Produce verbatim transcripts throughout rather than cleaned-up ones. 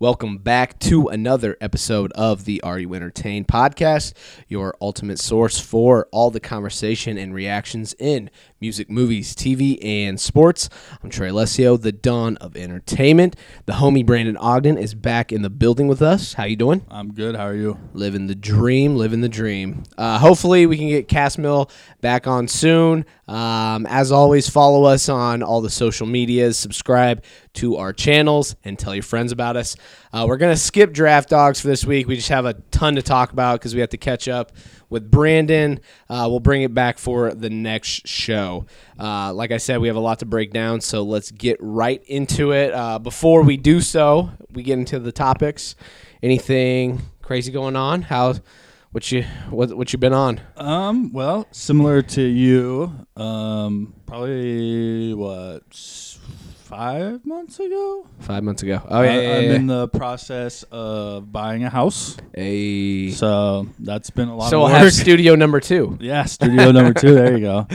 Welcome back to another episode of the Are You Entertained podcast, your ultimate source for all the conversation and reactions in music, movies, T V, and sports. I'm Trey Lesio, the Don of Entertainment. The homie Brandon Ogden is back in the building with us. How you doing? I'm good. How are you? Living the dream, living the dream. Uh, hopefully we can get Cass Mill back on soon. Um, as always, follow us on all the social medias, subscribe to our channels, and tell your friends about us. Uh, we're going to skip draft dogs for this week. We just have a ton to talk about because we have to catch up with Brandon. Uh, we'll bring it back for the next show. Uh, like I said, we have a lot to break down, so let's get right into it. Uh, before we do so, we get into the topics. Anything crazy going on? How, what you what what you been on? Um, well, similar to you, um, probably what. Five months ago? Five months ago. Oh, yeah, uh, yeah, yeah. I'm in the process of buying a house. Hey. So that's been a lot so of work. So we'll have studio number two. Yeah, studio number two. There you go.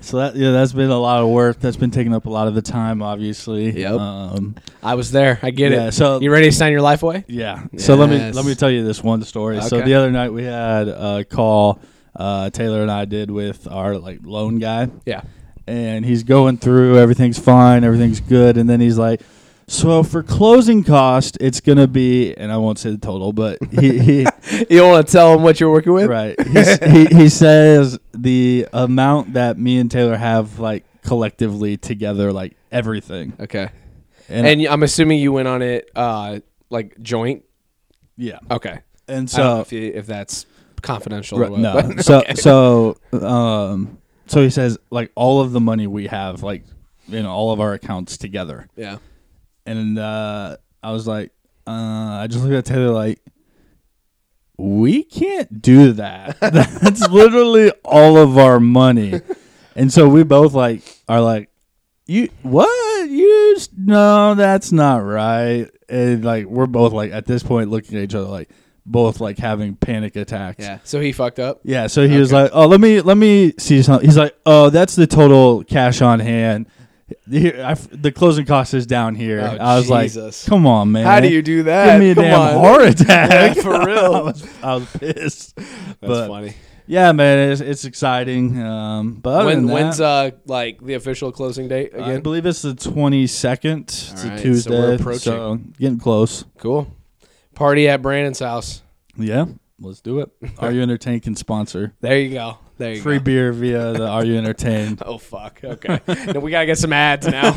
So that yeah, that's been a lot of work. That's been taking up a lot of the time, obviously. Yep. Um, I was there. I get yeah, it. So you ready to sign your life away? Yeah. Yes. So let me let me tell you this one story. Okay. So the other night we had a call uh, Taylor and I did with our like loan guy. Yeah. And he's going through, everything's fine, everything's good. And then he's like, so for closing cost, it's going to be, and I won't say the total, but he. he you don't want to tell him what you're working with? Right. he, he says the amount that me and Taylor have, like, collectively together, like, everything. Okay. And, and I'm assuming you went on it, uh, like, joint? Yeah. Okay. And so. I don't know if, you, if that's confidential. Right, or what, no. But, so, okay. so, um. So he says, like, all of the money we have, like, you know, all of our accounts together. Yeah. And uh, I was like, uh, I just looked at Taylor like, we can't do that. That's literally all of our money. And so we both, like, are like, you, what? You, no, that's not right. And, like, we're both, like, at this point looking at each other like, both like having panic attacks. Yeah. So he fucked up. Yeah. So he okay. was like, "Oh, let me let me see something." He's like, "Oh, that's the total cash on hand. Here, I, the closing cost is down here." Oh, I was Jesus. like, "Come on, man! How do you do that? Give me a Come damn on. heart attack yeah, for real." I, was, I was pissed. That's but, funny. Yeah, man, it's, it's exciting. Um, but when, that, when's uh like the official closing date again? I believe it's the twenty second. It's right, a Tuesday. So we're approaching. So getting close. Cool. Party at Brandon's house. Yeah, let's do it. Are You Entertained can sponsor. There you go. There you Free go. Free beer via the Are You Entertained. Oh, fuck. Okay. No, we got to get some ads now.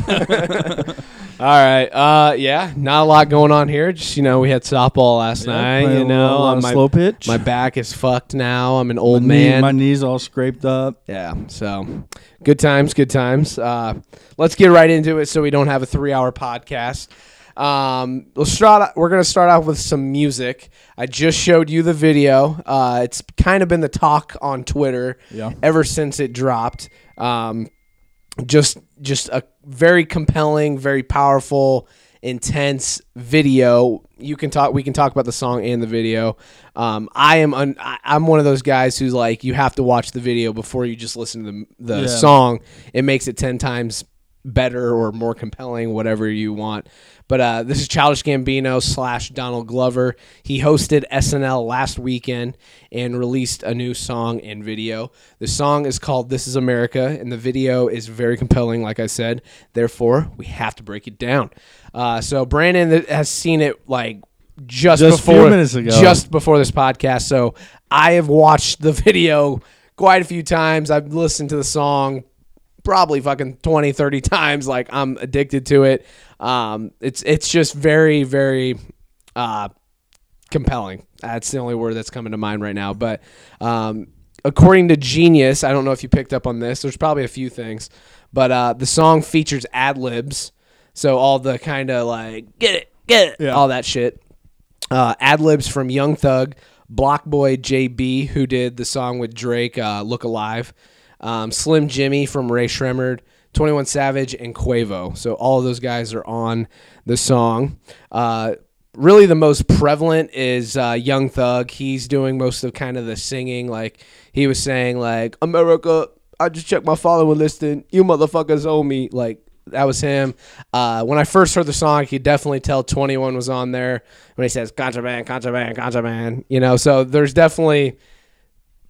All right. Uh, yeah, not a lot going on here. Just, you know, we had softball last yeah, night. You know, on my, slow pitch. My back is fucked now. I'm an old my man. Knee, my knee's all scraped up. Yeah. So good times, good times. Uh, let's get right into it so we don't have a three-hour podcast. Um, we'll start, we're going to start off with some music. I just showed you the video. Uh, it's kind of been the talk on Twitter yeah. ever since it dropped. Um, just, just a very compelling, very powerful, intense video. You can talk, we can talk about the song and the video. Um, I am, un, I, I'm one of those guys who's like, you have to watch the video before you just listen to the, the yeah. song. It makes it ten times better or more compelling, whatever you want. But uh, this is Childish Gambino slash Donald Glover. He hosted S N L last weekend and released a new song and video. The song is called This Is America, and the video is very compelling, like I said. Therefore, we have to break it down. Uh, so Brandon has seen it like just, just before, a few minutes ago. Just before this podcast. So I have watched the video quite a few times. I've listened to the song probably fucking twenty, thirty times. Like, I'm addicted to it. Um, it's it's just very, very uh, compelling. That's the only word that's coming to mind right now. But um, according to Genius, I don't know if you picked up on this. There's probably a few things. But uh, the song features ad-libs. So all the kind of like, get it, get it, yeah. all that shit. Uh, ad-libs from Young Thug, Block Boy J B, who did the song with Drake, uh, Look Alive. Um, Slim Jimmy from Rae Sremmurd, twenty-one Savage, and Quavo. So all of those guys are on the song. Uh, really the most prevalent is uh, Young Thug. He's doing most of kind of the singing. Like he was saying, like, America, I just checked my following list and you motherfuckers owe me. Like That was him. Uh, when I first heard the song, you could definitely tell twenty-one was on there when he says contraband, contraband, contraband. You know, so there's definitely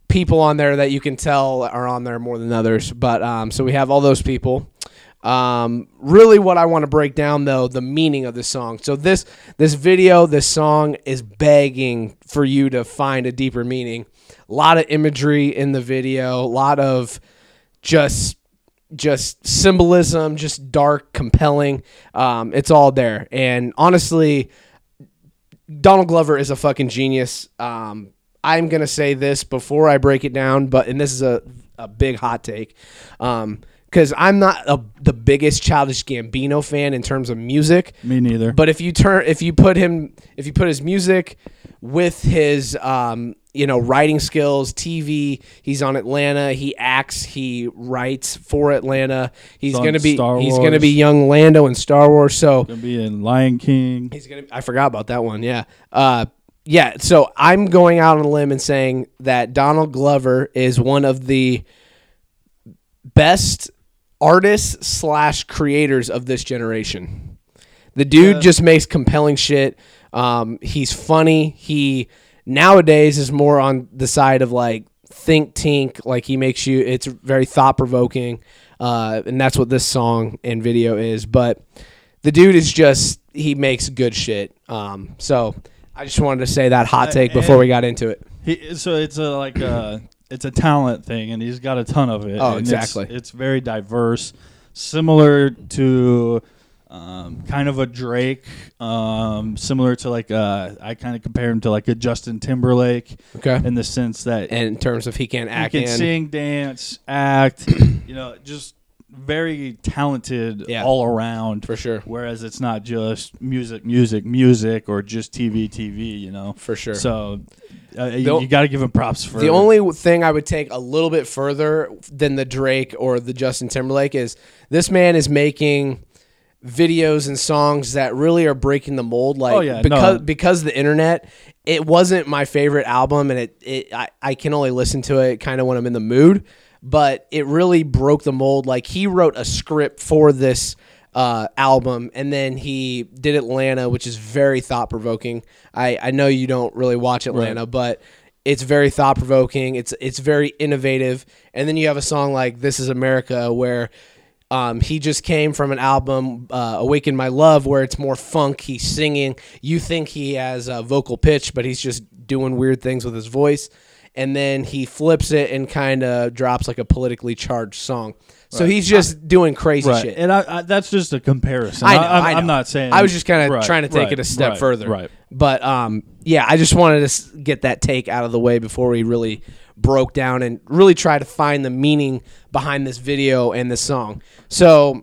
people on there that you can tell are on there more than others. But um, so we have all those people. Um, really, what I want to break down though, the meaning of this song. So this this video, this song is begging for you to find a deeper meaning. A lot of imagery in the video. A lot of just. just symbolism, just dark, compelling. Um, it's all there. And honestly, Donald Glover is a fucking genius. Um, I'm going to say this before I break it down, but, and this is a, a big hot take, um, because I'm not a, the biggest Childish Gambino fan in terms of music. Me neither. But if you turn, if you put him, if you put his music with his, um, you know, writing skills, T V, he's on Atlanta, he acts, he writes for Atlanta. He's going to be, he's going to be young Lando in Star Wars. So going to be in Lion King. He's going to, I forgot about that one. Yeah. Uh, yeah. So I'm going out on a limb and saying that Donald Glover is one of the best artists slash creators of this generation. The dude yeah. just makes compelling shit. Um, he's funny. He nowadays is more on the side of like think tank. Like he makes you, it's very thought provoking. Uh, and that's what this song and video is, but the dude is just, he makes good shit. Um, so I just wanted to say that hot take before we got into it. He, so it's a, like a, it's a talent thing and he's got a ton of it. Oh, exactly. It's, it's very diverse, similar to, Um, kind of a Drake, um, similar to like a, I kind of compare him to like a Justin Timberlake, okay, in the sense that and in terms of he can act, he can and sing, dance, act, you know, just very talented yeah, all around for sure. Whereas it's not just music, music, music, or just T V, T V, you know, for sure. So uh, you, you got to give him props for the only thing I would take a little bit further than the Drake or the Justin Timberlake is this man is making videos and songs that really are breaking the mold, like oh, yeah, because no. because the internet, it wasn't my favorite album, and it, it I, I can only listen to it kind of when I'm in the mood, but it really broke the mold. Like he wrote a script for this uh album, and then he did Atlanta, which is very thought-provoking. I I know you don't really watch Atlanta, right, but it's very thought-provoking, it's it's very innovative. And then you have a song like This Is America where Um, he just came from an album, uh, Awaken My Love, where it's more funk. He's singing. You think he has a vocal pitch, but he's just doing weird things with his voice. And then he flips it and kind of drops like a politically charged song. So right, he's just I, doing crazy right, shit. And I, I, that's just a comparison. I know, I, I'm, I know. I'm not saying. I was just kind of right, trying to take right, it a step right, further. Right. But um, yeah, I just wanted to get that take out of the way before we really broke down and really try to find the meaning behind this video and this song. So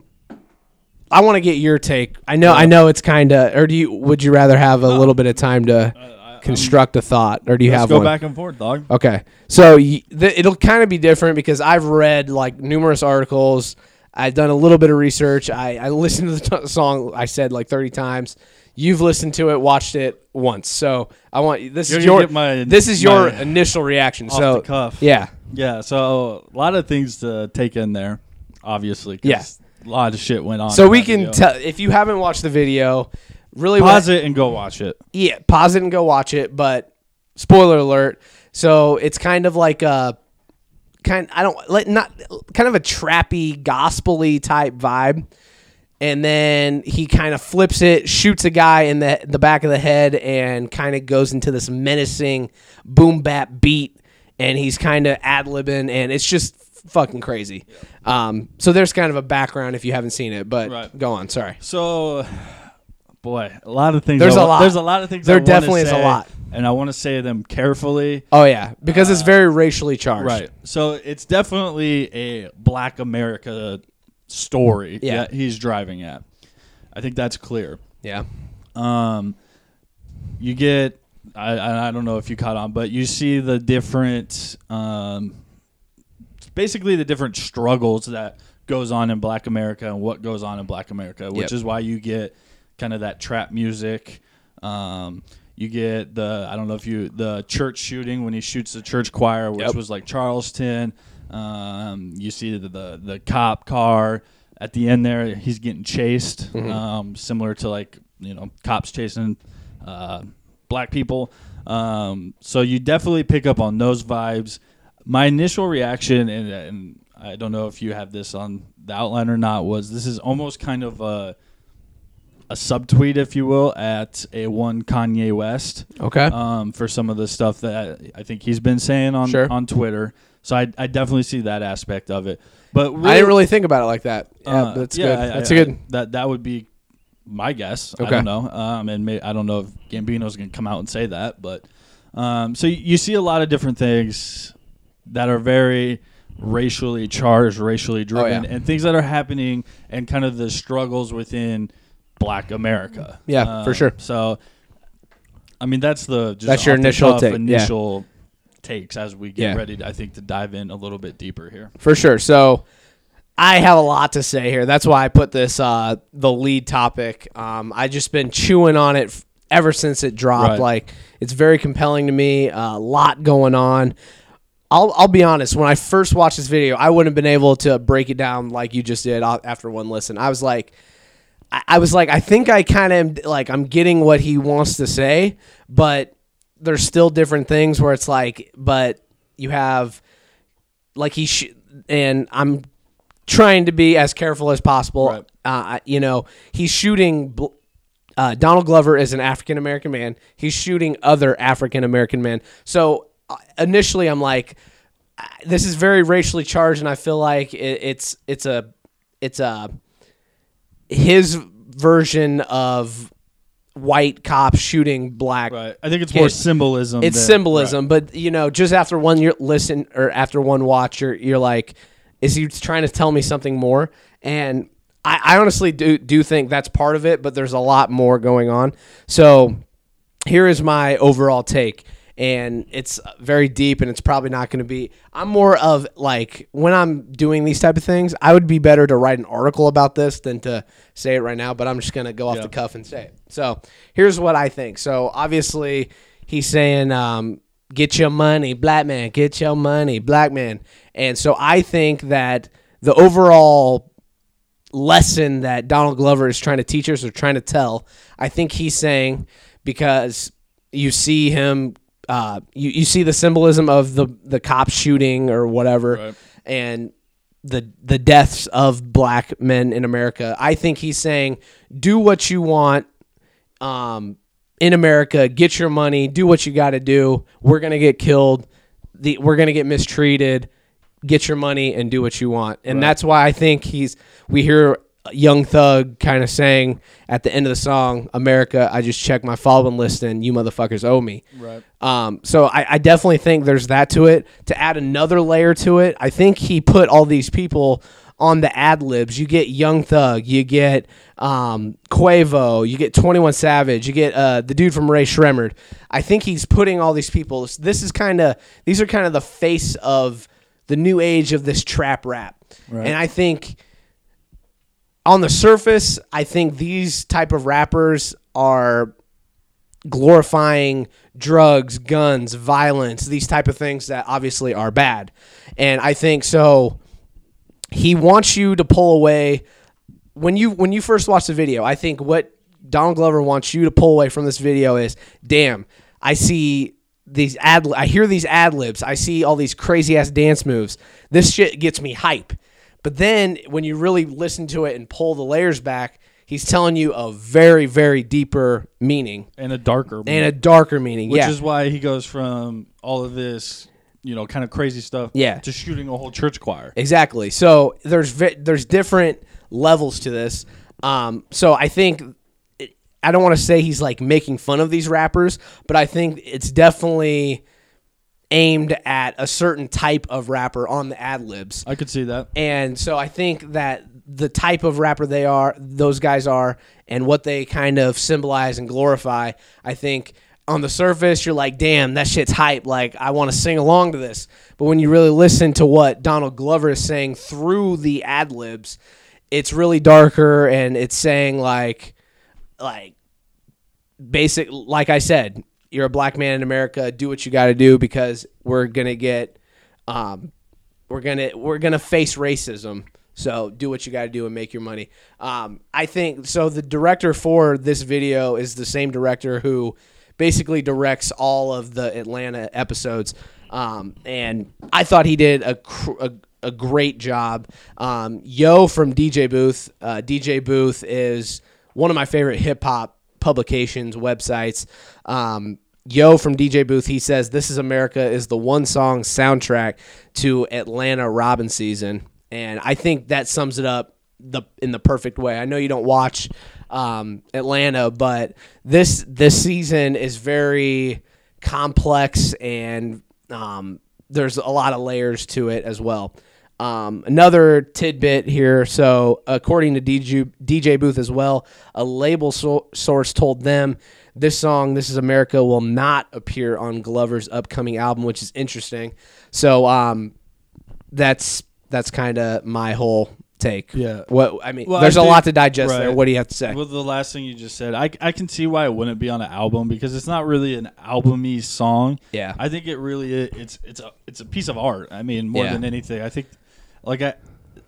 I want to get your take. I know, yeah. I know it's kind of. Or do you? Would you rather have a no. little bit of time to uh, I, construct a thought, or do you let's have go one? Back and forth, dog? Okay, so y- th- it'll kind of be different because I've read like numerous articles. I've done a little bit of research. I, I listened to the t- song. I said like thirty times. You've listened to it, watched it once, so I want this You're is your my, this is your initial reaction. Off so the cuff. yeah, yeah. So a lot of things to take in there, obviously. Yeah, a lot of shit went on. So we can tell if you haven't watched the video. Really, pause it and go watch it. Yeah, pause it and go watch it. But spoiler alert. So it's kind of like a kind. I don't like not kind of a trappy, gospel-y type vibe. And then he kind of flips it, shoots a guy in the the back of the head, and kind of goes into this menacing boom bap beat. And he's kind of ad-libbing, and it's just fucking crazy. Yeah. Um, so there's kind of a background if you haven't seen it, but right, go on. Sorry. So, boy, a lot of things. There's I, a lot. There's a lot of things. There I definitely say, is a lot, and I want to say them carefully. Oh yeah, because uh, it's very racially charged. Right. So it's definitely a Black America story yeah. that he's driving at. I think that's clear. Yeah. Um, you get, I, I don't know if you caught on, but you see the different, um, basically the different struggles that goes on in Black America and what goes on in Black America, which yep. is why you get kind of that trap music. Um, you get the, I don't know if you, the church shooting when he shoots the church choir, which yep. was like Charleston. Um, you see the, the the cop car at the end there, he's getting chased, mm-hmm. um, similar to like, you know, cops chasing uh, black people. Um, so you definitely pick up on those vibes. My initial reaction, and, and I don't know if you have this on the outline or not, was this is almost kind of a, a subtweet, if you will, at a one Kanye West. Okay. Um, for some of the stuff that I think he's been saying on, sure. on Twitter. So I, I definitely see that aspect of it. But really, I didn't really think about it like that. Yeah, uh, that's yeah, good. I, that's I, a good. I, that that would be my guess. Okay. I don't know. Um, and may, I don't know if Gambino's going to come out and say that. But um, so you, you see a lot of different things that are very racially charged, racially driven, oh, yeah. and things that are happening and kind of the struggles within Black America. Yeah, um, for sure. So, I mean, that's the just that's your the initial take. Initial. Yeah. takes as we get yeah. ready to, I think, to dive in a little bit deeper here. For sure. So I have a lot to say here. That's why I put this uh the lead topic. Um I just been chewing on it f- ever since it dropped. Right. Like, it's very compelling to me. A uh, lot going on. I'll I'll be honest, when I first watched this video, I wouldn't have been able to break it down like you just did after one listen. I was like I, I was like I think I kind of like I'm getting what he wants to say, but there's still different things where it's like, but you have like he sh- and I'm trying to be as careful as possible. Right. Uh, you know, he's shooting. Uh, Donald Glover is an African American man. He's shooting other African American men. So uh, initially, I'm like, this is very racially charged, and I feel like it, it's it's a it's a his version of white cops shooting black. Right. I think it's more kids. symbolism. It's than, symbolism, right. But you know, just after one year listen or after one watch, you're, you're like, is he trying to tell me something more? And I, I honestly do do think that's part of it, but there's a lot more going on. So here is my overall take, and it's very deep, and it's probably not going to be. I'm more of like when I'm doing these type of things, I would be better to write an article about this than to say it right now. But I'm just going to go off yeah. the cuff and say it. So here's what I think. So obviously he's saying, um, get your money, black man, get your money, black man. And so I think that the overall lesson that Donald Glover is trying to teach us or trying to tell, I think he's saying, because you see him, uh, you, you see the symbolism of the, the cop shooting or whatever, right. and the the deaths of black men in America. I think he's saying, do what you want. Um, in America, get your money, do what you got to do. We're going to get killed. The, we're going to get mistreated. Get your money and do what you want. And right. that's why I think he's, we hear Young Thug kind of saying at the end of the song, America, I just checked my following list and you motherfuckers owe me. Right. Um, so I, I definitely think there's that to it. To add another layer to it, I think he put all these people on the ad libs. You get Young Thug, you get um, Quavo, you get twenty-one Savage, you get uh, the dude from Rae Sremmurd. I think he's putting all these people. This is kind of these are kind of the face of the new age of this trap rap, right. and I think on the surface, I think these type of rappers are glorifying drugs, guns, violence, these type of things that obviously are bad, and I think so. He wants you to pull away when you when you first watch the video. I think what Donald Glover wants you to pull away from this video is, damn, I see these ad, I hear these ad libs, I see all these crazy ass dance moves. This shit gets me hype. But then when you really listen to it and pull the layers back, he's telling you a very, very deeper meaning and a darker meaning. and a darker meaning, which yeah. is why he goes from all of this, you know, kind of crazy stuff yeah. to shooting a whole church choir. Exactly. So there's there's different levels to this. Um, so I think, I don't want to say he's like making fun of these rappers, but I think it's definitely aimed at a certain type of rapper on the ad libs. I could see that. And so I think that the type of rapper they are, those guys are, and what they kind of symbolize and glorify, I think on the surface, you're like, damn, that shit's hype. Like, I want to sing along to this. But when you really listen to what Donald Glover is saying through the ad libs, it's really darker, and it's saying, like, like, basic, like I said, you're a black man in America. Do what you got to do, because we're gonna get, um, we're gonna we're gonna face racism. So do what you got to do and make your money. Um, I think so. The director for this video is the same director who basically directs all of the Atlanta episodes. Um, and I thought he did a, a, a great job. Um, Yo from D J Booth. Uh, D J Booth is one of my favorite hip hop publications, websites. Um, Yo from D J Booth, he says, "This Is America is the one song soundtrack to Atlanta Robin season." And I think that sums it up the in the perfect way. I know you don't watch um, Atlanta, but this this season is very complex, and um, there's a lot of layers to it as well. Um, another tidbit here. So according to D J, D J Booth as well, a label so- source told them this song, This Is America, will not appear on Glover's upcoming album, which is interesting. So um, that's... That's kind of my whole take. Yeah. What I mean, well, there's I think, a lot to digest right. there. What do you have to say? Well, the last thing you just said, I, I can see why it wouldn't be on an album, because it's not really an album-y song. Yeah. I think it really is. It's it's a it's a piece of art. I mean, more yeah. than anything, I think like I,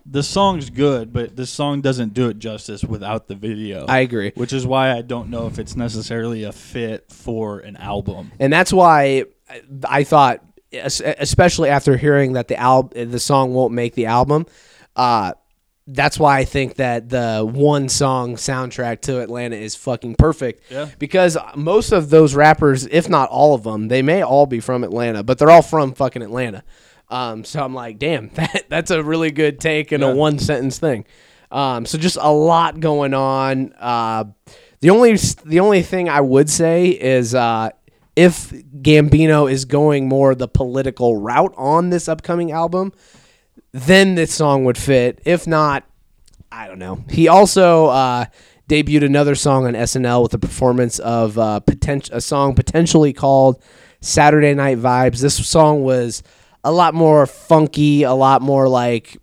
the song's good, but the song doesn't do it justice without the video. I agree. Which is why I don't know if it's necessarily a fit for an album. And that's why I, I thought. Especially after hearing that the al- the song won't make the album, uh, that's why I think that the one song soundtrack to Atlanta is fucking perfect. Yeah. Because most of those rappers, if not all of them, they may all be from Atlanta, but they're all from fucking Atlanta. Um, so I'm like, damn, that that's a really good take and yeah. a one sentence thing. Um, so just a lot going on. Uh, the only the only thing I would say is. Uh, If Gambino is going more the political route on this upcoming album, then this song would fit. If not, I don't know. He also uh, debuted another song on S N L with a performance of uh, poten- a song potentially called Saturday Night Vibes. This song was a lot more funky, a lot more like,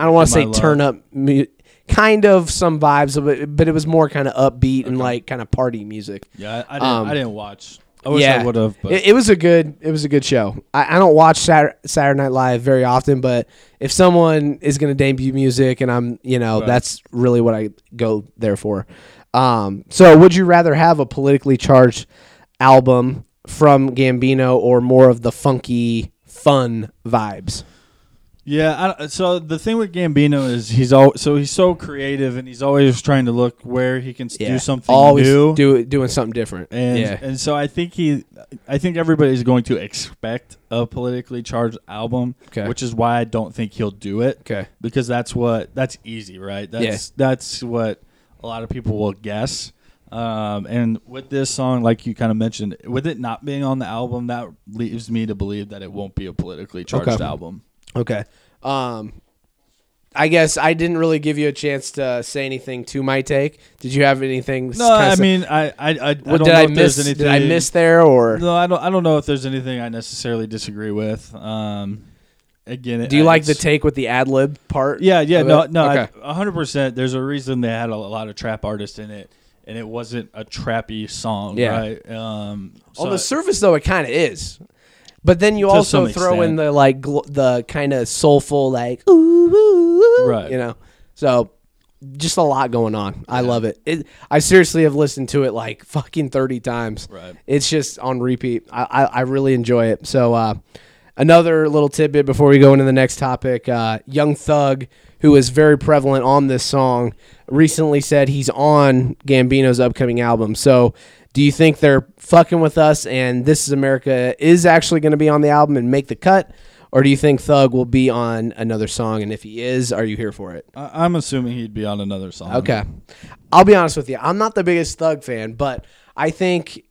I don't want to say turn up, mu- kind of some vibes, of it, but it was more kind of upbeat okay. and like kind of party music. Yeah, I, I, didn't, um, I didn't watch I wish yeah. I would have. It, it was a good. It was a good show. I, I don't watch Saturday, Saturday Night Live very often, but if someone is going to debut music, and I'm, you know, right. that's really what I go there for. Um, so, would you rather have a politically charged album from Gambino or more of the funky, fun vibes? Yeah. I, so the thing with Gambino is he's all so he's so creative, and he's always trying to look where he can yeah. do something always new, do doing something different. And yeah. and so I think he, I think everybody's going to expect a politically charged album, okay. which is why I don't think he'll do it. Okay, because that's what that's easy, right? That's yeah. that's what a lot of people will guess. Um, and with this song, like you kind of mentioned, with it not being on the album, that leaves me to believe that it won't be a politically charged okay. album. Okay. Um, I guess I didn't really give you a chance to say anything to my take. Did you have anything? No, I of, mean, I, I, I, I don't know I if miss, there's anything. Did I miss there or? No, I don't, I don't know if there's anything I necessarily disagree with. Um, again, it, do you I, like the take with the ad lib part? Yeah, yeah, no, it? no, okay. I, one hundred percent. There's a reason they had a, a lot of trap artists in it. And it wasn't a trappy song, yeah. right? Um, so on the surface, though, it kind of is. But then you also throw in the like gl- the kind of soulful like ooh, ooh, ooh right. you know. So just a lot going on. I yeah. love it. it. I seriously have listened to it like fucking thirty times. Right. It's just on repeat. I, I, I really enjoy it. So uh, another little tidbit before we go into the next topic. Uh, Young Thug, who is very prevalent on this song, recently said he's on Gambino's upcoming album. So do you think they're fucking with us and This Is America is actually going to be on the album and make the cut? Or do you think Thug will be on another song? And if he is, are you here for it? I'm assuming he'd be on another song. Okay. I'll be honest with you. I'm not the biggest Thug fan, but I think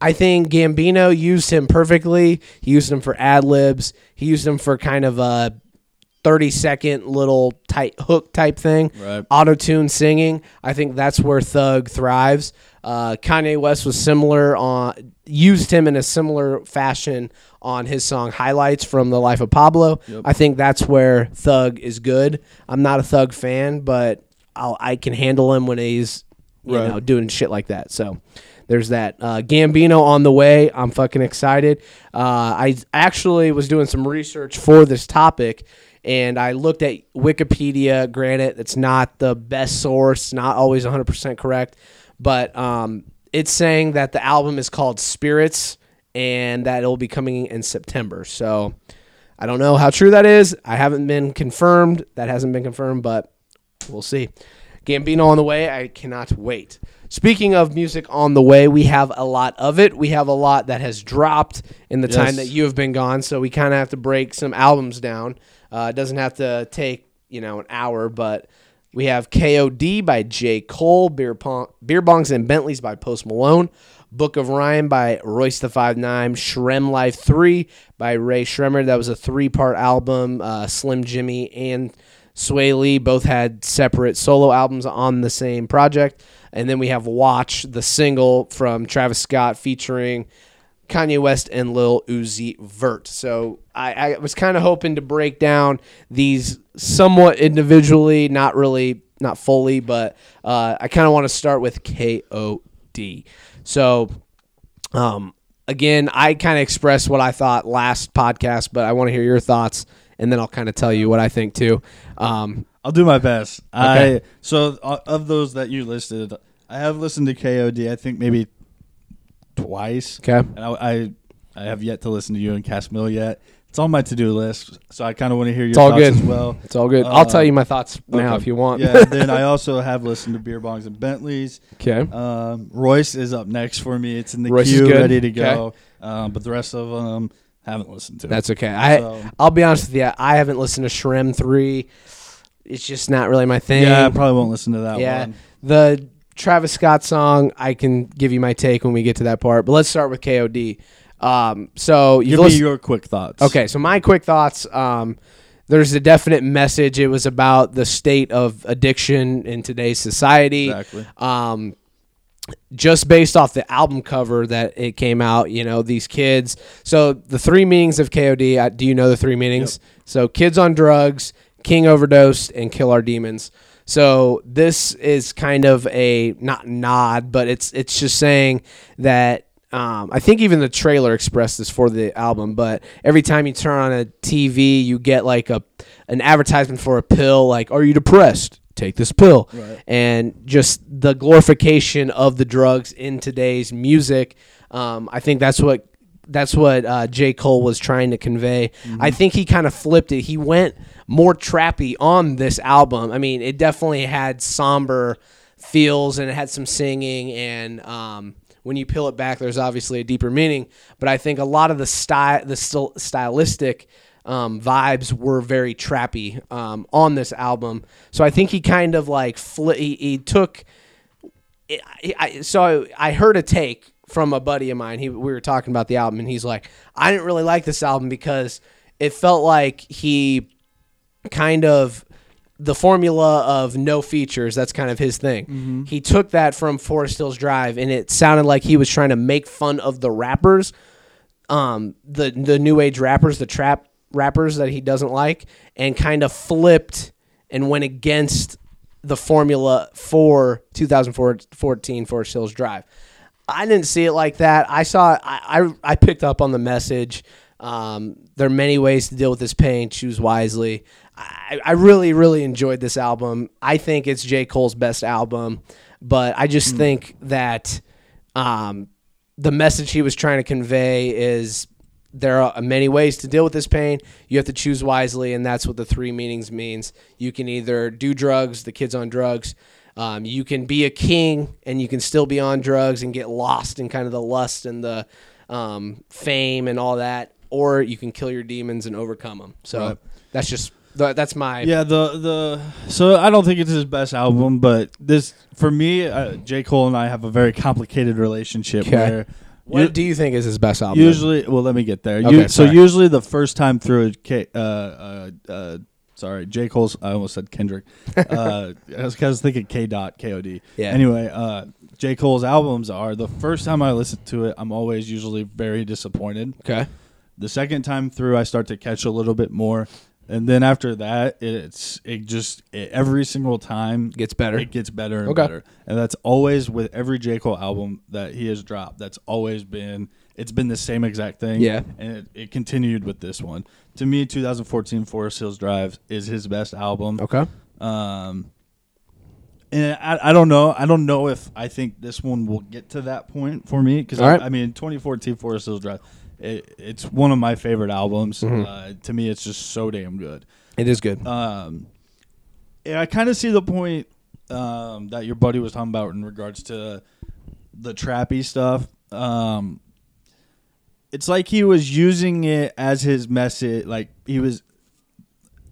I think Gambino used him perfectly. He used him for ad-libs. He used him for kind of a thirty-second little tight hook type thing. Right. Auto-tune singing. I think that's where Thug thrives. Uh, Kanye West was similar on used him in a similar fashion on his song Highlights from The Life of Pablo. Yep. I think that's where Thug is good. I'm not a Thug fan, but I'll, I can handle him when he's you right. know doing shit like that. So there's that. Uh, Gambino on the way. I'm fucking excited. Uh, I actually was doing some research for this topic, and I looked at Wikipedia. Granted, it's not the best source, not always one hundred percent correct, but um, it's saying that the album is called Spirits and that it'll be coming in September. So I don't know how true that is. I haven't been confirmed. That hasn't been confirmed, but we'll see. Gambino on the way. I cannot wait. Speaking of music on the way, we have a lot of it. We have a lot that has dropped in the yes. time that you have been gone, so we kind of have to break some albums down. Uh, it doesn't have to take, you know, an hour, but we have K O D by J. Cole, Beer, Pong- Beer Bongs and Bentleys by Post Malone, Book of Ryan by Royce da five nine, Shrem Life three by Rae Sremmurd. That was a three-part album. Uh, Slim Jimmy and Sway Lee both had separate solo albums on the same project. And then we have Watch, the single from Travis Scott featuring Kanye West and Lil Uzi Vert. So I, I was kind of hoping to break down these somewhat individually, not really, not fully, but uh, I kind of want to start with K O D. So um, again, I kind of expressed what I thought last podcast, but I want to hear your thoughts. And then I'll kind of tell you what I think too. Um, I'll do my best. Okay. I so of those that you listed, I have listened to K O D. I think maybe twice. Okay. And I, I I have yet to listen to you and Cass Mill yet. It's on my to do list, so I kind of want to hear your it's all thoughts good. as well. It's all good. Uh, I'll tell you my thoughts now okay. if you want. Yeah. Then I also have listened to Beer Bongs and Bentleys. Okay. Um, Royce is up next for me. It's in the Royce queue, ready to go. Okay. Um, but the rest of them. Haven't listened to it. That's okay. I so, I'll be honest with you. I haven't listened to Shrem three. It's just not really my thing. Yeah, I probably won't listen to that yeah. one. Yeah, the Travis Scott song. I can give you my take when we get to that part. But let's start with K O D. Um, so give me your quick thoughts. Okay, so my quick thoughts. Um, there's a definite message. It was about the state of addiction in today's society. Exactly. Um, just based off the album cover that it came out, you know, these kids. So the three meanings of K O D, I, do you know the three meanings? Yep. So kids on drugs, king overdosed, and kill our demons. So this is kind of a, not nod, but it's it's just saying that, um, I think even the trailer expressed this for the album, but every time you turn on a T V, you get like a an advertisement for a pill, like, are you depressed? Take this pill. Right. And just the glorification of the drugs in today's music. Um, I think that's what that's what uh, J. Cole was trying to convey. Mm-hmm. I think he kind of flipped it. He went more trappy on this album. I mean, it definitely had somber feels and it had some singing. And um, when you peel it back, there's obviously a deeper meaning. But I think a lot of the sty- the st- stylistic Um, vibes were very trappy um, on this album, so I think he kind of like fl- he, he took. It, I, I, so I, I heard a take from a buddy of mine. He we were talking about the album, and he's like, "I didn't really like this album because it felt like he kind of the formula of no features. That's kind of his thing. Mm-hmm. He took that from Forest Hills Drive, and it sounded like he was trying to make fun of the rappers, um, the the new age rappers, the trap." rappers that he doesn't like, and kind of flipped and went against the formula for two thousand fourteen Forest Hills Drive. I didn't see it like that. I saw I I, I picked up on the message. Um, there are many ways to deal with this pain. Choose wisely. I, I really, really enjoyed this album. I think it's J. Cole's best album, but I just mm. think that um, the message he was trying to convey is there are many ways to deal with this pain. You have to choose wisely, and that's what the three meanings means. You can either do drugs, the kids on drugs. Um, you can be a king, and you can still be on drugs and get lost in kind of the lust and the um, fame and all that, or you can kill your demons and overcome them. So right. that's just that's my yeah. The the so I don't think it's his best album, but this for me, uh, J. Cole and I have a very complicated relationship okay. where. What you, do you think is his best album? Usually, well, let me get there. Okay, you, so usually the first time through, K, uh, uh, uh, sorry, J. Cole's, I almost said Kendrick. Uh, I, was, I was thinking K. Dot, K O D. Yeah. Anyway, uh, J. Cole's albums are, the first time I listen to it, I'm always usually very disappointed. Okay. The second time through, I start to catch a little bit more. And then after that, it's it just it, every single time gets better. It gets better and okay. better, and that's always with every J. Cole album that he has dropped. That's always been it's been the same exact thing. Yeah. And it, it continued with this one. To me, twenty fourteen Forest Hills Drive is his best album. Okay. Um, and I, I don't know. I don't know if I think this one will get to that point for me. Because, I, right. I mean, twenty fourteen Forest Hills Drive, it, it's one of my favorite albums. Mm-hmm. Uh, to me, it's just so damn good. It is good. Um, and I kind of see the point um, that your buddy was talking about in regards to the trappy stuff. Um, it's like he was using it as his message. Like he was,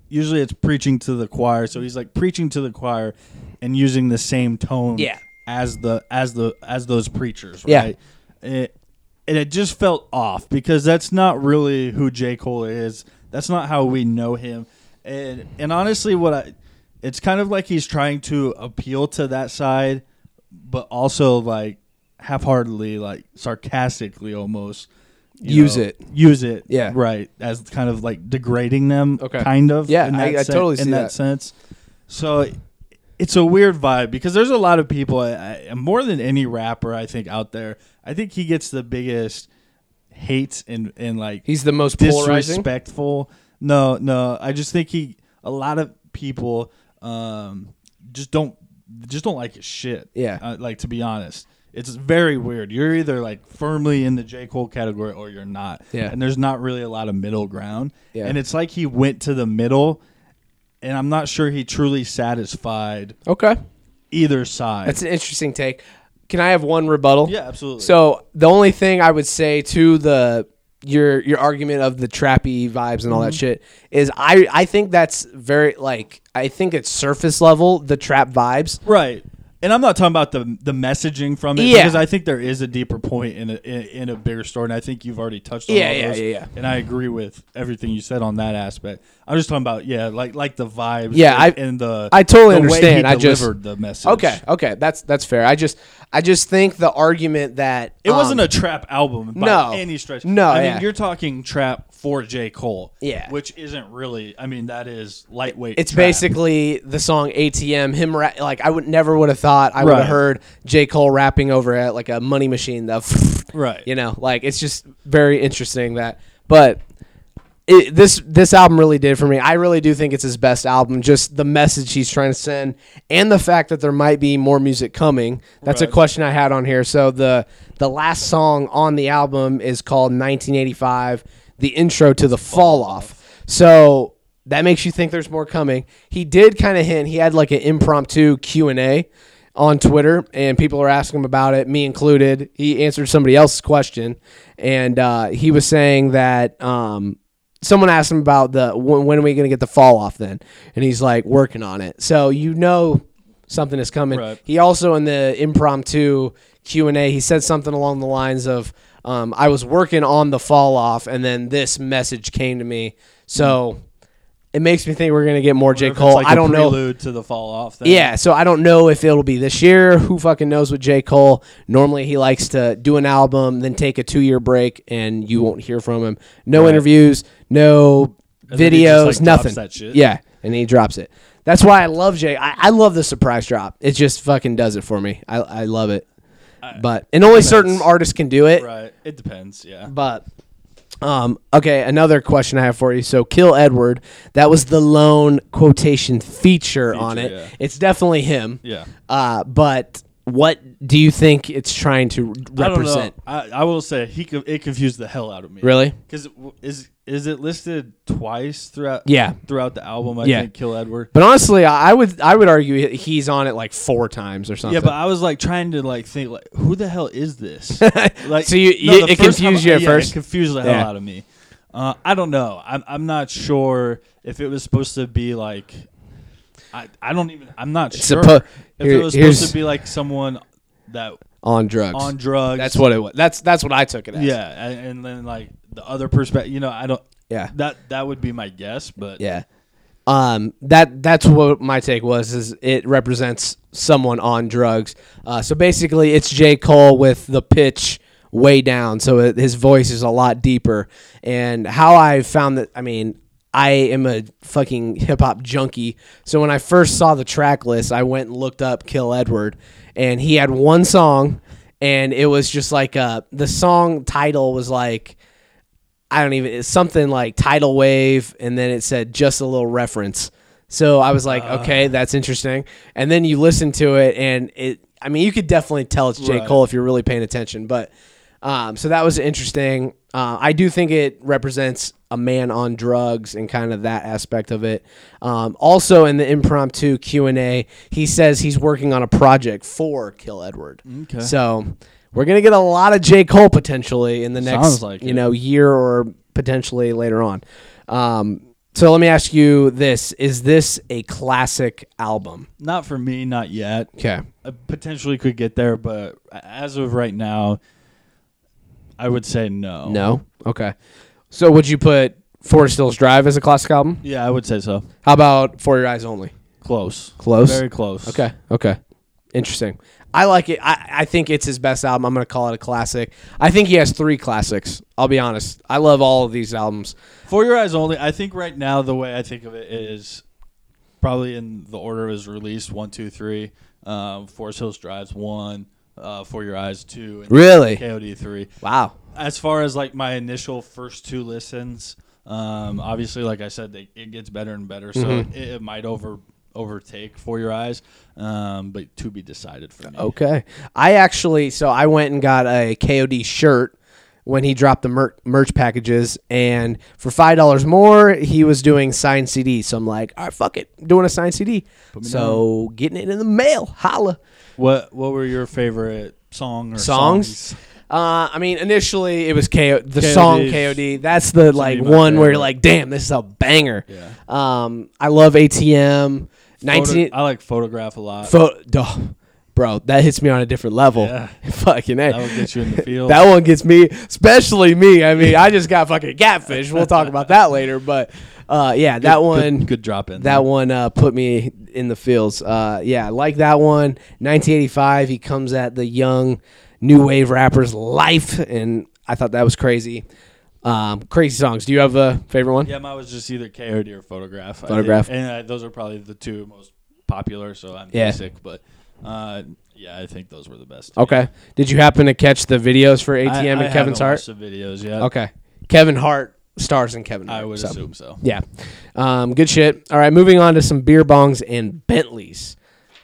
usually it's preaching to the choir. So he's like preaching to the choir and using the same tone yeah. as the as the as those preachers, right? Yeah. It, and it just felt off because that's not really who J. Cole is. That's not how we know him. And and honestly, what I, it's kind of like he's trying to appeal to that side, but also like half-heartedly, like sarcastically almost. You use know, it. Use it. Yeah. Right. As kind of like degrading them. Okay. Kind of. Yeah. In that I, I sen- totally see in that. that sense. So it's a weird vibe because there's a lot of people, I, I, more than any rapper, I think, out there. I think he gets the biggest hates and, and like. He's the most polarizing. Disrespectful. No, no. I just think he, a lot of people um, just don't, just don't like his shit. Yeah. Uh, like, to be honest. It's very weird. You're either like firmly in the J. Cole category or you're not. Yeah. And there's not really a lot of middle ground. Yeah. And it's like he went to the middle, and I'm not sure he truly satisfied okay. either side. That's an interesting take. Can I have one rebuttal? Yeah, absolutely. So the only thing I would say to the your your argument of the trappy vibes and all mm-hmm. that shit is I, I think that's very like I think it's surface level, the trap vibes. Right. And I'm not talking about the the messaging from it yeah. because I think there is a deeper point in a, in, in a bigger story, and I think you've already touched on yeah, all yeah, those. Yeah, yeah, yeah. And I agree with everything you said on that aspect. I'm just talking about yeah, like like the vibes. Yeah, and, I, and the I totally the understand. Way he I delivered just, the message. Okay, okay, that's that's fair. I just I just think the argument that it um, wasn't a trap album by no, any stretch. No, I yeah. mean you're talking trap for J. Cole. Yeah, which isn't really. I mean that is lightweight. It's trap. Basically the song A T M. Him ra- like I would never would have thought. I would right. have heard J. Cole rapping over at like a money machine though. Right. You know, like it's just very interesting that, but it, this, this album really did for me. I really do think it's his best album, just the message he's trying to send and the fact that there might be more music coming. That's right. A question I had on here. So the, the last song on the album is called nineteen eighty-five, the intro to the Fall Off. So that makes you think there's more coming. He did kind of hint, he had like an impromptu Q and A on Twitter, and people are asking him about it, me included. He answered somebody else's question, and uh, he was saying that um, someone asked him about the when, when are we going to get the Fall Off then? And he's like, working on it. So you know something is coming. Right. He also, in the impromptu Q and A, he said something along the lines of, um, I was working on the Fall Off, and then this message came to me. So... Mm-hmm. It makes me think we're going to get more J. Cole. Like I don't know. Prelude to the Fall Off. Then. Yeah, so I don't know if it'll be this year. Who fucking knows with J. Cole? Normally he likes to do an album, then take a two-year break, and you won't hear from him. No right. interviews, no and videos, just, like, nothing. That shit. Yeah, and he drops it. That's why I love J. I, I love the surprise drop. It just fucking does it for me. I, I love it. I, but and only depends. Certain artists can do it. Right. It depends. Yeah. But. Um, okay, another question I have for you. So, Kill Edward, that was the lone quotation feature, feature on it. Yeah. It's definitely him. Yeah. Uh, but what do you think it's trying to represent? I don't know. I, I will say he co- it confused the hell out of me. Really? Because is is it listed twice throughout? Yeah. Throughout the album, I yeah. think Kill Edward. But honestly, I would I would argue he's on it like four times or something. Yeah, but I was like trying to like think like who the hell is this? Like, so you, no, you it confused you at yeah, first. It confused the hell yeah. out of me. Uh, I don't know. I'm I'm not sure if it was supposed to be like. I, I don't even I'm not it's sure suppo- if here, it was supposed to be like someone that on drugs on drugs that's what it was that's that's what I took it as yeah and, and then like the other perspective you know I don't yeah that that would be my guess but yeah um that that's what my take was is it represents someone on drugs uh so basically it's J. Cole with the pitch way down so it, his voice is a lot deeper and how I found that I mean. I am a fucking hip-hop junkie, so when I first saw the track list, I went and looked up Kill Edward, and he had one song, and it was just like uh, the song title was like, I don't even, it's something like Tidal Wave, and then it said just a little reference. So I was like, uh, okay, that's interesting. And then you listen to it, and it, I mean, you could definitely tell it's J. Right. Cole if you're really paying attention. But um, so that was interesting. Uh, I do think it represents a man on drugs and kind of that aspect of it. Um, also in the impromptu Q and A, he says he's working on a project for Kill Edward. Okay. So we're going to get a lot of J. Cole potentially in the next like you it. know, year or potentially later on. Um, so let me ask you this. Is this a classic album? Not for me, not yet. Okay. I potentially could get there, but as of right now, I would say no. No? Okay. So would you put Forest Hills Drive as a classic album? Yeah, I would say so. How about For Your Eyes Only? Close. Close? Very close. Okay. Okay. Interesting. I like it. I, I think it's his best album. I'm going to call it a classic. I think he has three classics. I'll be honest. I love all of these albums. For Your Eyes Only, I think right now the way I think of it is probably in the order it was released, one, two, three. Um, Forest Hills Drive's one. Uh, For Your Eyes two. And really? K O D three. Wow. As far as like my initial first two listens, um, obviously, like I said, they, it gets better and better. So mm-hmm. it, it might over... overtake For Your Eyes, um but to be decided for me. Okay. I actually so I went and got a K O D shirt when he dropped the mer- merch packages, and for five dollars more he was doing signed C D, so I'm like, all right, fuck it, I'm doing a signed C D, so down. Getting it in the mail. Holla. What what were your favorite song or songs, songs? Uh, I mean, initially it was K O, the K O D song K O D. That's the like one where you're like, damn, this is a banger. Yeah. Um, I love A T M. nineteen. nineteen- I like Photograph a lot. Pho- oh, bro, that hits me on a different level. Yeah. Fucking A. That one gets you in the field. That one gets me, especially me. I mean, I just got fucking catfish. We'll talk about that later. But uh, yeah, good, that one. Good, good drop in. That man. one uh, put me in the fields. Uh, yeah, I like that one. nineteen eighty-five, he comes at the young new wave rappers life, and I thought that was crazy. Um, crazy songs. Do you have a favorite one? Yeah, mine was just either K O D or Photograph. Photograph. I, and I, those are probably the two most popular, so I'm yeah. basic. But, uh, yeah, I think those were the best. Okay. Me. Did you happen to catch the videos for A T M I, and I Kevin's Hart? I haven't watched the videos yet. Okay. Kevin Hart stars in Kevin Hart. I would so. assume so. Yeah. Um, good shit. All right, moving on to some beer bongs and Bentleys.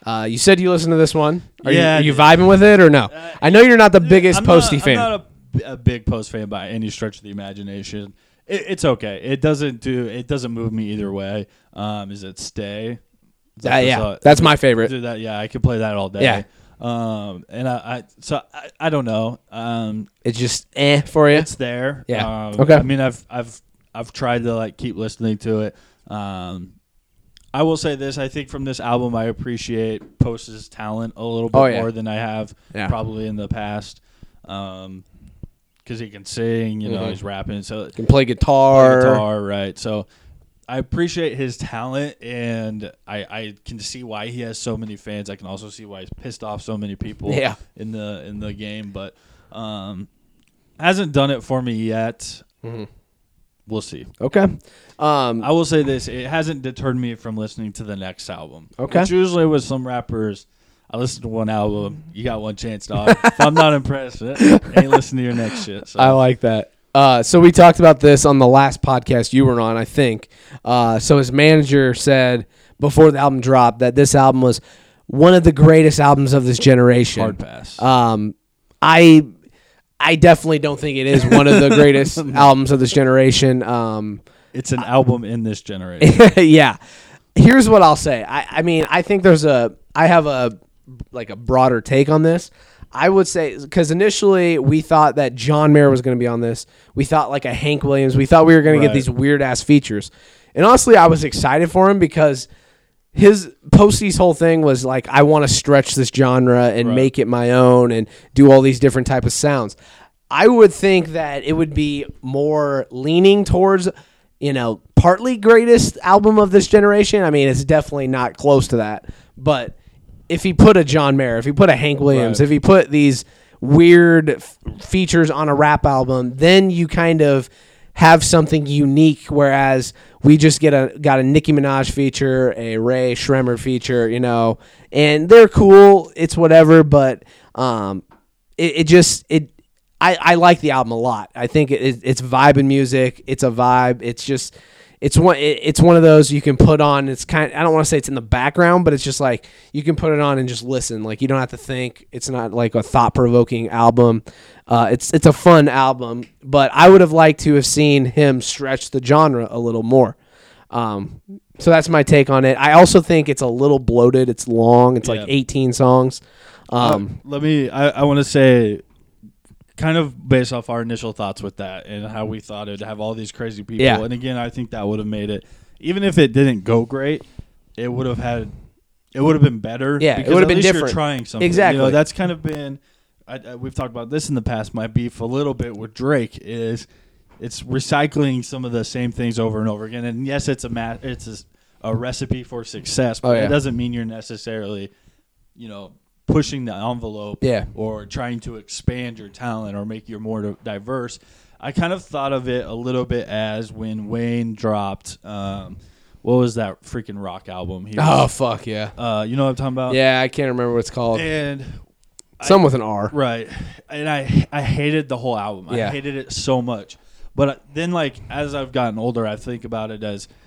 Uh, you said you listened to this one. Are yeah, you, are you vibing with it or no? Uh, I know you're not the dude, biggest I'm Posty not, fan. I'm not a, a big Post fan by any stretch of the imagination. It, it's okay. It doesn't do. It doesn't move me either way. Um, is it Stay? Is that, uh, yeah, uh, that's my favorite. Dude, that, yeah, I could play that all day. Yeah. Um, and I, I so I, I don't know. Um, it's just eh for you. It's there. Yeah. Um, okay. I mean, I've I've I've tried to like keep listening to it. Um. I will say this. I think from this album, I appreciate Post's talent a little bit oh, yeah. more than I have yeah. probably in the past, because um, he can sing. You know, mm-hmm. he's rapping, so he can play guitar. Play guitar, right? So I appreciate his talent, and I, I can see why he has so many fans. I can also see why he's pissed off so many people yeah. in the in the game, but um, hasn't done it for me yet. Mm-hmm. We'll see. Okay. Um, I will say this. It hasn't deterred me from listening to the next album. Okay. Which usually with some rappers, I listen to one album. You got one chance, dog. If I'm not impressed, I ain't listening to your next shit. So. I like that. Uh, so we talked about this on the last podcast you were on, I think. Uh, so his manager said before the album dropped that this album was one of the greatest albums of this generation. Hard pass. Um, I... I definitely don't think it is one of the greatest albums of this generation. Um, it's an I, album in this generation. Yeah. Here's what I'll say. I, I mean, I think there's a, I have a, like a broader take on this. I would say, because initially we thought that John Mayer was going to be on this. We thought like a Hank Williams. We thought we were going right. to get these weird ass features. And honestly, I was excited for him because his Posty's whole thing was like, I want to stretch this genre and right. make it my own and do all these different type of sounds. I would think that it would be more leaning towards, you know, partly greatest album of this generation. I mean, it's definitely not close to that. But if he put a John Mayer, if he put a Hank Williams, right. if he put these weird f- features on a rap album, then you kind of have something unique, whereas we just get a got a Nicki Minaj feature, a Rae Sremmurd feature, you know, and they're cool. It's whatever, but um, it, it just it. I, I like the album a lot. I think it, it, it's vibing music. It's a vibe. It's just it's one it, it's one of those you can put on. It's kind. I don't want to say it's in the background, but it's just like you can put it on and just listen. Like you don't have to think. It's not like a thought provoking album. Uh, it's it's a fun album, but I would have liked to have seen him stretch the genre a little more. Um, so that's my take on it. I also think it's a little bloated. It's long. It's yeah. like eighteen songs. Um, uh, let me. I, I want to say. Kind of based off our initial thoughts with that and how we thought it'd have all these crazy people. Yeah. And again, I think that would have made it, even if it didn't go great, it would have had, it would have been better. Yeah, it would have been different. You're trying something. Exactly. You know, that's kind of been, I, I, we've talked about this in the past. My beef a little bit with Drake is it's recycling some of the same things over and over again. And yes, it's a ma- it's a, a recipe for success, but oh, yeah. it doesn't mean you're necessarily, you know, pushing the envelope yeah. or trying to expand your talent or make you more diverse. I kind of thought of it a little bit as when Wayne dropped, um, what was that freaking rock album? He oh, was, fuck, yeah. Uh, you know what I'm talking about? Yeah, I can't remember what it's called. And Some I, with an R. Right. And I, I hated the whole album. Yeah. I hated it so much. But then, like, as I've gotten older, I think about it as –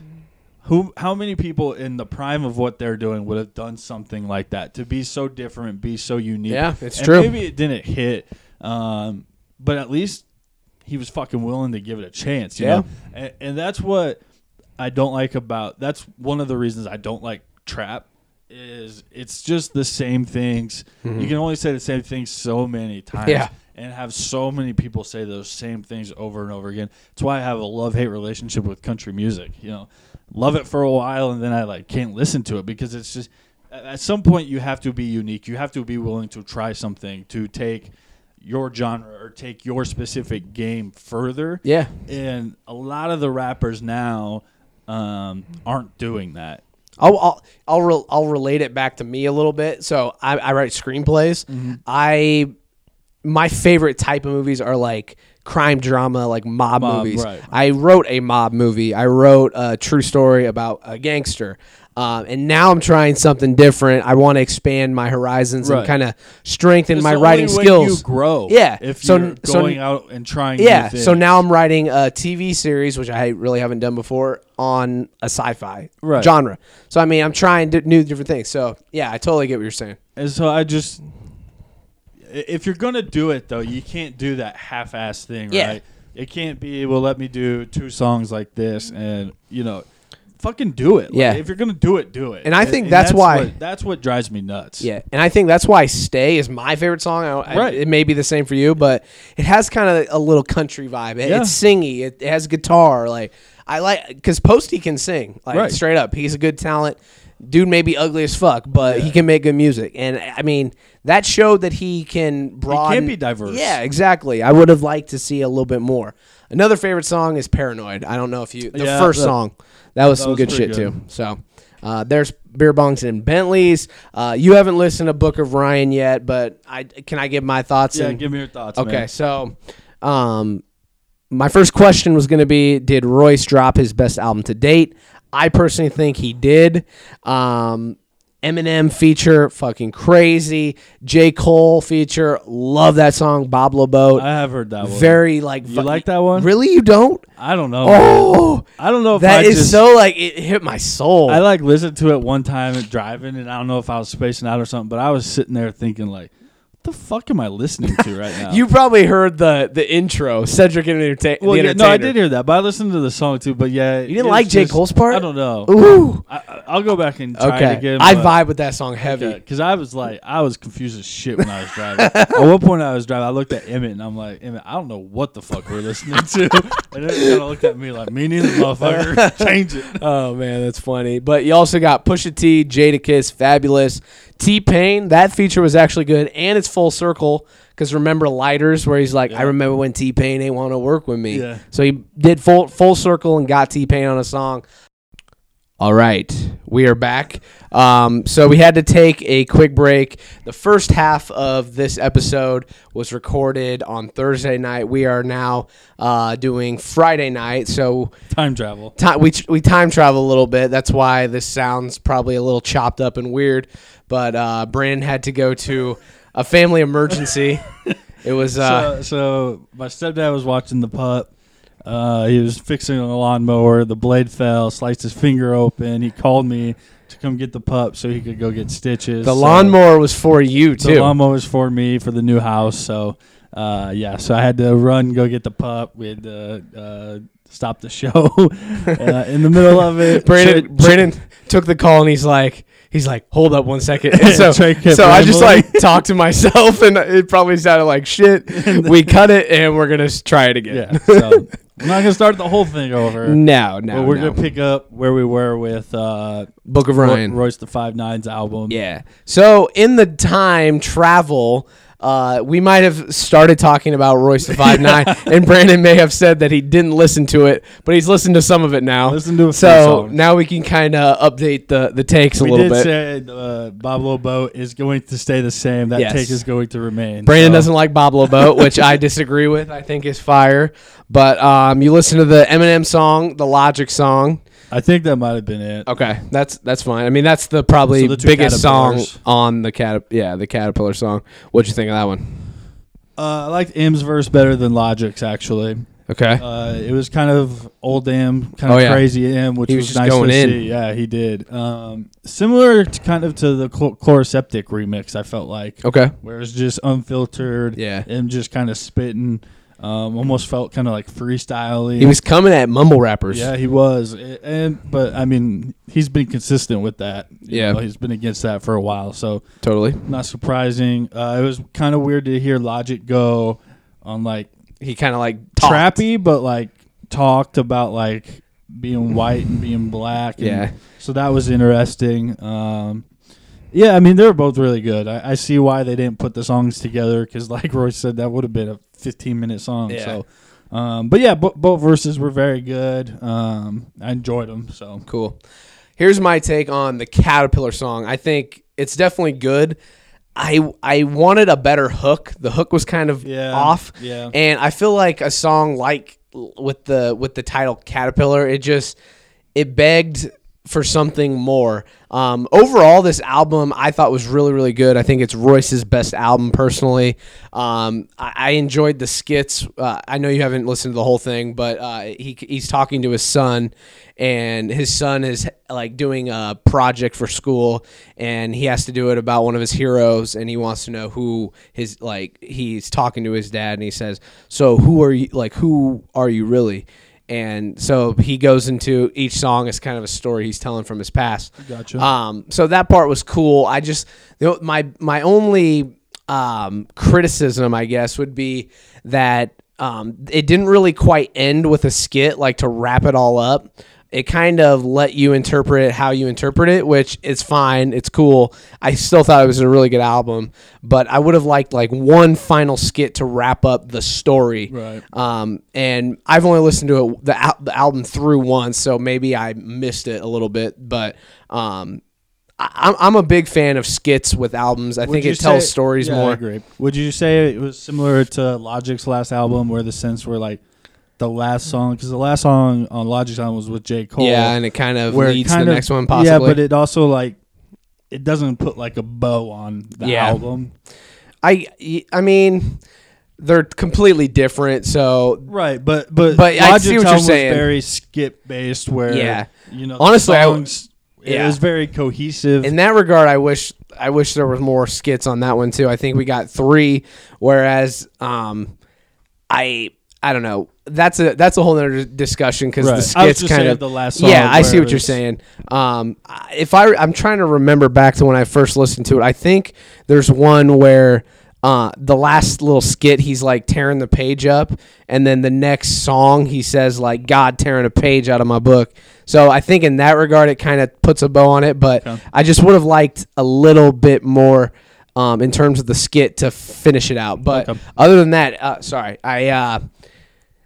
Who? How many people in the prime of what they're doing would have done something like that to be so different, be so unique? Yeah, it's and true. Maybe it didn't hit, um, but at least he was fucking willing to give it a chance. You yeah, know? And, and that's what I don't like about. That's one of the reasons I don't like trap. Is it's just the same things. Mm-hmm. You can only say the same things so many times. Yeah. And have so many people say those same things over and over again. That's why I have a love-hate relationship with country music. You know, love it for a while, and then I like can't listen to it because it's just at some point you have to be unique. You have to be willing to try something to take your genre or take your specific game further. Yeah. And a lot of the rappers now um, aren't doing that. I'll I'll I'll, re- I'll relate it back to me a little bit. So I, I write screenplays. Mm-hmm. I. My favorite type of movies are like crime drama, like mob, mob movies. Right. I wrote a mob movie. I wrote a true story about a gangster. Um, and now I'm trying something different. I want to expand my horizons right. and kind of strengthen it's my the writing only way skills. You grow, yeah. If so, you're going so, out and trying, yeah. new so now I'm writing a T V series, which I really haven't done before, on a sci-fi right. genre. So I mean, I'm trying new different things. So yeah, I totally get what you're saying. And so I just. If you're going to do it, though, you can't do that half-ass thing, yeah. right? It can't be, well, let me do two songs like this and, you know, fucking do it. Like, yeah. If you're going to do it, do it. And I think and, and that's, that's why... What, that's what drives me nuts. Yeah, and I think that's why Stay is my favorite song. I, right. I, it may be the same for you, but it has kind of a little country vibe. It, yeah. It's singy. It, it has guitar. Like I like... Because Posty can sing, like right. straight up. He's a good talent. Dude may be ugly as fuck, but yeah. he can make good music. And, I mean... That showed that he can broaden. He can be diverse. Yeah, exactly. I would have liked to see a little bit more. Another favorite song is Paranoid. I don't know if you... The yeah, first the, song. That was that some was good shit, good. too. So, uh, there's Beer Bongs and Bentleys. Uh, you haven't listened to Book of Ryan yet, but I can I give my thoughts? Yeah, and, give me your thoughts, Okay, man. so... Um, my first question was going to be, did Royce drop his best album to date? I personally think he did. Um... Eminem feature, fucking crazy. J. Cole feature, love that song. Bob Boat. I have heard that one. Very like. You fu- like that one? Really, you don't? I don't know. Oh, man. I don't know. If that I is just, so like it hit my soul. I like listened to it one time and driving, and I don't know if I was spacing out or something, but I was sitting there thinking like, what the fuck am I listening to right now? You probably heard the the intro, Cedric and Entertain- well, the Entertainer. No, I did hear that, but I listened to the song too. But yeah, you didn't like J. Just, Cole's part? I don't know. Ooh, I, I'll go back and try okay. it again. I vibe with that song heavy because I was like, I was confused as shit when I was driving. At one point, I was driving. I looked at Emmett and I'm like, Emmett, I don't know what the fuck we're listening to. And Emmett kind of looked at me like, me neither, motherfucker. Change it. Oh man, that's funny. But you also got Pusha T, Jadakiss, Fabulous. T-Pain, that feature was actually good, and it's full circle, because remember Lighters, where he's like, yeah. I remember when T-Pain ain't want to work with me. Yeah. So he did full full circle and got T-Pain on a song. All right, we are back. Um, so we had to take a quick break. The first half of this episode was recorded on Thursday night. We are now uh, doing Friday night. So time travel. Ti- we we time travel a little bit. That's why this sounds probably a little chopped up and weird. But uh, Brandon had to go to a family emergency. It was uh, so, so my stepdad was watching the pup. Uh, he was fixing a lawnmower. The blade fell, sliced his finger open. He called me to come get the pup so he could go get stitches. The so lawnmower was for you too. The lawnmower was for me for the new house. So uh, yeah, so I had to run go get the pup. We had to uh, stop the show uh, in the middle of it. Brandon, should, Brandon should, took the call and he's like. He's like, hold up one second. And so so rambling. I just like talked to myself, and it probably sounded like shit. We cut it, and we're gonna try it again. Yeah, so I'm not gonna start the whole thing over. No, no. But we're no. gonna pick up where we were with uh, Book of Ryan, Royce da five nine's album. Yeah. So in the time travel. Uh, we might have started talking about Royce da five nine, and Brandon may have said that he didn't listen to it, but he's listened to some of it now. Listen to a so now we can kind of update the, the takes we a little bit. We did say uh, Bob Lobo is going to stay the same. That yes. take is going to remain. Brandon so. doesn't like Bob Lobo, which I disagree with. I think is fire. But um, you listen to the Eminem song, the Logic song. I think that might have been it. Okay, that's that's fine. I mean, that's the probably so the biggest song on the cat. Yeah, the Caterpillar song. What'd you think of that one? Uh, I liked M's verse better than Logic's, actually. Okay. Uh, it was kind of old M, kind oh, of yeah. crazy M, which he was, was nice going to in. see. Yeah, he did. Um, similar to kind of to the Chloroseptic remix, I felt like. Okay. Where it was just unfiltered. Yeah. M just kind of spitting. Um, almost felt kind of like freestyle-y. He was coming at mumble rappers. Yeah, he was. And but I mean, he's been consistent with that. You yeah, know, he's been against that for a while. So totally not surprising. Uh, it was kind of weird to hear Logic go on like he kind of like talked. trappy, but like talked about like being white and being black. And yeah, so that was interesting. Um, yeah, I mean they were both really good. I, I see why they didn't put the songs together because, like Royce said, that would have been a fifteen minute song. Yeah. So um but yeah, bo- both verses were very good. um I enjoyed them. So cool. Here's my take on the Caterpillar song. I think it's definitely good. I i wanted a better hook. The hook was kind of yeah, off yeah and I feel like a song like with the with the title Caterpillar, it just it begged for something more. Um, overall, this album I thought was really, really good. I think it's Royce's best album personally. Um, I, I enjoyed the skits. Uh, I know you haven't listened to the whole thing, but uh, he he's talking to his son, and his son is like doing a project for school, and he has to do it about one of his heroes, and he wants to know who his like. He's talking to his dad, and he says, "So who are you? Like, who are you really?" And so he goes into each song as kind of a story he's telling from his past. Gotcha. Um, so that part was cool. I just, you know, my my only um, criticism, I guess, would be that um, it didn't really quite end with a skit, like to wrap it all up. It kind of let you interpret how you interpret it, which is fine. It's cool. I still thought it was a really good album, but I would have liked like one final skit to wrap up the story. Right. Um, and I've only listened to it, the, the album through once, so maybe I missed it a little bit. But um, I, I'm a big fan of skits with albums. I would think it tells say, stories yeah, more. I agree. Would you say it was similar to Logic's last album, where the sense were like, the last song, because the last song on Logic's album was with J. Cole. Yeah, and it kind of leads to the next one, possibly. Yeah, but it also, like, it doesn't put, like, a bow on the yeah. album. I I mean, they're completely different, so... Right, but, but, but Logic's I see what album you're saying. Was very skip-based, where, yeah. you know, honestly, the songs... I, It yeah. was very cohesive. In that regard, I wish I wish there was more skits on that one, too. I think we got three, whereas um, I... I don't know. That's a that's a whole other discussion because right. the skits kind of the last song. Yeah, I see what you're saying. Um, if I I'm trying to remember back to when I first listened to it. I think there's one where uh, the last little skit he's like tearing the page up, and then the next song he says like God tearing a page out of my book. So I think in that regard it kind of puts a bow on it. But okay. I just would have liked a little bit more. Um, in terms of the skit to finish it out. But okay. other than that, uh, sorry, I uh,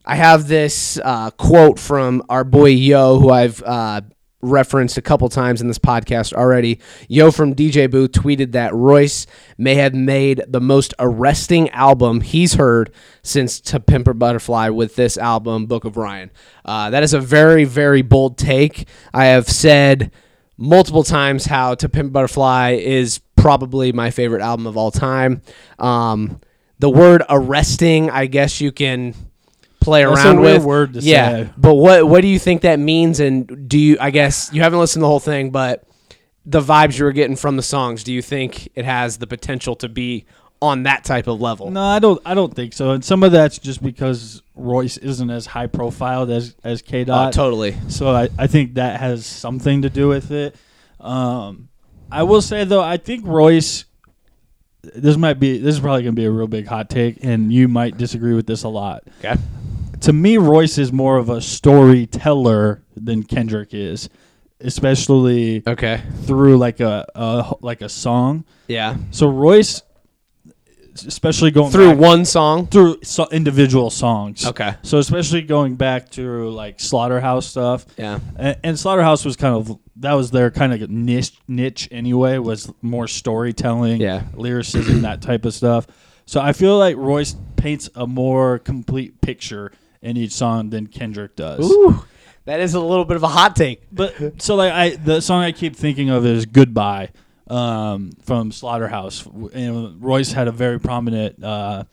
I have this uh, quote from our boy Yo, who I've uh, referenced a couple times in this podcast already. Yo from D J Boo tweeted that Royce may have made the most arresting album he's heard since To Pimp a Butterfly with this album, Book of Ryan. Uh, that is a very, very bold take. I have said multiple times how To Pimp a Butterfly is probably my favorite album of all time. Um, the word arresting, I guess you can play around That's a weird with. Word to yeah, say. But what what do you think that means? And do you? I guess you haven't listened to the whole thing, but the vibes you were getting from the songs, do you think it has the potential to be on that type of level? No, I don't. I don't think so. And some of that's just because Royce isn't as high profiled as as K Dot. Uh, totally. So I, I think that has something to do with it. Um, I will say though, I think Royce. This might be. This is probably going to be a real big hot take, and you might disagree with this a lot. Okay. To me, Royce is more of a storyteller than Kendrick is, especially okay. through like a, a like a song. Yeah. So Royce, especially going through back, one song, through so individual songs. Okay. So especially going back to like Slaughterhouse stuff. Yeah. And, and Slaughterhouse was kind of that was their kind of niche niche anyway, was more storytelling, yeah, lyricism, that type of stuff. So I feel like Royce paints a more complete picture in each song than Kendrick does. Ooh, that is a little bit of a hot take. But so like I, the song I keep thinking of is "Goodbye" um, from Slaughterhouse, and Royce had a very prominent uh,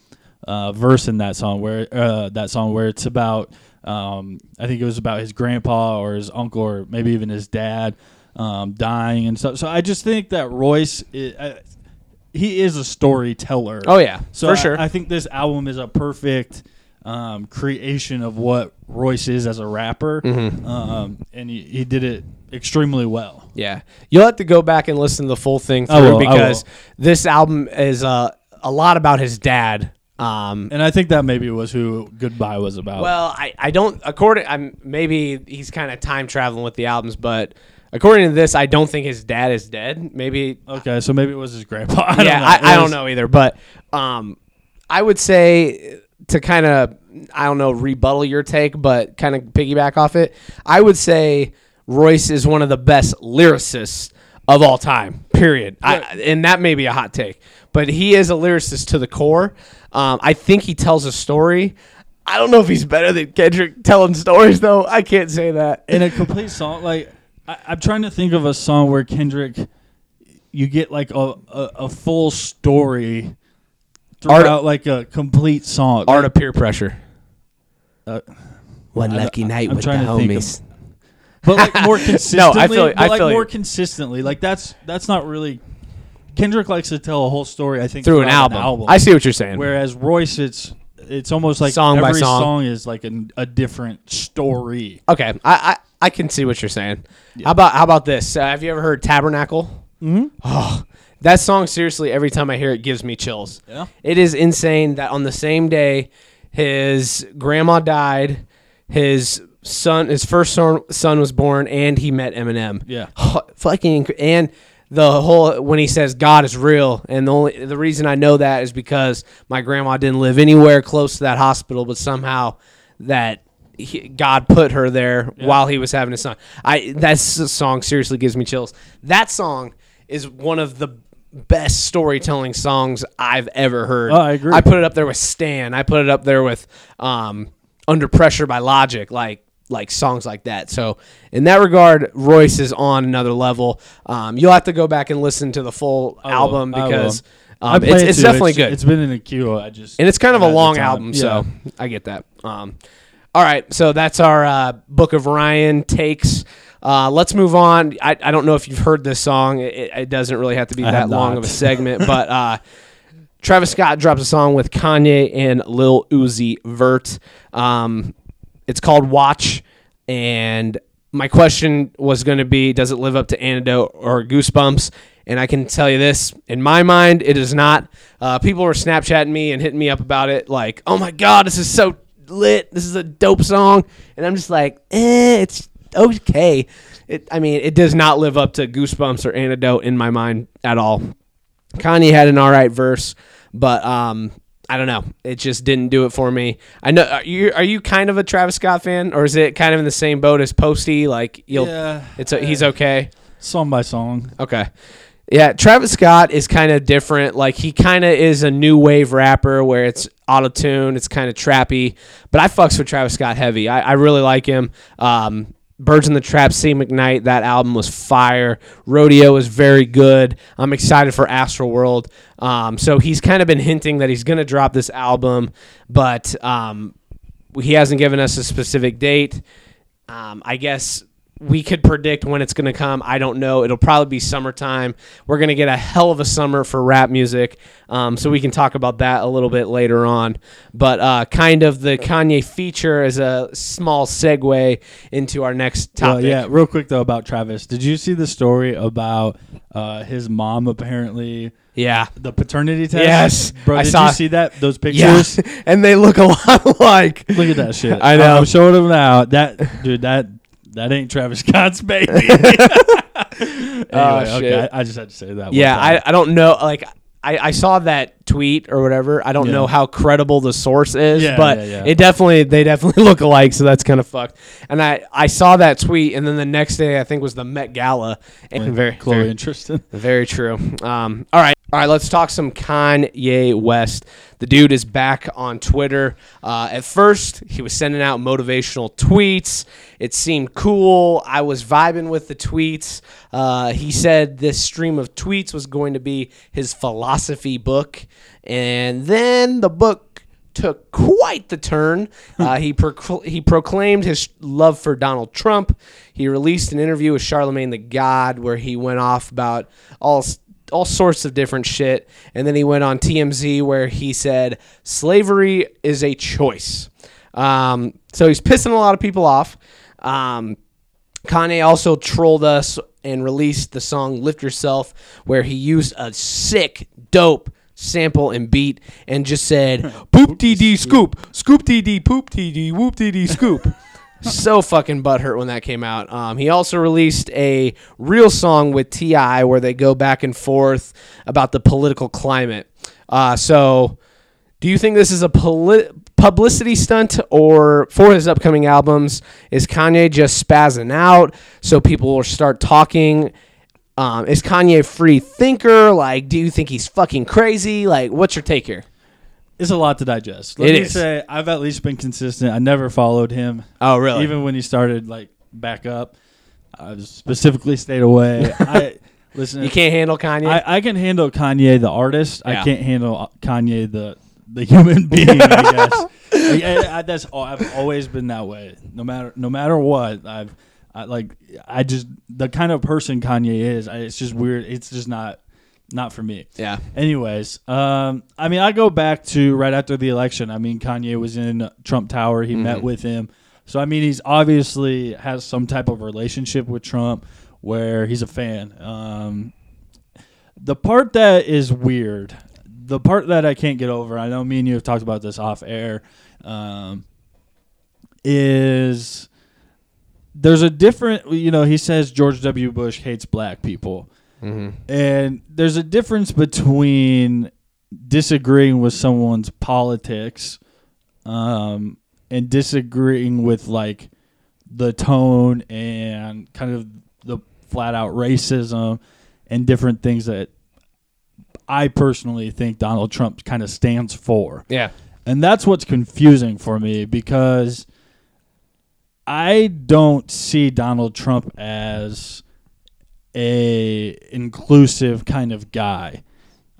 uh, verse in that song where uh, that song where it's about um, I think it was about his grandpa or his uncle or maybe even his dad um, dying and stuff. So I just think that Royce. Is, I, He is a storyteller. Oh, yeah, so for I, sure. I think this album is a perfect um, creation of what Royce is as a rapper, mm-hmm. um, and he, he did it extremely well. Yeah. You'll have to go back and listen to the full thing through will, because this album is uh, a lot about his dad. Um, and I think that maybe was who Goodbye was about. Well, I, I don't – according, I'm, maybe he's kind of time traveling with the albums, but – according to this, I don't think his dad is dead. Maybe. Okay, so maybe it was his grandpa. I yeah, don't know. I, I don't know either. But um, I would say to kind of, I don't know, rebuttal your take, but kind of piggyback off it, I would say Royce is one of the best lyricists of all time, period. Right. I, and that may be a hot take. But he is a lyricist to the core. Um, I think he tells a story. I don't know if he's better than Kendrick telling stories, though. I can't say that. In a complete song, like... I, I'm trying to think of a song where Kendrick, you get like a, a, a full story throughout Art, like a complete song. Art of Peer Pressure. Uh, One lucky I, night I'm with the homies. Of, but like more consistently. No, I feel, you, I feel like you. More consistently. Like that's that's not really. Kendrick likes to tell a whole story. I think through an album. an album. I see what you're saying. Whereas Royce, it's. It's almost like song every by song. song is like a, a different story. Okay, I, I I can see what you're saying. Yeah. How about how about this? Uh, have you ever heard Tabernacle? Mm-hmm. Oh, that song seriously. Every time I hear it, gives me chills. Yeah, it is insane that on the same day, his grandma died, his son, his first son, son was born, and he met Eminem. Yeah, oh, fucking and. The whole when he says God is real, and the only the reason I know that is because my grandma didn't live anywhere close to that hospital, but somehow that he, God put her there yeah. while he was having his son. I that song seriously gives me chills. That song is one of the best storytelling songs I've ever heard. Oh, I agree. I put it up there with Stan. I put it up there with um, Under Pressure by Logic. Like. like songs like that. So in that regard, Royce is on another level. Um, you'll have to go back and listen to the full I album will, because um, it's, it it's definitely it's, good. It's been in the queue. I just, and it's kind of a long album. Yeah. So I get that. Um, all right. So that's our uh, Book of Ryan takes. Uh, let's move on. I, I don't know if you've heard this song. It, it doesn't really have to be I that long of a segment, but uh, Travis Scott drops a song with Kanye and Lil Uzi Vert. Um, It's called Watch, and my question was going to be, does it live up to Antidote or Goosebumps? And I can tell you this, in my mind, it is not. Uh, people were Snapchatting me and hitting me up about it, like, oh my God, this is so lit. This is a dope song. And I'm just like, eh, it's okay. It, I mean, it does not live up to Goosebumps or Antidote in my mind at all. Kanye had an all right verse, but... um I don't know. It just didn't do it for me. I know. Are you are you kind of a Travis Scott fan, or is it kind of in the same boat as Posty? Like you'll, yeah, it's a, yeah. he's okay. Song by song. Okay. Yeah, Travis Scott is kind of different. Like he kind of is a new wave rapper where it's auto tune. It's kind of trappy, but I fucks with Travis Scott heavy. I, I really like him. Um, Birds in the Trap, C. McKnight, that album was fire. Rodeo is very good. I'm excited for Astroworld. Um, so he's kind of been hinting that he's going to drop this album, but um, he hasn't given us a specific date. Um, I guess we could predict when it's going to come. I don't know. It'll probably be summertime. We're going to get a hell of a summer for rap music, um, so we can talk about that a little bit later on. But uh, kind of the Kanye feature is a small segue into our next topic. Well, yeah, real quick, though, about Travis. Did you see the story about uh, his mom apparently... Yeah. The paternity test? Yes. Bro, I did saw. you see that? Those pictures? Yeah. And they look a lot alike. Look at that shit. I know. I'm showing them now. That, dude, that... That ain't Travis Scott's baby. anyway, oh, shit. Okay. I, I just had to say that. Yeah, I, I don't know. Like, I, I saw that tweet or whatever. I don't yeah. know how credible the source is, yeah, but yeah, yeah. it definitely they definitely look alike, so that's kind of fucked. And I, I saw that tweet, and then the next day, I think, was the Met Gala. And like, very, Chloe very interesting. Very true. Um, all right. All right, let's talk some Kanye West. The dude is back on Twitter. Uh, at first, he was sending out motivational tweets. It seemed cool. I was vibing with the tweets. Uh, he said this stream of tweets was going to be his philosophy book. And then the book took quite the turn. Uh, he procl- he proclaimed his love for Donald Trump. He released an interview with Charlemagne the God where he went off about all... St- all sorts of different shit. And then he went on T M Z where he said, slavery is a choice. Um, so he's pissing a lot of people off. Um, Kanye also trolled us and released the song Lift Yourself, where he used a sick, dope sample and beat and just said, poop T D scoop, scoop T D, poop T D, whoop T D scoop. So fucking butthurt when that came out. Um, he also released a real song with T I where they go back and forth about the political climate. Uh, so do you think this is a poli- publicity stunt or for his upcoming albums? Is Kanye just spazzing out so people will start talking? Um, is Kanye a free thinker? Like, do you think he's fucking crazy? Like, what's your take here? It's a lot to digest. Let it me is. say I've at least been consistent. I never followed him. Oh, really? Even when he started like back up, I specifically stayed away. I listen. You can't handle Kanye. I, I can handle Kanye the artist. Yeah. I can't handle Kanye the the human being. I guess like, I, I, that's all. I've always been that way. No matter no matter what, I've I, like I just the kind of person Kanye is. I, it's just weird. It's just not. Not for me. Yeah. Anyways, um, I mean, I go back to right after the election. I mean, Kanye was in Trump Tower. He mm-hmm. met with him. So, I mean, he's obviously has some type of relationship with Trump where he's a fan. Um, the part that is weird, the part that I can't get over, I know me and you have talked about this off air, um, is there's a different, you know, he says George W. Bush hates black people. Mm-hmm. And there's a difference between disagreeing with someone's politics um, and disagreeing with like the tone and kind of the flat out racism and different things that I personally think Donald Trump kind of stands for. Yeah. And that's what's confusing for me because I don't see Donald Trump as a inclusive kind of guy.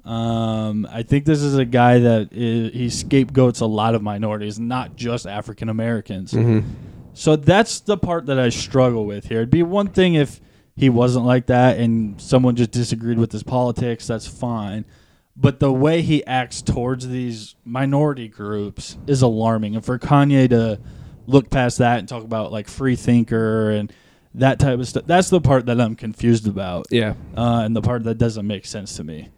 Um, I think this is a guy that is, he scapegoats a lot of minorities, not just African Americans. Mm-hmm. So that's the part that I struggle with here. It'd be one thing if he wasn't like that and someone just disagreed with his politics. That's fine. But the way he acts towards these minority groups is alarming. And for Kanye to look past that and talk about like free thinker and that type of stuff. That's the part that I'm confused about. Yeah. Uh, and the part that doesn't make sense to me.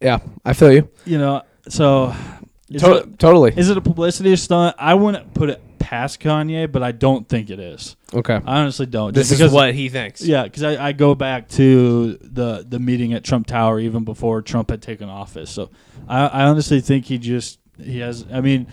Yeah, I feel you. You know, so... Is to- it, totally. Is it a publicity stunt? I wouldn't put it past Kanye, but I don't think it is. Okay. I honestly don't. This Just is because, what he thinks. Yeah, because I, I go back to the, the meeting at Trump Tower even before Trump had taken office. So I, I honestly think he just... He has... I mean...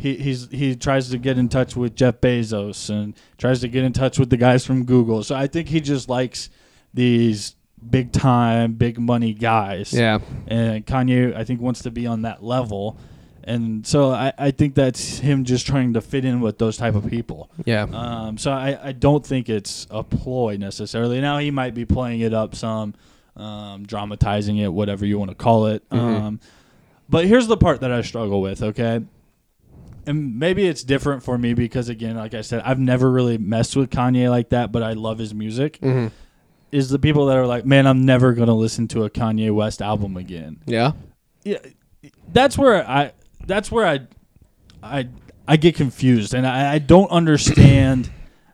He he's he tries to get in touch with Jeff Bezos and tries to get in touch with the guys from Google. So I think he just likes these big time, big money guys. Yeah. And Kanye, I think, wants to be on that level. And so I, I think that's him just trying to fit in with those type of people. Yeah. Um. So I, I don't think it's a ploy necessarily. Now he might be playing it up some, um, dramatizing it, whatever you want to call it. Mm-hmm. Um, but here's the part that I struggle with, okay? And maybe it's different for me because, again, like I said, I've never really messed with Kanye like that, but I love his music. Mm-hmm. Is the people that are like, man, I'm never going to listen to a Kanye West album again. Yeah. Yeah. That's where I... That's where I, I, I get confused, and I, I don't understand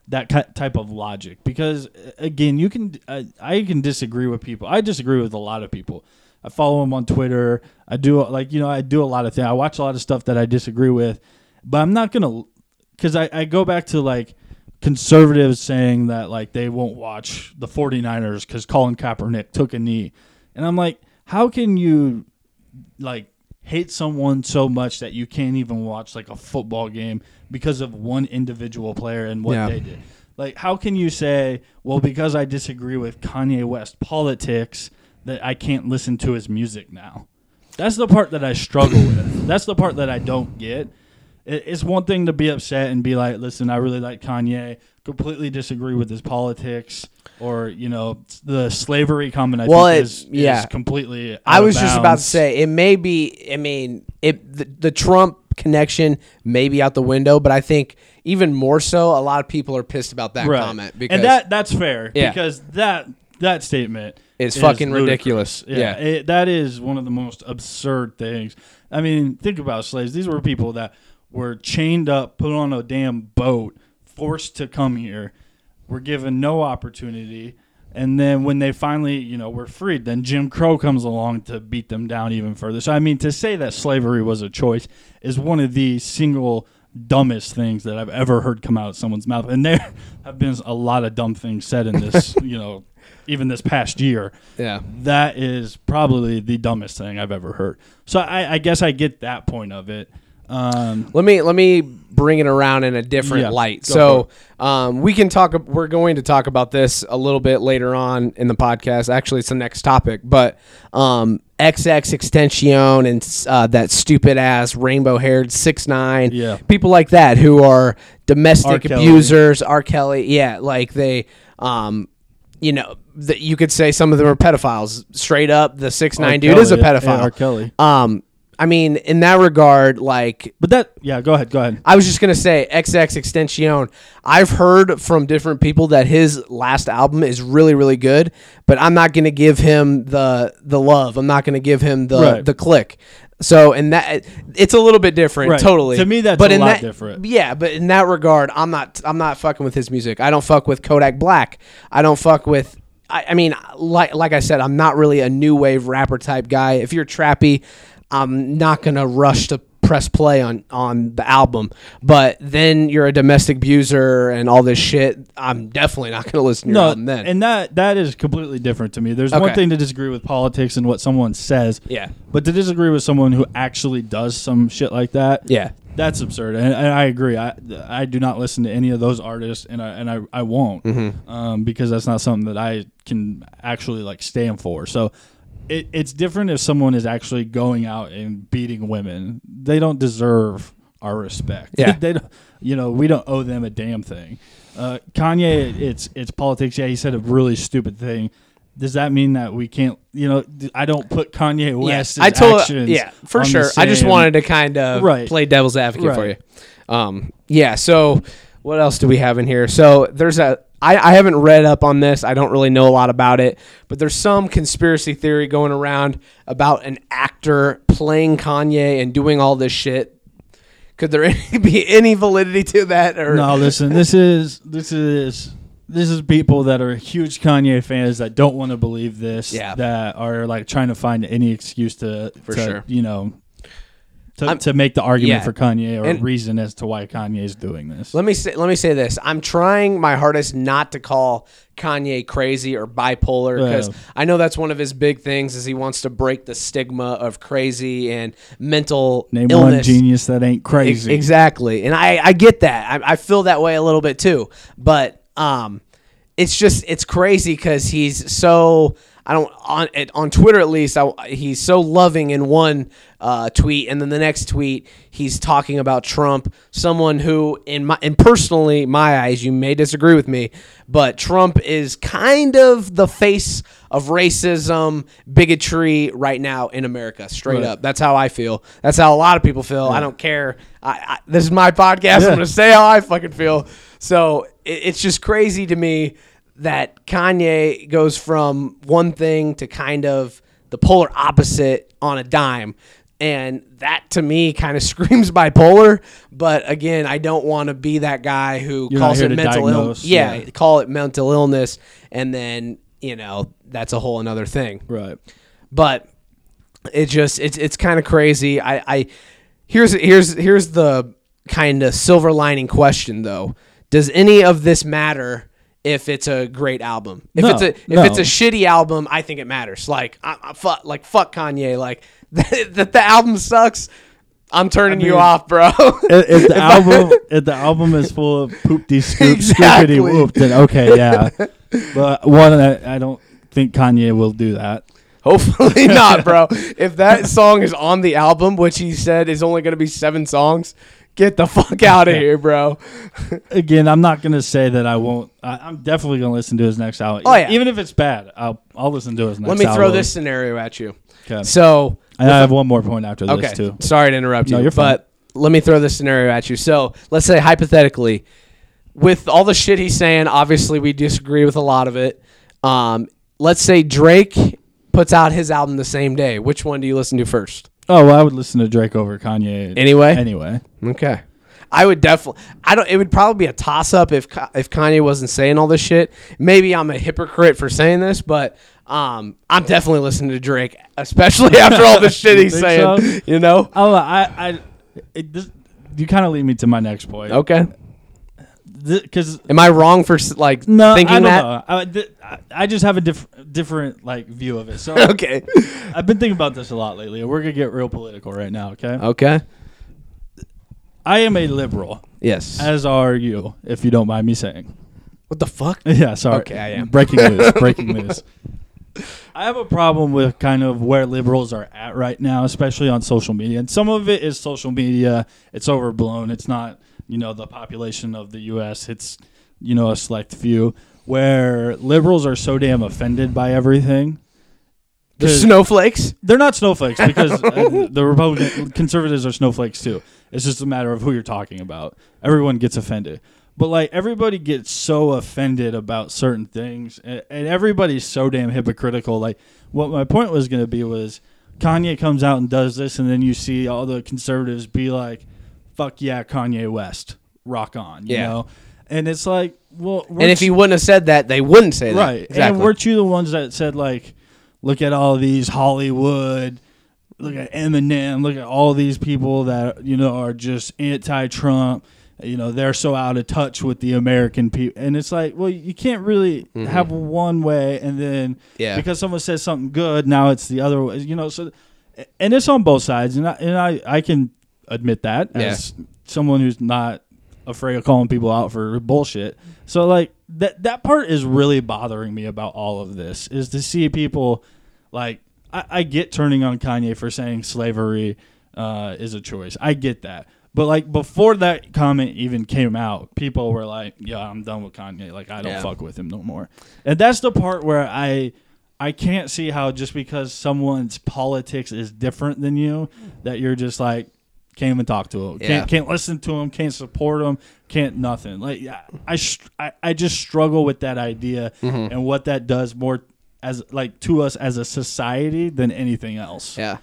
that type of logic because, again, you can I, I can disagree with people. I disagree with a lot of people. I follow them on Twitter. I do like you know I do a lot of things. I watch a lot of stuff that I disagree with, but I'm not gonna because I, I go back to like conservatives saying that like they won't watch the 49ers because Colin Kaepernick took a knee, and I'm like, how can you like hate someone so much that you can't even watch like a football game because of one individual player and what yeah. they did? Like, how can you say, well, because I disagree with Kanye West politics that I can't listen to his music now? That's the part that I struggle with. That's the part that I don't get. It's one thing to be upset and be like, listen, I really like Kanye, completely disagree with his politics, or, you know, the slavery comment I well, think it, is, yeah. is completely out I was of just about to say, it may be, I mean, it the, the Trump connection may be out the window, but I think even more so, a lot of people are pissed about that right. comment. Because, and that that's fair, yeah. because that that statement is fucking ludicrous. ridiculous. Yeah, yeah. It, that is one of the most absurd things. I mean, think about slaves. These were people that were chained up, put on a damn boat, forced to come here, were given no opportunity, and then when they finally, you know, were freed, then Jim Crow comes along to beat them down even further. So, I mean, to say that slavery was a choice is one of the single dumbest things that I've ever heard come out of someone's mouth. And there have been a lot of dumb things said in this, you know, even this past year. Yeah. That is probably the dumbest thing I've ever heard. So I, I guess I get that point of it. Um, let me let me bring it around in a different yeah, light. So um, we can talk. We're going to talk about this a little bit later on in the podcast. Actually, it's the next topic. But um, XXXTentacion and uh, that stupid ass rainbow haired six nine yeah. people like that who are domestic R. abusers. R. Kelly, yeah, like they, um, you know, that you could say some of them are pedophiles. Straight up, the six nine dude Kelly, is a pedophile. Yeah, R. Kelly. Um, I mean, in that regard, like... But that... Yeah, go ahead, go ahead. I was just going to say, XXXTentacion, I've heard from different people that his last album is really, really good, but I'm not going to give him the the love. I'm not going to give him the, right. the click. So, and that... It's a little bit different, right. totally. To me, that's but a in lot that, different. Yeah, but in that regard, I'm not I'm not fucking with his music. I don't fuck with Kodak Black. I don't fuck with... I, I mean, like like I said, I'm not really a new wave rapper type guy. If you're trappy... I'm not going to rush to press play on, on the album, but then you're a domestic abuser and all this shit. I'm definitely not going to listen to no, your album then. And that, that is completely different to me. There's okay. one thing to disagree with politics and what someone says, yeah. but to disagree with someone who actually does some shit like that, yeah, that's absurd. And, and I agree. I I do not listen to any of those artists, and I and I, I won't mm-hmm. um, because that's not something that I can actually like stand for. So It, it's different if someone is actually going out and beating women. They don't deserve our respect. Yeah. they don't, you know, we don't owe them a damn thing. Uh, Kanye, it's it's politics. Yeah, he said a really stupid thing. Does that mean that we can't, you know, I don't put Kanye West's yeah, I told, actions. Yeah, for sure. I just wanted to kind of right. play devil's advocate right. for you. Um, yeah, so what else do we have in here? So there's a... I haven't read up on this. I don't really know a lot about it, but there's some conspiracy theory going around about an actor playing Kanye and doing all this shit. Could there any, be any validity to that? Or? No, listen, this is this is this is people that are huge Kanye fans that don't want to believe this. Yeah. That are like trying to find any excuse to, for to, sure. you know. To, to make the argument yeah. for Kanye or and reason as to why Kanye is doing this. Let me say, let me say this. I'm trying my hardest not to call Kanye crazy or bipolar because yeah. I know that's one of his big things is he wants to break the stigma of crazy and mental Name illness. Name one genius that ain't crazy. E- exactly. And I, I get that. I, I feel that way a little bit too. But um, it's just it's crazy because he's so... I don't on on Twitter at least. I, he's so loving in one uh, tweet, and then the next tweet he's talking about Trump, someone who, in my and personally my eyes, you may disagree with me, but Trump is kind of the face of racism, bigotry right now in America. Straight right. up, that's how I feel. That's how a lot of people feel. Yeah. I don't care. I, I, this is my podcast. Yeah. I'm gonna say how I fucking feel. So it, it's just crazy to me that Kanye goes from one thing to kind of the polar opposite on a dime. And that, to me, kind of screams bipolar. But, again, I don't want to be that guy who You're calls it mental illness. Yeah, yeah, call it mental illness. And then, you know, that's a whole another thing. Right. But it just, it's it's kind of crazy. I, I here's here's here's the kind of silver lining question, though. Does any of this matter if it's a great album? If no, it's a if no. it's a shitty album, I think it matters. Like, I, I fuck, like fuck Kanye. Like that the, the album sucks. I'm turning I mean, you off, bro. If, if the album if the album is full of poopty scoop, exactly. scoopity whoop, then okay, yeah. But one, I, I don't think Kanye will do that. Hopefully not, bro. If that song is on the album, which he said is only going to be seven songs. Get the fuck out of here, bro. Again, I'm not going to say that I won't. I, I'm definitely going to listen to his next album. Oh, yeah. Even if it's bad, I'll I'll listen to his next album. Let me throw this scenario at you. Okay. So, and I have one more point after this, okay. too. Sorry to interrupt you. No, you're fine. But let me throw this scenario at you. So, let's say, hypothetically, with all the shit he's saying, obviously we disagree with a lot of it. Um, let's say Drake puts out his album the same day. Which one do you listen to first? Oh, well, I would listen to Drake over Kanye. Anyway? Anyway. Okay. I would definitely... I don't. It would probably be a toss-up if if Kanye wasn't saying all this shit. Maybe I'm a hypocrite for saying this, but um, I'm definitely listening to Drake, especially after all the shit he's saying. So? You know? Oh, I... I it, this, you kind of lead me to my next point. Okay. Because am I wrong for like no, thinking I don't that? Know. I, th- I just have a diff- different like view of it. So okay, I've been thinking about this a lot lately. We're gonna get real political right now. Okay. Okay. I am a liberal. Yes. As are you, if you don't mind me saying. What the fuck? Yeah. Sorry. Okay, I am breaking news. Breaking news. I have a problem with kind of where liberals are at right now, especially on social media. And some of it is social media. It's overblown. It's not. You know, the population of the U S, it's, you know, a select few, where liberals are so damn offended by everything. They're snowflakes? They're not snowflakes because the Republican conservatives are snowflakes too. It's just a matter of who you're talking about. Everyone gets offended. But, like, everybody gets so offended about certain things, and, and everybody's so damn hypocritical. Like, what my point was going to be was Kanye comes out and does this, and then you see all the conservatives be like, fuck yeah, Kanye West, rock on, you yeah. know? And it's like, well... And if he wouldn't have said that, they wouldn't say that. Right. Exactly. And weren't you the ones that said, like, look at all these Hollywood, look at Eminem, look at all these people that, you know, are just anti-Trump, you know, they're so out of touch with the American people. And it's like, well, you can't really mm-hmm. have one way, and then yeah. because someone says something good, now it's the other way, you know? So, and it's on both sides, and I, and I, I can... admit that as yeah. someone who's not afraid of calling people out for bullshit. So like that that part is really bothering me about all of this is to see people like I, I get turning on Kanye for saying slavery uh, is a choice. I get that. But like before that comment even came out, people were like, yeah, I'm done with Kanye. Like I don't yeah. fuck with him no more. And that's the part where I I can't see how just because someone's politics is different than you that you're just like, can't even talk to him. Can't, yeah. can't listen to him. Can't support him. Can't nothing. Like I, I, I just struggle with that idea mm-hmm. and what that does more as like to us as a society than anything else. Yeah.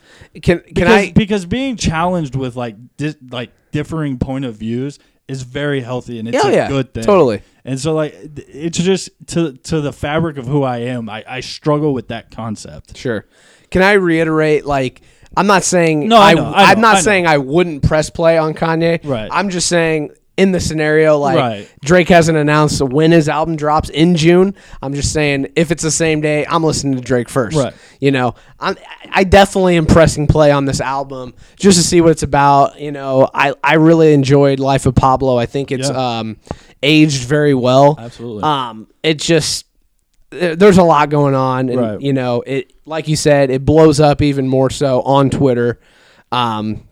Can can because, I because being challenged with like di- like differing point of views is very healthy and it's yeah, a yeah, good thing. Totally. And so like it's just to to the fabric of who I am. I, I struggle with that concept. Sure. Can I reiterate like? I'm not saying no, I, I, know, I know, I'm not I saying I wouldn't press play on Kanye. Right. I'm just saying in the scenario like right. Drake hasn't announced when his album drops in June. I'm just saying if it's the same day, I'm listening to Drake first. Right. You know, I'm, I definitely am pressing play on this album just to see what it's about. You know, I, I really enjoyed Life of Pablo. I think it's yeah. um, aged very well. Absolutely. Um, it just there's a lot going on, and right. you know, it, like you said, it blows up even more so on Twitter. Um,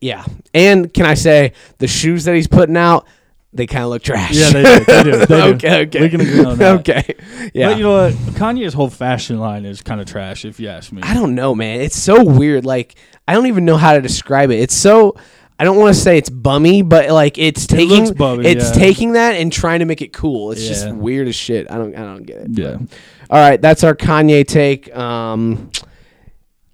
yeah, and can I say the shoes that he's putting out? They kind of look trash. Yeah, they do. They do. They do. okay, okay. We can agree on that. Okay. Yeah. But you know what? Kanye's whole fashion line is kind of trash, if you ask me. I don't know, man. It's so weird. Like, I don't even know how to describe it. It's so, I don't want to say it's bummy, but like it's taking it looks bummy, it's yeah. taking that and trying to make it cool. It's yeah. just weird as shit. I don't I don't get it. Yeah. But. All right, that's our Kanye take. Um,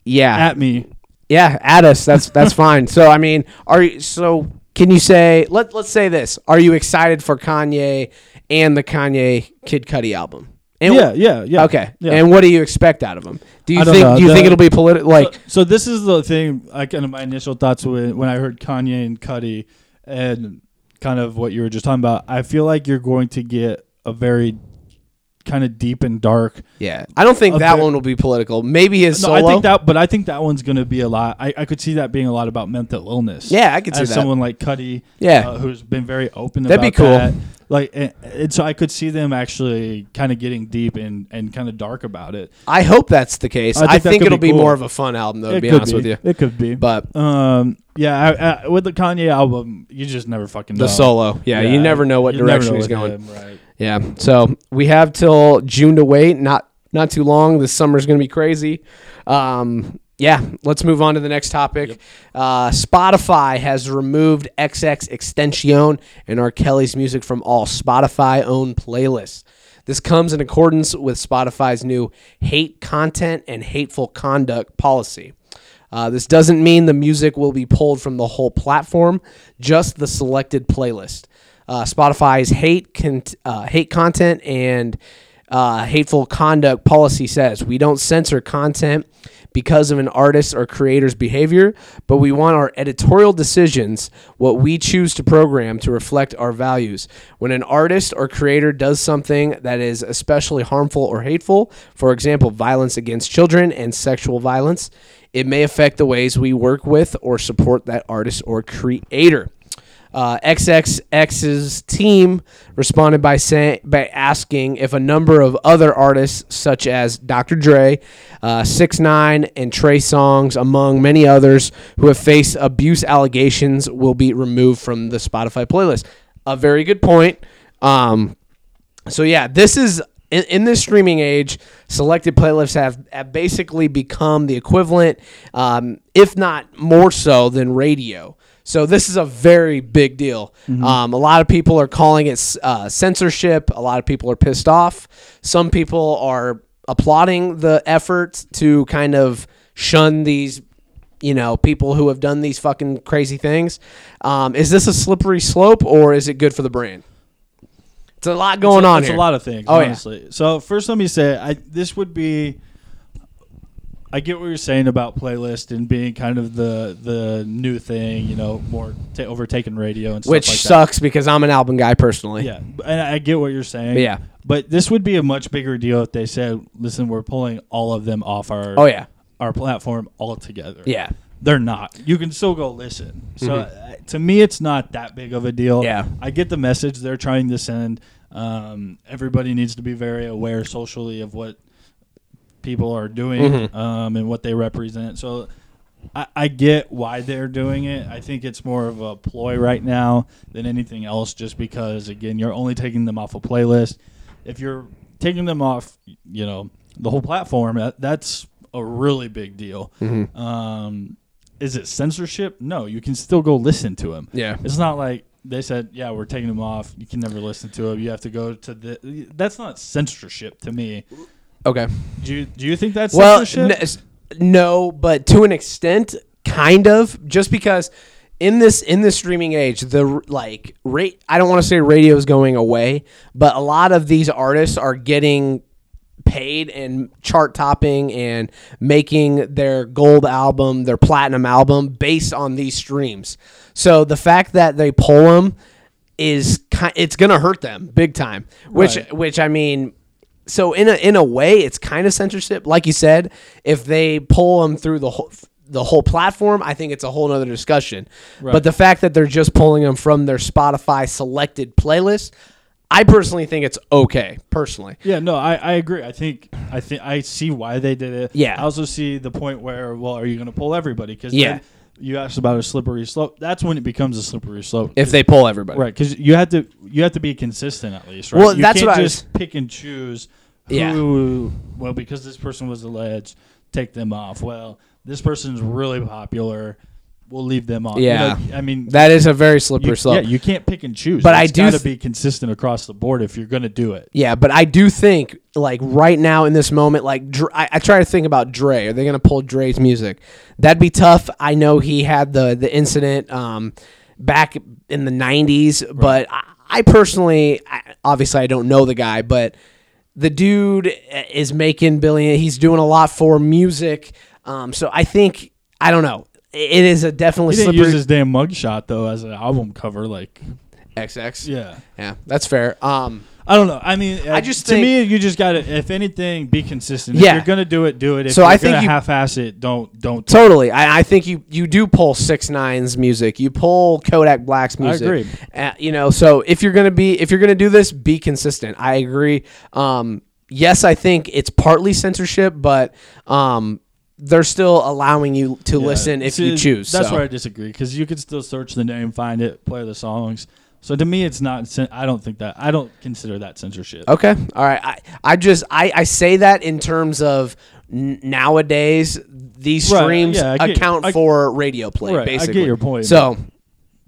yeah. At me. Yeah, at us. That's that's fine. So I mean, are you so? Can you say, let, let's say this. Are you excited for Kanye and the Kanye Kid Cudi album? And yeah, yeah, yeah. Okay. Yeah. And what do you expect out of him? Do you I think do you the, think it'll be political? Like, so, so this is the thing, I kind of my initial thoughts when, when I heard Kanye and Cudi and kind of what you were just talking about. I feel like you're going to get a very kind of deep and dark. Yeah. I don't think that very, one will be political. Maybe his no, solo. I think that, but I think that one's going to be a lot. I, I could see that being a lot about mental illness. Yeah, I could see that. As someone like Cudi, yeah. uh, who's been very open That'd about that. That'd be cool. That. Like, and, and so I could see them actually kind of getting deep and, and kind of dark about it. I hope that's the case. I think, I think it'll be, cool. be more of a fun album, though, it to be honest be. with you. It could be. But, um, yeah, I, I, with the Kanye album, you just never fucking know. The solo. Yeah, yeah you never know what direction know he's going. Him, right. Yeah, so we have till June to wait. Not not too long. This summer's going to be crazy. Um, yeah, let's move on to the next topic. Yep. Uh, Spotify has removed XXXTentacion and R. Kelly's music from all Spotify-owned playlists. This comes in accordance with Spotify's new hate content and hateful conduct policy. Uh, this doesn't mean the music will be pulled from the whole platform, just the selected playlist. Uh, Spotify's hate con- uh, hate content and uh, hateful conduct policy says we don't censor content because of an artist or creator's behavior, but we want our editorial decisions, what we choose to program, to reflect our values. When an artist or creator does something that is especially harmful or hateful, for example, violence against children and sexual violence, it may affect the ways we work with or support that artist or creator. Uh, XXX's team responded by saying by asking if a number of other artists, such as Doctor Dre, uh, six nine, and Trey Songz, among many others, who have faced abuse allegations, will be removed from the Spotify playlist. A very good point. Um, so yeah, this is in, in this streaming age, selected playlists have, have basically become the equivalent, um, if not more so than radio. So this is a very big deal. Mm-hmm. Um, a lot of people are calling it uh, censorship. A lot of people are pissed off. Some people are applauding the efforts to kind of shun these, you know, people who have done these fucking crazy things. Um, is this a slippery slope, or is it good for the brand? It's a lot going it's a, on it's here. It's a lot of things, oh, honestly. Yeah. So first let me say, I, this would be... I get what you're saying about playlist and being kind of the the new thing, you know, more t- overtaking radio and stuff Which like that. Which sucks because I'm an album guy personally. Yeah, and I get what you're saying. But yeah. But this would be a much bigger deal if they said, listen, we're pulling all of them off our oh, yeah. our platform altogether. Yeah. They're not. You can still go listen. So mm-hmm. to me, it's not that big of a deal. Yeah. I get the message they're trying to send. Um, everybody needs to be very aware socially of what people are doing mm-hmm. um, and what they represent. So I, I get why they're doing it. I think it's more of a ploy right now than anything else just because, again, you're only taking them off a playlist. If you're taking them off, you know, the whole platform, that, that's a really big deal. Mm-hmm. Um, is it censorship? No, you can still go listen to them. Yeah. It's not like they said, yeah, we're taking them off. You can never listen to them. You have to go to the... That's not censorship to me. Okay. Do you, do you think that's well, censorship? N- no, but to an extent, kind of. Just because in this in this streaming age, the like rate I don't want to say radio is going away, but a lot of these artists are getting paid and chart topping and making their gold album, their platinum album based on these streams. So the fact that they pull them is ki- it's going to hurt them big time. Which right. which I mean. So in a in a way, it's kind of censorship. Like you said, if they pull them through the whole, the whole platform, I think it's a whole other discussion. Right. But the fact that they're just pulling them from their Spotify selected playlist, I personally think it's okay. Personally, yeah, no, I, I agree. I think I think I see why they did it. Yeah, I also see the point where, well, are you going to pull everybody? Because yeah, then you asked about a slippery slope. That's when it becomes a slippery slope. If they pull everybody, right? Because you have to you have to be consistent at least, right? Well, you that's can't what just I was... pick and choose. Who, yeah. Well, because this person was alleged, take them off. Well, this person's really popular. We'll leave them on. Yeah, you know, I mean that is a very slippery slope. Yeah, you can't pick and choose. But it's I do got to be consistent across the board if you're going to do it. Yeah, but I do think like right now in this moment, like Dre, I, I try to think about Dre. Are they going to pull Dre's music? That'd be tough. I know he had the the incident um, back in the nineties, right. But I, I personally, I, obviously, I don't know the guy, but the dude is making billion. He's doing a lot for music. Um, so I think I don't know. It is a definitely slippery. He didn't use his damn mugshot though as an album cover, like X X. Yeah, yeah, that's fair. Um, I don't know. I mean, I just to think, me, you just got to, if anything, be consistent. Yeah. If you're gonna do it, do it. If so you're I think gonna you, half-ass it. Don't don't. Totally, I, I think you, you do pull six nine's music. You pull Kodak Black's music. I agree. Uh, you know, so if you're gonna be if you're gonna do this, be consistent. I agree. Um, yes, I think it's partly censorship, but um. They're still allowing you to yeah. listen if See, you choose. That's so. Where I disagree, because you can still search the name, find it, play the songs. So to me, it's not. I don't think that. I don't consider that censorship. Okay, all right. I, I just I, I say that in terms of n- nowadays these streams right. yeah, get, account I, for radio play. Right. Basically, I get your point. So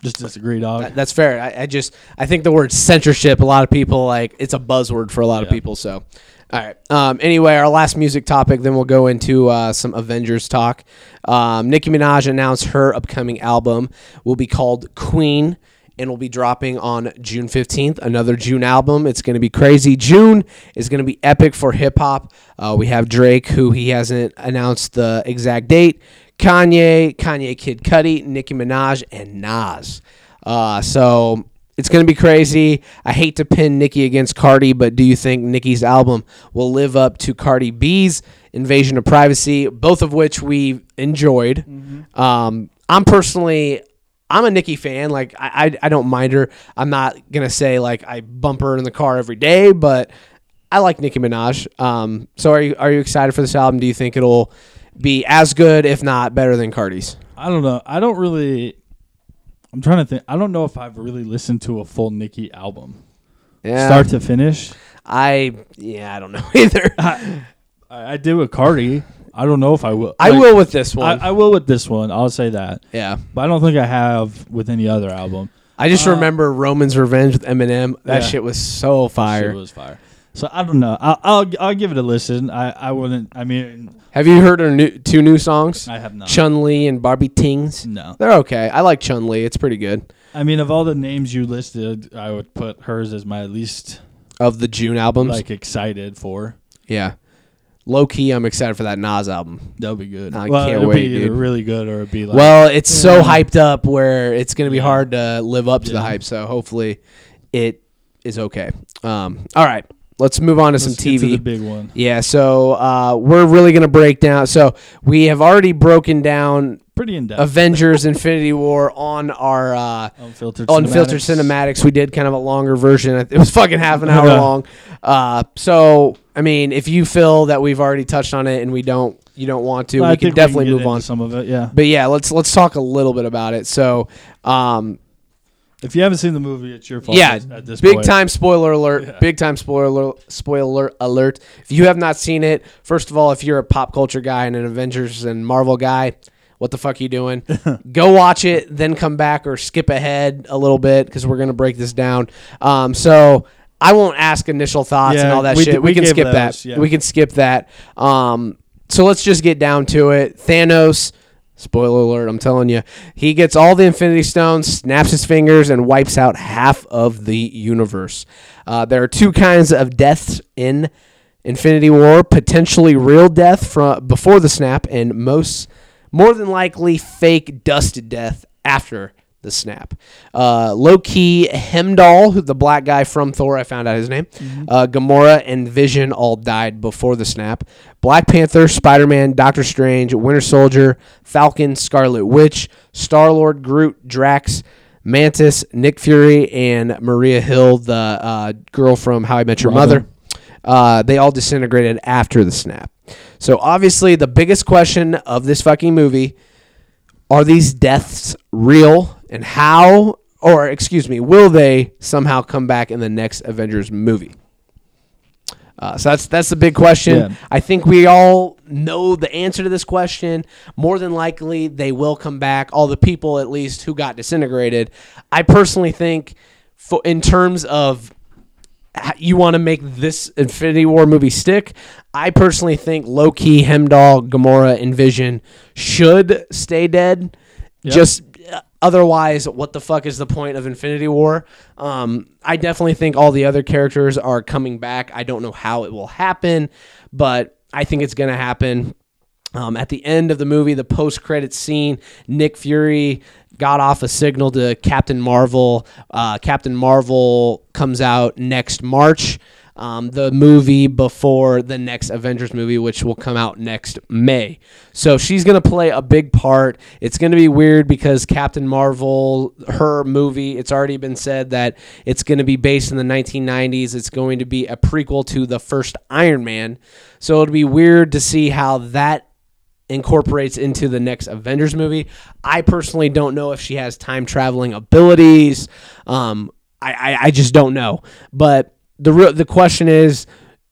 just disagree, dog. That, that's fair. I, I just I think the word censorship. A lot of people like it's a buzzword for a lot yeah. of people. So. All right. Um, anyway, our last music topic, then we'll go into uh, some Avengers talk. Um, Nicki Minaj announced her upcoming album will be called Queen and will be dropping on June fifteenth, another June album. It's going to be crazy. June is going to be epic for hip-hop. Uh, we have Drake, who he hasn't announced the exact date, Kanye, Kanye Kid Cudi, Nicki Minaj, and Nas. Uh, so... It's going to be crazy. I hate to pin Nicki against Cardi, but do you think Nicki's album will live up to Cardi B's Invasion of Privacy, both of which we enjoyed? Mm-hmm. Um, I'm personally, I'm a Nicki fan. Like, I, I, I don't mind her. I'm not going to say, like, I bump her in the car every day, but I like Nicki Minaj. Um, so are you, are you excited for this album? Do you think it'll be as good, if not better than Cardi's? I don't know. I don't really... I'm trying to think. I don't know if I've really listened to a full Nicki album, yeah. start to finish. I yeah, I don't know either. I, I did with Cardi. I don't know if I will. I like, will with this one. I, I will with this one. I'll say that. Yeah, but I don't think I have with any other album. I just uh, remember Roman's Revenge with Eminem. That yeah. shit was so fire. It was fire. So I don't know. I'll I'll, I'll give it a listen. I, I wouldn't. I mean, have you heard her new, two new songs? I have not. Chun-Li and Barbie Tings. No, they're okay. I like Chun-Li. It's pretty good. I mean, of all the names you listed, I would put hers as my least of the June albums. Like excited for. Yeah, low key. I'm excited for that Nas album. That'll be good. I well, can't it'll wait. Be either dude. Really good, or it'd be like. Well, it's yeah. so hyped up where it's gonna be yeah. hard to live up to yeah. the hype. So hopefully, it is okay. Um. All right. Let's move on to Let's some T V. Get to the big one. Yeah, so uh, we're really going to break down. So we have already broken down pretty in depth Avengers Infinity War on our uh, unfiltered, unfiltered cinematics. cinematics. We did kind of a longer version. It was fucking half an hour long. Uh, so, I mean, if you feel that we've already touched on it and we don't, you don't want to, well, we I can definitely we can move on some of it. Yeah, but yeah, let's let's talk a little bit about it. So. Um, If you haven't seen the movie, it's your fault. Yeah, at this big point. time spoiler alert. Yeah. Big time spoiler spoiler alert. If you have not seen it, first of all, if you're a pop culture guy and an Avengers and Marvel guy, what the fuck are you doing? Go watch it, then come back or skip ahead a little bit because we're going to break this down. Um, so I won't ask initial thoughts yeah, and all that we shit. D- we, we can skip those, that. Yeah. We can skip that. Um, so let's just get down to it. Thanos... Spoiler alert, I'm telling you. He gets all the Infinity Stones, snaps his fingers, and wipes out half of the universe. Uh, there are two kinds of deaths in Infinity War. Potentially real death from before the snap, and most, more than likely fake dust death after the snap. Uh, Loki, Heimdall, the black guy from Thor, I found out his name, mm-hmm. uh, Gamora, and Vision all died before the snap. Black Panther, Spider-Man, Doctor Strange, Winter Soldier, Falcon, Scarlet Witch, Star-Lord, Groot, Drax, Mantis, Nick Fury, and Maria Hill, the uh, girl from How I Met Your Robin. Mother. Uh, they all disintegrated after the snap. So obviously the biggest question of this fucking movie, are these deaths real? And how, or excuse me, will they somehow come back in the next Avengers movie? Uh, so that's that's the big question. Yeah. I think we all know the answer to this question. More than likely, they will come back. All the people, at least, who got disintegrated. I personally think, for, in terms of you want to make this Infinity War movie stick, I personally think Loki, Heimdall, Gamora, and Vision should stay dead. Yep. Just otherwise, what the fuck is the point of Infinity War? Um, I definitely think all the other characters are coming back. I don't know how it will happen, but I think it's going to happen. Um, at the end of the movie, the post-credits scene, Nick Fury got off a signal to Captain Marvel. Uh, Captain Marvel comes out next March, um, the movie before the next Avengers movie, which will come out next May. So she's going to play a big part. It's going to be weird because Captain Marvel, her movie, it's already been said that it's going to be based in the nineteen nineties. It's going to be a prequel to the first Iron Man. So it'll be weird to see how that incorporates into the next Avengers movie. I personally don't know if she has time traveling abilities. Um, I, I, I just don't know. But the real, the question is,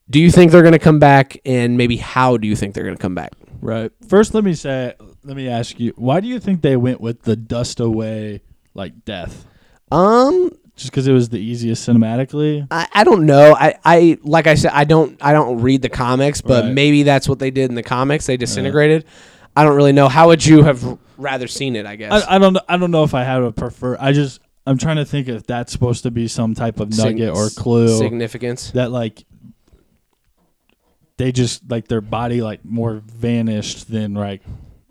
do you think they're going to come back, and maybe how do you think they're going to come back? Right. First, let me say, let me ask you, why do you think they went with the dust away like death? Um. Just because it was the easiest cinematically? I, I don't know. I, I like I said, I don't I don't read the comics, but right. Maybe that's what they did in the comics. They disintegrated. Right. I don't really know. How would you have rather seen it, I guess? I, I don't I don't know if I had a prefer. I just I'm trying to think if that's supposed to be some type of nugget Sign- or clue significance that like they just like their body like more vanished than like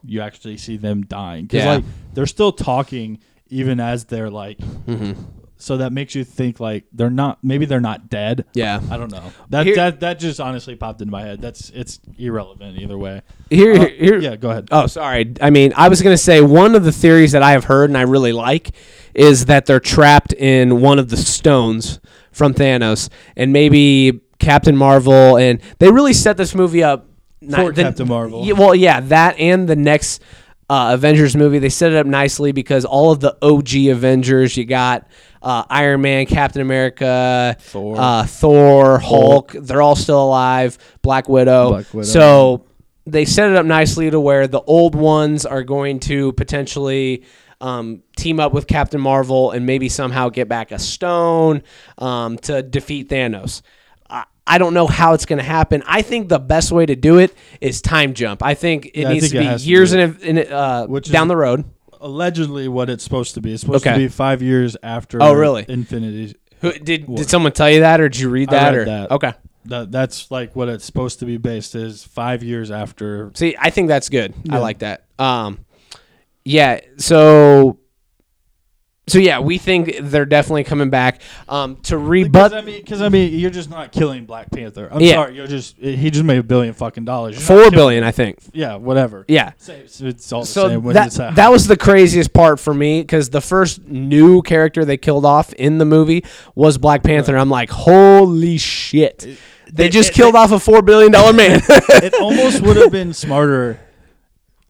you actually see them dying. Because yeah. like they're still talking even as they're like. Mm-hmm. So that makes you think like they're not, maybe they're not dead. Yeah, I don't know. That here, that that just honestly popped into my head. That's it's irrelevant either way. Here, uh, here, yeah, go ahead. Oh, sorry. I mean, I was gonna say one of the theories that I have heard and I really like is that they're trapped in one of the stones from Thanos, and maybe Captain Marvel, and they really set this movie up for the, Captain Marvel. Yeah, well, yeah, that and the next uh, Avengers movie, they set it up nicely because all of the O G Avengers you got. Uh, Iron Man, Captain America, Thor, uh, Thor Hulk, Hulk, they're all still alive, Black Widow. Black Widow. So they set it up nicely to where the old ones are going to potentially um, team up with Captain Marvel and maybe somehow get back a stone um, to defeat Thanos. I, I don't know how it's going to happen. I think the best way to do it is time jump. I think it yeah, needs think to be years to be. In, in, uh, down is- the road. Allegedly, what it's supposed to be. It's supposed okay. to be five years after oh, really? Infinity Who, did War. Did someone tell you that, or did you read that? I read or? That. Okay. That, that's like what it's supposed to be based is five years after. See, I think that's good. Yeah. I like that. Um, yeah, so... So, yeah, we think they're definitely coming back um, to rebut. Because, I mean, cause, I mean, you're just not killing Black Panther. I'm yeah. sorry. You're just He just made a billion fucking dollars. You're Four billion, I think. Yeah, whatever. Yeah. It's, it's all the so same. When that, it's that was the craziest part for me because the first new character they killed off in the movie was Black Panther. Right. I'm like, holy shit. It, they it, just it, killed it, off a four billion dollars man. It almost would have been smarter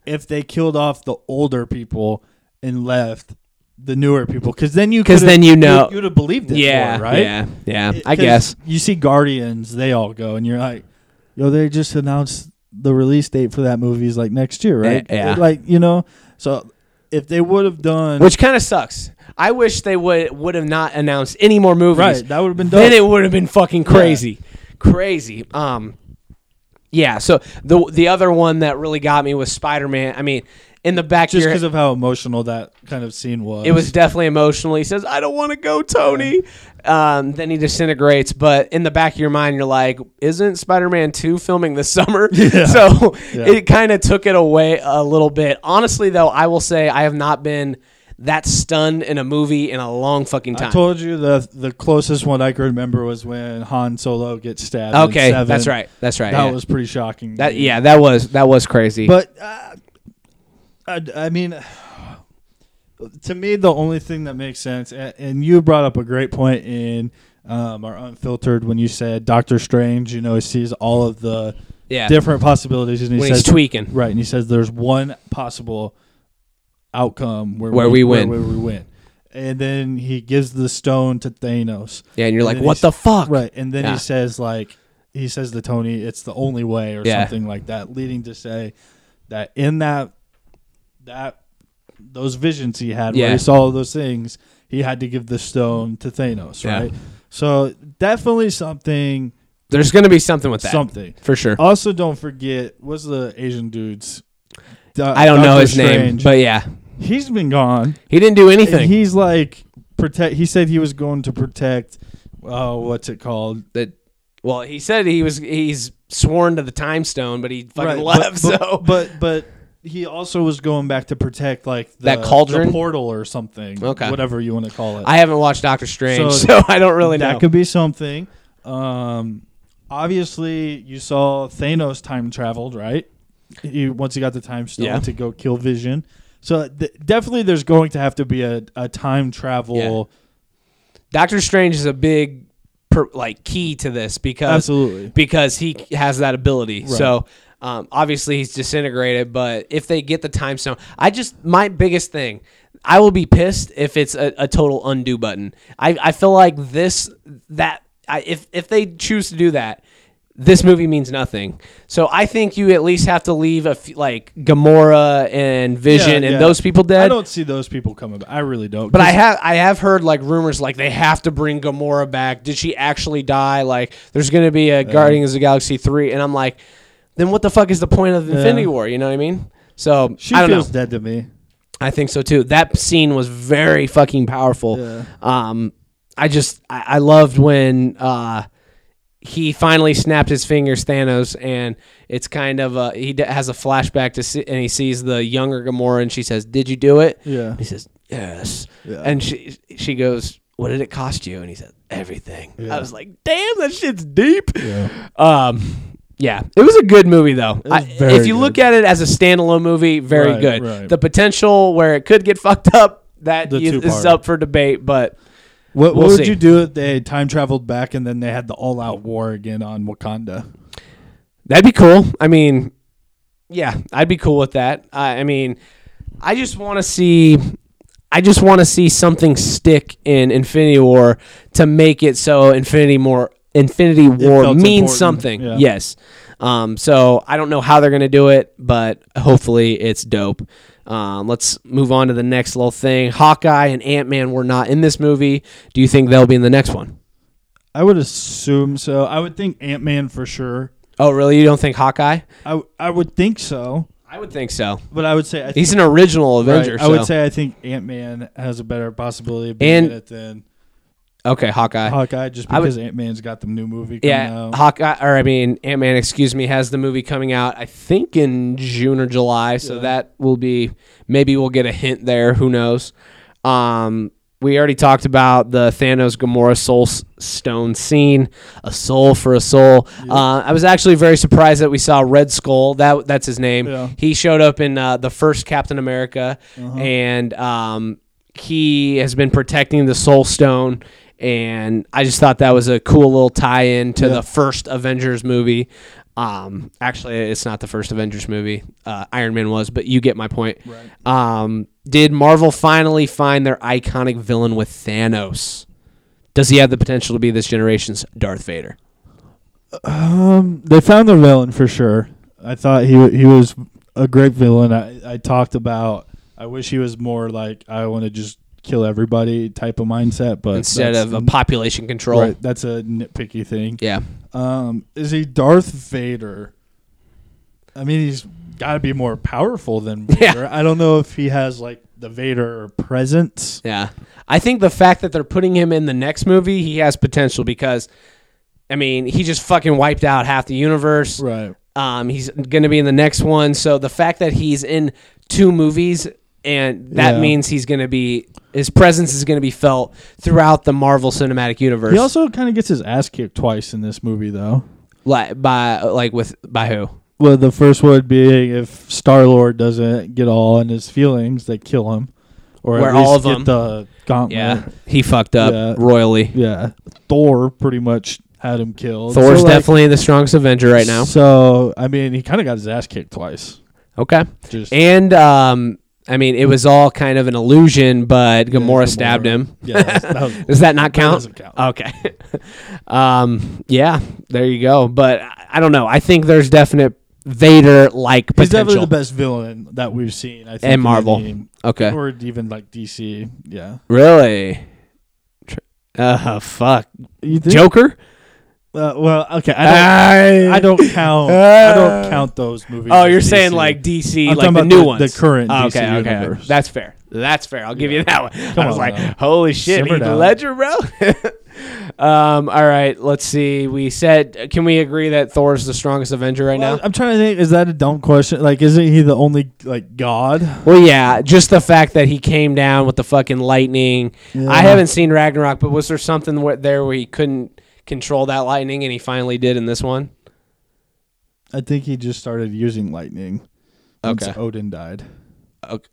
if they killed off the older people and left the newer people, because then you because then you know you would have believed it, yeah, more, right? Yeah, yeah. It, I guess you see Guardians, they all go, and you're like, yo, they just announced the release date for that movie is like next year, right? Yeah, yeah. Like you know, so if they would have done, which kind of sucks. I wish they would would have not announced any more movies. Right, that would have been dope. Then it would have been fucking crazy, yeah. crazy. Um, yeah. So the the other one that really got me was Spider-Man. I mean. In the back, just because of how emotional that kind of scene was, it was definitely emotional. He says, "I don't want to go, Tony." Yeah. Um, then he disintegrates. But in the back of your mind, you're like, "Isn't Spider-Man two filming this summer?" Yeah. So yeah. It kind of took it away a little bit. Honestly, though, I will say I have not been that stunned in a movie in a long fucking time. I told you the the closest one I could remember was when Han Solo gets stabbed. Okay, in seven. That's right. That's right. That yeah. was pretty shocking. That yeah, that was that was crazy. But. Uh, I, I mean, to me, the only thing that makes sense, and, and you brought up a great point in um, our Unfiltered when you said Doctor Strange, you know, he sees all of the yeah. different possibilities. And he when says, he's tweaking. Right, and he says there's one possible outcome where, where we, we win. Where, where we win. And then he gives the stone to Thanos. Yeah, and you're and like, what the fuck? Right, and then yeah. he says, like, he says to Tony, it's the only way or yeah. something like that, leading to say that in that, that those visions he had yeah. where he saw those things, he had to give the stone to Thanos, right? Yeah. So definitely something. There's going to be something with that. Something. For sure. Also, don't forget, what's the Asian dude's? Do- I don't Doctor know his Strange. Name, but yeah. He's been gone. He didn't do anything. And he's like, protect. He said he was going to protect, uh, what's it called? The, well, he said he was. He's sworn to the time stone, but he fucking right, left. But, so, but, but he also was going back to protect like the, that cauldron, the portal, or something. Okay, whatever you want to call it. I haven't watched Doctor Strange, so, so I don't really that know. That could be something. Um, obviously, you saw Thanos time traveled, right? He, once he got the time stone yeah. to go kill Vision. So th- definitely, there's going to have to be a, a time travel. Yeah. Doctor Strange is a big. Per, like key to this because Absolutely. because he has that ability. Right. So um, obviously he's disintegrated, but if they get the time stone, I just my biggest thing, I will be pissed if it's a, a total undo button. I, I feel like this that I, if if they choose to do that, this movie means nothing. So I think you at least have to leave a f- like Gamora and Vision yeah, yeah. and those people dead. I don't see those people coming back. I really don't. But I have I have heard like rumors like they have to bring Gamora back. Did she actually die? Like there's going to be a yeah. Guardians of the Galaxy three, and I'm like, then what the fuck is the point of yeah. Infinity War? You know what I mean? So she I don't feels know. dead to me. I think so too. That scene was very fucking powerful. Yeah. Um, I just I, I loved when. Uh, He finally snapped his fingers, Thanos, and it's kind of a, he d- has a flashback to see, and he sees the younger Gamora, and she says, "Did you do it?" Yeah. He says, "Yes." Yeah. And she she goes, "What did it cost you?" And he said, "Everything." Yeah. I was like, "Damn, that shit's deep." Yeah. Um, yeah. It was a good movie though. I, if you good. look at it as a standalone movie, very right, good. Right. The potential where it could get fucked up that you, is up for debate, but. What, we'll what would see. you do if they time traveled back and then they had the all-out war again on Wakanda? That'd be cool. I mean, yeah, I'd be cool with that. Uh, I mean, I just want to see, I just want to see something stick in Infinity War to make it so Infinity More, Infinity War means important. something. Yeah. Yes. Um. So I don't know how they're gonna do it, but hopefully it's dope. Um, let's move on to the next little thing. Hawkeye and Ant-Man were not in this movie. Do you think they'll be in the next one? I would assume so. I would think Ant-Man for sure. Oh, really? You don't think Hawkeye? I, I would think so. I would think so. But I would say... I think, he's an original Avenger, right, I so. would say I think Ant-Man has a better possibility of being in it than... Okay, Hawkeye. Hawkeye, just because would, Ant-Man's got the new movie coming yeah, out. Yeah, Hawkeye, or I mean, Ant-Man, excuse me, has the movie coming out, I think, in June or July. So yeah. that will be, maybe we'll get a hint there. Who knows? Um, we already talked about the Thanos Gamora Soul Stone scene, a soul for a soul. Yeah. Uh, I was actually very surprised that we saw Red Skull. That That's his name. Yeah. He showed up in uh, the first Captain America, uh-huh. and um, he has been protecting the Soul Stone. And I just thought that was a cool little tie-in to yeah. the first Avengers movie. Um, actually, it's not the first Avengers movie. Uh, Iron Man was, but you get my point. Right. Um, did Marvel finally find their iconic villain with Thanos? Does he have the potential to be this generation's Darth Vader? Um, they found the villain for sure. I thought he he was a great villain. I, I talked about, I wish he was more like, I want to just kill everybody type of mindset, but instead of a population control, right, that's a nitpicky thing. Yeah, um, is he Darth Vader? I mean, he's got to be more powerful than Vader. Yeah. I don't know if he has like the Vader presence. Yeah, I think the fact that they're putting him in the next movie, he has potential because, I mean, he just fucking wiped out half the universe. Right. Um, he's going to be in the next one, so the fact that he's in two movies. And that yeah. means he's going to be, his presence is going to be felt throughout the Marvel Cinematic Universe. He also kind of gets his ass kicked twice in this movie, though. Like by like with by who? Well, the first one being if Star-Lord doesn't get all in his feelings, they kill him. Or where at least all of get them. The gauntlet. Yeah, he fucked up yeah. royally. Yeah, Thor pretty much had him killed. Thor's so, like, definitely the strongest Avenger right now. So, I mean, he kind of got his ass kicked twice. Okay. Just and, um, I mean, it was all kind of an illusion, but Gamora, yeah, Gamora. stabbed him. Yeah, that was, that was, does that not count? That doesn't count. Okay. um, yeah, there you go. But I don't know. I think there's definite Vader-like potential. He's definitely the best villain that we've seen, I think. And Marvel. In okay. Or even like D C. Yeah. Really? Uh, fuck. Joker? Uh, well, okay. I don't, I, I don't count. Uh, I don't count those movies. Oh, you're D C. Saying like D C, I'm like the new the, ones, the current oh, okay, D C okay, universe. Okay. That's fair. That's fair. I'll give yeah. you that one. Come I was on, like, now. Holy shit, Heath Ledger, bro. um. All right. Let's see. We said, can we agree that Thor's the strongest Avenger right well, now? I'm trying to think. Is that a dumb question? Like, isn't he the only like god? Well, yeah. Just the fact that he came down with the fucking lightning. Yeah. I haven't seen Ragnarok, but was there something where, there where he couldn't control that lightning and he finally did in this one? I think he just started using lightning once okay. Odin died.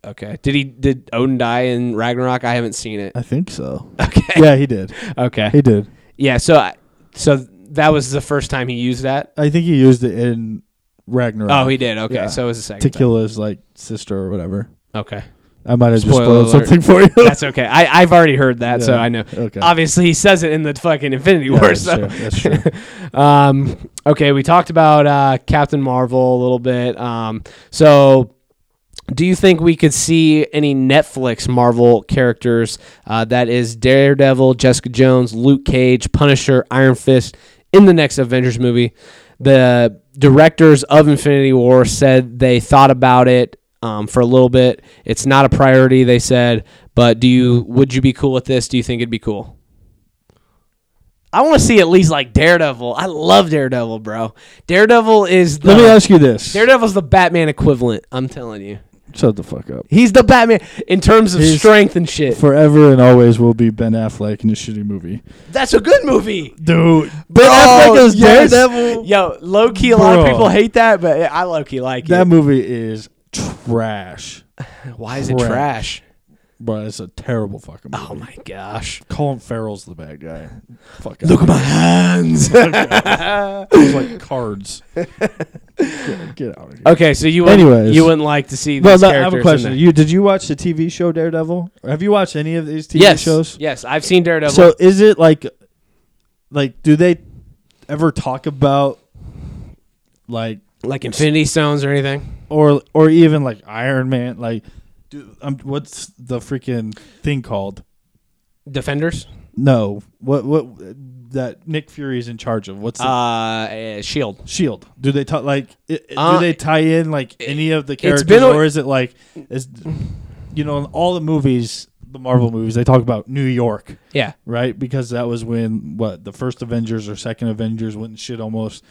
Okay. Did he did Odin die in Ragnarok? I haven't seen it. I think so. Okay. Yeah, he did. Okay. He did. Yeah, so so that was the first time he used that? I think he used it in Ragnarok. Oh, he did. Okay. Yeah. So it was the second time. To kill his like sister or whatever. Okay. I might have Spoiler just spoiled alert. something for you. That's okay. I, I've already heard that, yeah. so I know. Okay. Obviously, he says it in the fucking Infinity War. Yeah, that's so. true. That's true. um, okay, we talked about uh, Captain Marvel a little bit. Um, so, do you think we could see any Netflix Marvel characters? Uh, that is Daredevil, Jessica Jones, Luke Cage, Punisher, Iron Fist in the next Avengers movie. The directors of Infinity War said they thought about it. Um, for a little bit, it's not a priority, they said. But do you? Would you be cool with this? Do you think it'd be cool? I want to see at least like Daredevil. I love Daredevil, bro. Daredevil is. The, Let me ask you this: Daredevil's the Batman equivalent. I'm telling you. Shut the fuck up. He's the Batman in terms of He's strength and shit. Forever and always will be Ben Affleck in a shitty movie. That's a good movie, dude. Ben Affleck is yes. Daredevil. Yo, low key, a bro. lot of people hate that, but I low key like that it. That movie is. Trash. Why is trash. it trash? Bro, it's a terrible fucking movie. Oh my gosh. Colin Farrell's the bad guy. Fuck Look at my hands. It's like cards. Get, get out of here. Okay, so you Anyways, you wouldn't like to see these well, no, characters. I have a question. You, did you watch the T V show Daredevil? Or have you watched any of these T V yes. shows? Yes, I've seen Daredevil. So is it like, like do they ever talk about like Like Infinity Stones or anything, or or even like Iron Man, like, dude, um, what's the freaking thing called? Defenders? No, what what that Nick Fury is in charge of? What's the uh, uh Shield? Shield. Do they talk like? It, uh, do they tie in like any of the characters, or is it like, is, you know, in all the movies, the Marvel movies, they talk about New York, yeah, right, because that was when what the first Avengers or second Avengers when shit almost.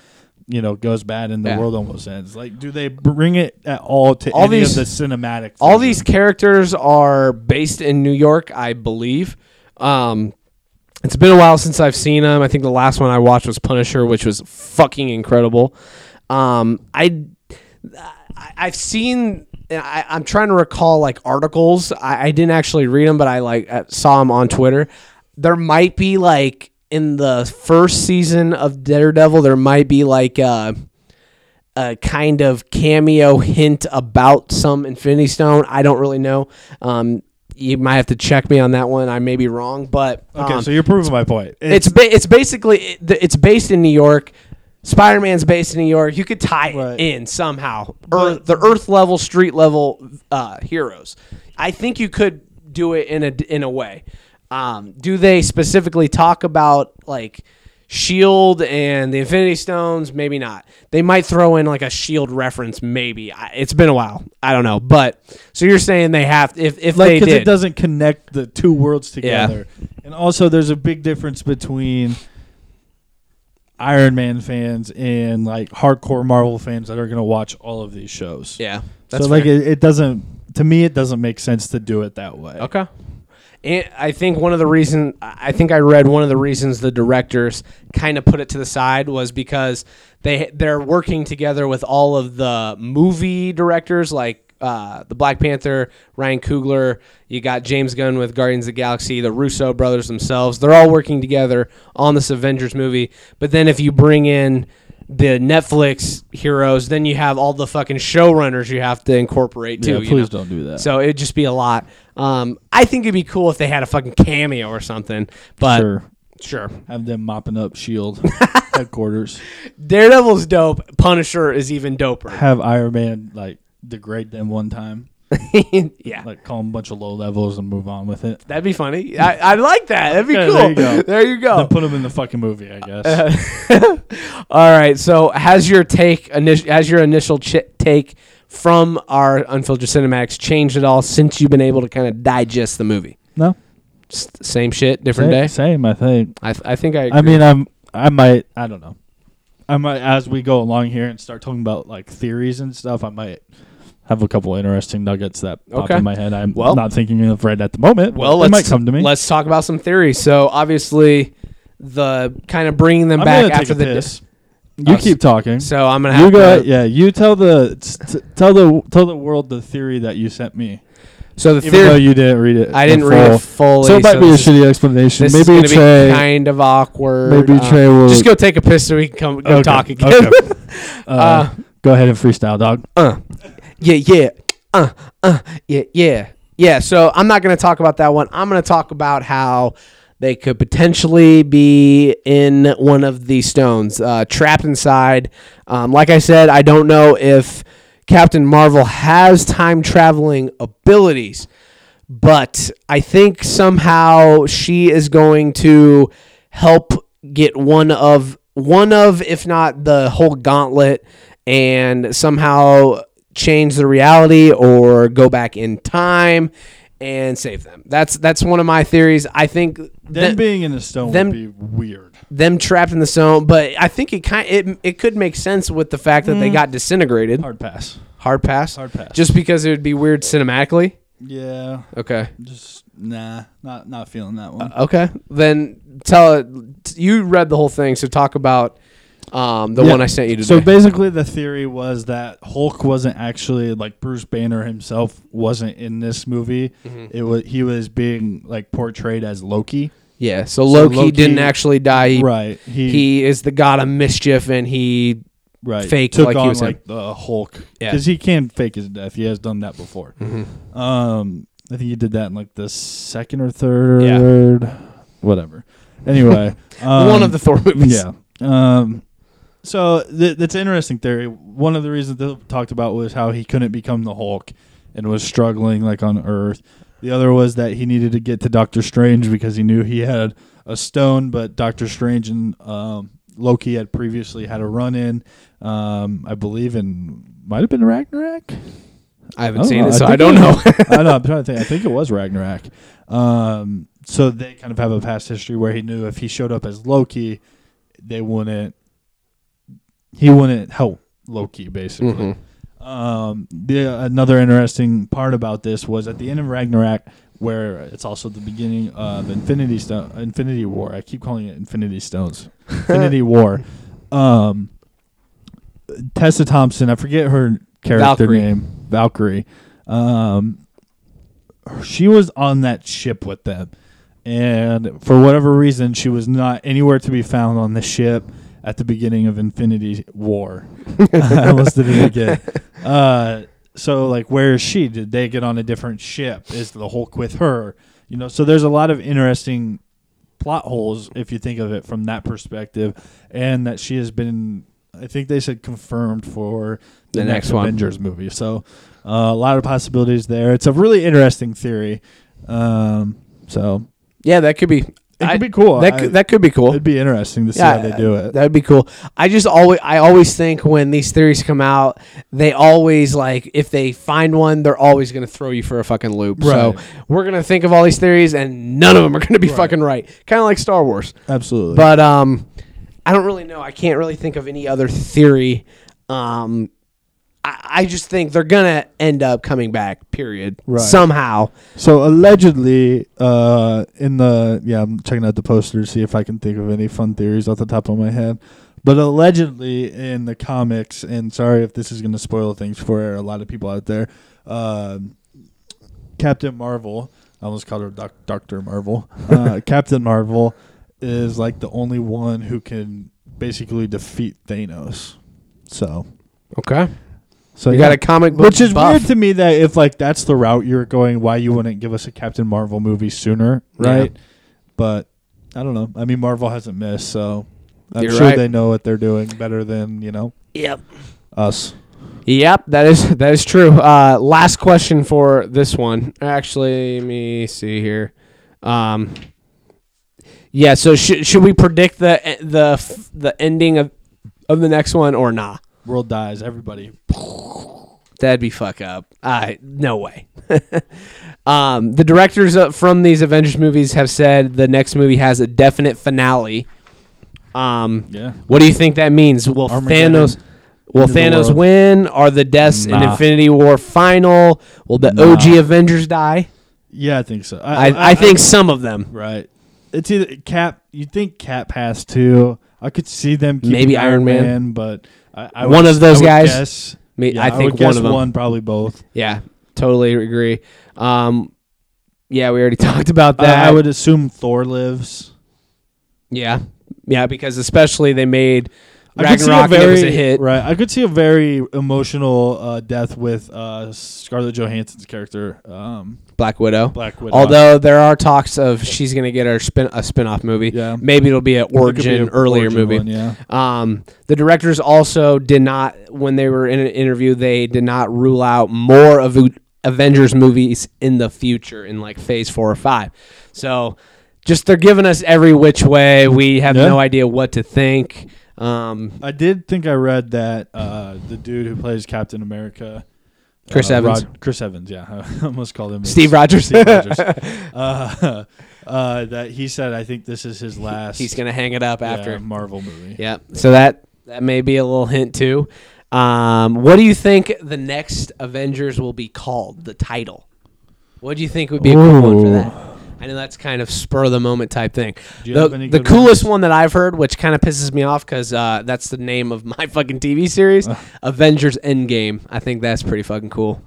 You know, goes bad and the yeah. world almost ends. Like, do they bring it at all to all any these, of the cinematic? Things? All these characters are based in New York, I believe. Um, it's been a while since I've seen them. I think the last one I watched was Punisher, which was fucking incredible. Um, I, I I've seen. I, I'm trying to recall like articles. I, I didn't actually read them, but I like saw them on Twitter. There might be like. In the first season of Daredevil, there might be like a, a kind of cameo hint about some Infinity Stone. I don't really know. Um, you might have to check me on that one. I may be wrong, but um, okay. So you're proving my point. It's it's, ba- it's basically it, it's based in New York. Spider-Man's based in New York. You could tie right. it in somehow. Earth, the Earth level, street level uh, heroes. I think you could do it in a in a way. Um, do they specifically talk about like Shield and the Infinity Stones? Maybe not. They might throw in like a Shield reference. Maybe I, it's been a while. I don't know. But so you're saying they have to, if if like, they did, because it doesn't connect the two worlds together. Yeah. And also, there's a big difference between Iron Man fans and like hardcore Marvel fans that are gonna watch all of these shows. Yeah. That's so fair. Like it, it doesn't. To me, it doesn't make sense to do it that way. Okay. And I think one of the reason I think I read one of the reasons the directors kind of put it to the side was because they they're working together with all of the movie directors like uh, the Black Panther, Ryan Coogler. You got James Gunn with Guardians of the Galaxy, the Russo brothers themselves. They're all working together on this Avengers movie. But then if you bring in the Netflix heroes, then you have all the fucking showrunners you have to incorporate too. Yeah, please you know? Don't do that. So it'd just be a lot. Um, I think it'd be cool if they had a fucking cameo or something. But sure. Sure. Have them mopping up S H I E L D headquarters. Daredevil's dope. Punisher is even doper. Have Iron Man, like, degrade them one time. Yeah. Like, call them a bunch of low levels and move on with it. That'd be funny. I, I like that. That'd be yeah, cool. There you go. There you go. Then put them in the fucking movie, I guess. Uh, all right. So, has your take, has your initial ch- take from our Unfiltered Cinematics changed at all since you've been able to kind of digest the movie? No. Same shit, different same, day. Same, I think. I, th- I think I. Agree. I mean, I'm. I might. I don't know. I might, as we go along here and start talking about like theories and stuff, I might have a couple interesting nuggets that pop okay. in my head. I'm well, not thinking of right at the moment. Well, it might come to me. Let's talk about some theories. So obviously, the kind of bringing them I'm back after the. Piss. Di- You us. Keep talking. So I'm gonna. Have you go. To, yeah, you tell the t- tell the tell the world the theory that you sent me. So the Even theory, though you didn't read it, I didn't full. read it fully. So it might so be a shitty explanation. This maybe is Trey, be kind of awkward. Maybe um, Trey will just go take a piss so we can come go okay. talk again. Okay. uh, uh, go ahead and freestyle, dog. Uh, yeah, yeah, uh, uh, yeah, yeah, yeah. So I'm not going to talk about that one. I'm going to talk about how they could potentially be in one of the stones, uh, trapped inside. Um, like I said, I don't know if Captain Marvel has time traveling abilities, but I think somehow she is going to help get one of one of, if not the whole gauntlet, and somehow change the reality or go back in time and save them. That's that's one of my theories. I think them th- being in the stone them, would be weird. Them trapped in the stone, but I think it kind it it could make sense with the fact that mm. they got disintegrated. Hard pass. Hard pass. Hard pass. Just because it would be weird cinematically. Yeah. Okay. Just nah, not not feeling that one. Uh, okay, then tell you read the whole thing, so talk about um the yeah. one I sent you today. So basically, the theory was that Hulk wasn't actually like Bruce Banner himself wasn't in this movie. Mm-hmm. It was he was being like portrayed as Loki. Yeah, so Loki, so Loki didn't actually die. He, right, he, he is the god of mischief, and he right, faked took like on he was like him. The Hulk because yeah. he can fake his death. He has done that before. Mm-hmm. Um, I think he did that in like the second or third, yeah. whatever. Anyway, um, one of the Thor movies. Yeah. Um, so th- that's an interesting theory. One of the reasons they talked about was how he couldn't become the Hulk and was struggling like on Earth. The other was that he needed to get to Doctor Strange because he knew he had a stone, but Doctor Strange and um, Loki had previously had a run-in, um, I believe, in might have been Ragnarok? I haven't I seen know. it, so I, I don't know. know. I know. I'm trying to think. I think it was Ragnarok. Um, so they kind of have a past history where he knew if he showed up as Loki, they wouldn't. He wouldn't help Loki, basically. Mm-hmm. Um, the, another interesting part about this was at the end of Ragnarok, where it's also the beginning of Infinity Stone, Infinity War. I keep calling it Infinity Stones, Infinity War. Um, Tessa Thompson, I forget her character Valkyrie. name, Valkyrie. Um, she was on that ship with them, and for whatever reason, she was not anywhere to be found on the ship at the beginning of Infinity War. I almost did it again. Uh, so, like, where is she? Did they get on a different ship? Is the Hulk with her? You know, so there's a lot of interesting plot holes, if you think of it from that perspective, and that she has been, I think they said confirmed for the, the next, next Avengers movie. So, uh, a lot of possibilities there. It's a really interesting theory. Um, so, yeah, that could be... It could I, be cool. That, I, could, that could be cool. It'd be interesting to see yeah, how they do it. That'd be cool. I just always, I always think when these theories come out, they always like if they find one, they're always going to throw you for a fucking loop. Right. So we're going to think of all these theories, and none of them are going to be right. fucking right. Kind of like Star Wars. Absolutely. But um, I don't really know. I can't really think of any other theory. Um, I, I just think they're going to end up coming back, period, right. somehow. So, allegedly, uh, in the... Yeah, I'm checking out the poster to see if I can think of any fun theories off the top of my head. But allegedly, in the comics, and sorry if this is going to spoil things for a lot of people out there, uh, Captain Marvel. I almost called her doc- Doctor Marvel. Uh, Captain Marvel is like the only one who can basically defeat Thanos. So okay, so you yeah. got a comic book, which is buff. Weird to me that if like that's the route you're going, why you wouldn't give us a Captain Marvel movie sooner, right? Yeah. But I don't know. I mean, Marvel hasn't missed, so I'm you're sure right. they know what they're doing better than you know. Yep. Us. Yep, that is that is true. Uh, last question for this one. Actually, let me see here. Um, yeah, so sh- should we predict the the the ending of, of the next one or nah? World dies, everybody. That'd be fuck up. Uh, no way. um, the directors from these Avengers movies have said the next movie has a definite finale. Um, yeah. What do you think that means? Will Armageddon. Thanos... Will Thanos win? Are the deaths nah. in Infinity War final? Will the nah. O G Avengers die? Yeah, I think so. I, I, I, I think I, some of them. Right. It's either Cap. You think Cap has to? I could see them. Keeping Maybe Iron Man, Man but I, I one would, of those I guys. Guess, me, yeah, I think I would one guess of them. One, probably both. Yeah, totally agree. Um, yeah, we already talked about that. Uh, I would assume Thor lives. Yeah, yeah, because especially they made. I could see a very, a hit. Right, I could see a very emotional uh, death with uh, Scarlett Johansson's character, um, Black Widow. Black Widow. Although there are talks of she's going to get her spin a spin-off movie. Yeah. Maybe it'll be an origin be earlier origin movie. One, yeah. Um, the directors also did not, when they were in an interview, they did not rule out more of Avengers movies in the future in like phase four or five. So, just they're giving us every which way. We have yeah. no idea what to think. Um, I did think I read that uh, the dude who plays Captain America, Chris uh, Evans. Rod- Chris Evans, yeah, I almost called him Steve Rogers. Steve Rogers. Uh, uh, that he said, I think this is his last. He's gonna hang it up after yeah, Marvel movie. Yeah, so that that may be a little hint too. Um, what do you think the next Avengers will be called? The title. What do you think would be a good one for that? I know that's kind of spur of the moment type thing. The, the coolest ones? One that I've heard, which kind of pisses me off because uh, that's the name of my fucking T V series, uh, Avengers Endgame. I think that's pretty fucking cool.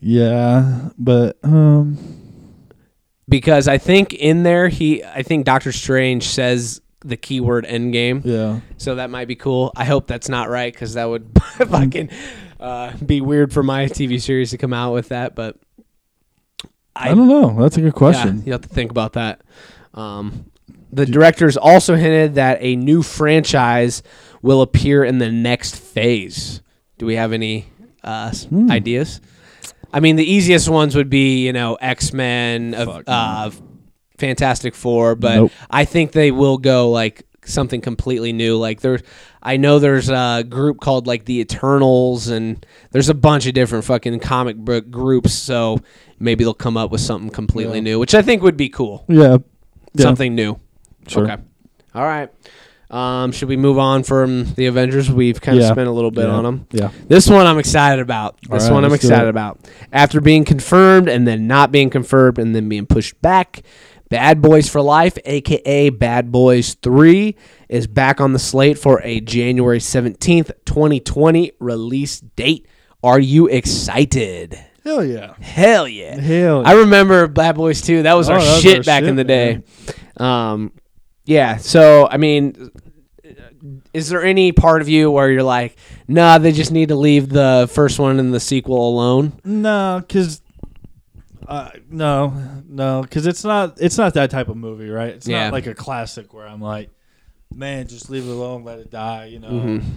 Yeah, but um, because I think in there he, I think Doctor Strange says the keyword Endgame. Yeah. So that might be cool. I hope that's not right because that would fucking uh, be weird for my T V series to come out with that, but. I, I don't know. That's a good question. Yeah, you have to think about that. Um, the directors also hinted that a new franchise will appear in the next phase. Do we have any uh, hmm. ideas? I mean, the easiest ones would be, you know, X-Men, uh, uh, Fantastic Four, but nope. I think they will go like something completely new. Like there, I know there's a group called like the Eternals, and there's a bunch of different fucking comic book groups. So. Maybe they'll come up with something completely yeah. new, which I think would be cool. Yeah. yeah. Something new. Sure. Okay. All right. Um, should we move on from the Avengers? We've kind of yeah. spent a little bit yeah. on them. Yeah. This one I'm excited about. This right, one I'm excited about. After being confirmed and then not being confirmed and then being pushed back, Bad Boys for Life, a k a. Bad Boys three, is back on the slate for a January seventeenth, twenty twenty release date. Are you excited? Hell yeah. Hell yeah. Hell yeah. I remember Bad Boys two. That was oh, our that shit was our back shit, in the day. Um, yeah. So, I mean, is there any part of you where you're like, nah, they just need to leave the first one and the sequel alone? No, because uh, no, no, because it's not, it's not that type of movie, right? It's yeah. not like a classic where I'm like, man, just leave it alone, let it die, you know? Mm-hmm.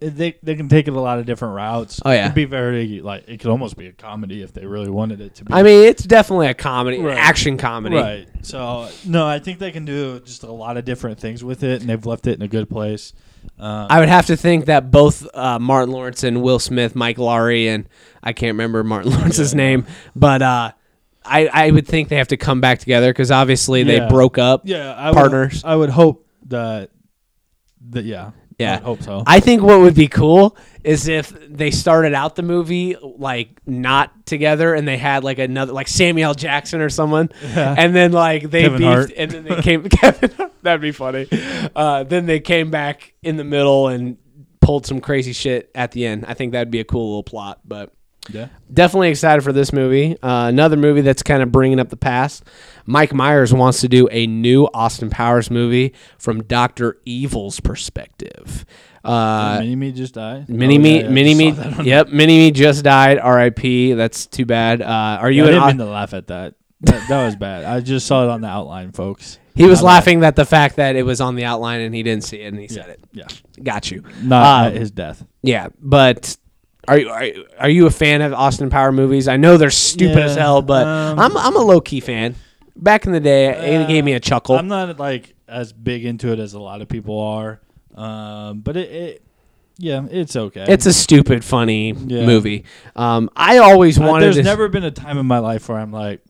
They they can take it a lot of different routes. Oh yeah, it'd be very like it could almost be a comedy if they really wanted it to be. I mean, it's definitely a comedy, right. action comedy, right? So no, I think they can do just a lot of different things with it, and they've left it in a good place. Um, I would have to think that both uh, Martin Lawrence and Will Smith, Mike Lowry, and I can't remember Martin Lawrence's yeah. name, but uh, I I would think they have to come back together because obviously they yeah. broke up. Yeah, I partners. Would, I would hope that that yeah. Yeah, I hope so. I think what would be cool is if they started out the movie like not together, and they had like another, like Samuel L. Jackson or someone, yeah. and then like they Kevin beefed, Hart. and then they came. Kevin, that'd be funny. Uh, then they came back in the middle and pulled some crazy shit at the end. I think that'd be a cool little plot. But Yeah. Definitely excited for this movie. Uh, another movie that's kind of bringing up the past. Mike Myers wants to do a new Austin Powers movie from Doctor Evil's perspective. Uh, Mini-Me just died. Mini-Me, oh, yeah, yeah. Mini-Me, yep, Mini-Me just died. R I P. That's too bad. Uh, are you? Yeah, I didn't mean to laugh at that. That, that was bad. I just saw it on the outline, folks. He was laughing at the fact that it was on the outline and he didn't see it and he yeah, said it. Yeah, got you. Not um, his death. Yeah, but are you are, are you a fan of Austin Power movies? I know they're stupid yeah, as hell, but um, I'm I'm a low key fan. Back in the day, uh, it gave me a chuckle. I'm not like as big into it as a lot of people are, um, but it, it yeah, it's okay. It's a stupid, funny yeah. movie. Um, I always wanted. Uh, there's to never been a time in my life where I'm like,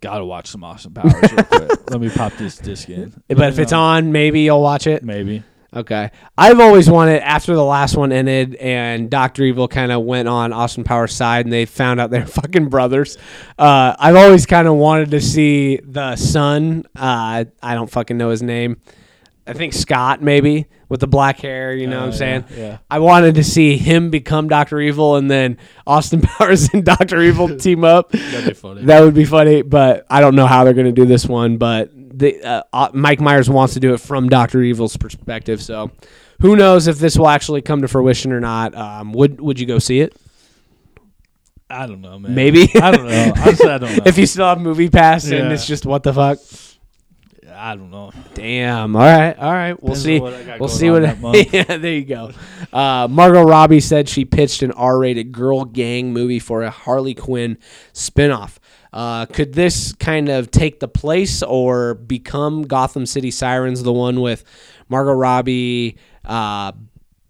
gotta watch some Austin Powers real quick. Let me pop this disc in. Let but if know. It's on, maybe you'll watch it? Maybe. Okay. I've always wanted, after the last one ended and Doctor Evil kind of went on Austin Powers' side and they found out they're fucking brothers, uh, I've always kind of wanted to see the son. Uh, I don't fucking know his name. I think Scott, maybe, with the black hair, you know uh, what I'm saying? Yeah, yeah. I wanted to see him become Doctor Evil, and then Austin Powers and Doctor Evil team up. That'd be funny. That would be funny, but I don't know how they're going to do this one, but the, uh, Mike Myers wants to do it from Doctor Evil's perspective, so who knows if this will actually come to fruition or not. Um, would would you go see it? I don't know, man. Maybe? I don't know. Honestly, I don't know. If you still have Movie Pass yeah. and it's just what the fuck? I don't know. Damn. All right. All right. We'll see. We'll see what. Yeah. There you go. Uh, Margot Robbie said she pitched an R rated girl gang movie for a Harley Quinn spinoff. Uh, could this kind of take the place or become Gotham City Sirens, the one with Margot Robbie, uh,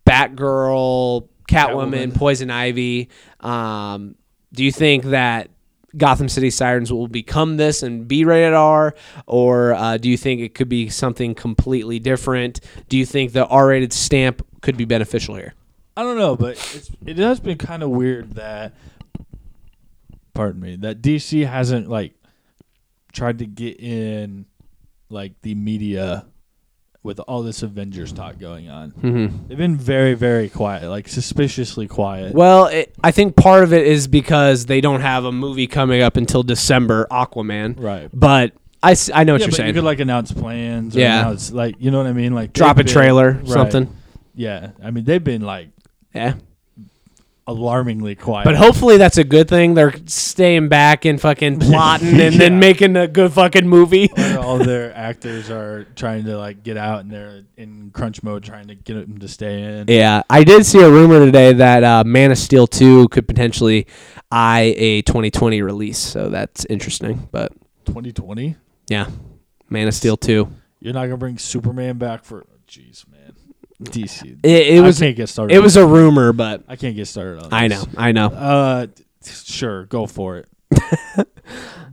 Batgirl, Catwoman, Catwoman, Poison Ivy? Um, do you think that Gotham City Sirens will become this and be rated R, or uh, do you think it could be something completely different? Do you think the R rated stamp could be beneficial here? I don't know, but it's, it has been kind of weird that, pardon me, that D C hasn't like tried to get in like the media with all this Avengers talk going on. Mm-hmm. They've been very, very quiet, like suspiciously quiet. Well, it, I think part of it is because they don't have a movie coming up until December, Aquaman. Right. But I, I know what yeah, you're but saying. You could like announce plans or yeah. announce, like, you know what I mean? Like drop a been, trailer, right. something. Yeah. I mean, they've been like yeah. alarmingly quiet. But hopefully that's a good thing. They're staying back and fucking plotting yeah. and then making a good fucking movie. All their actors are trying to like get out, and they're in crunch mode trying to get them to stay in. Yeah, I did see a rumor today that uh, Man of Steel two could potentially eye a twenty twenty release, so that's interesting. But twenty twenty? Yeah, Man of Steel two. You're not gonna bring Superman back for? Jeez, oh, man. D C. It, it I was. Can't get started. It was a rumor, but I can't get started on this. I know. I know. Uh, sure, go for it.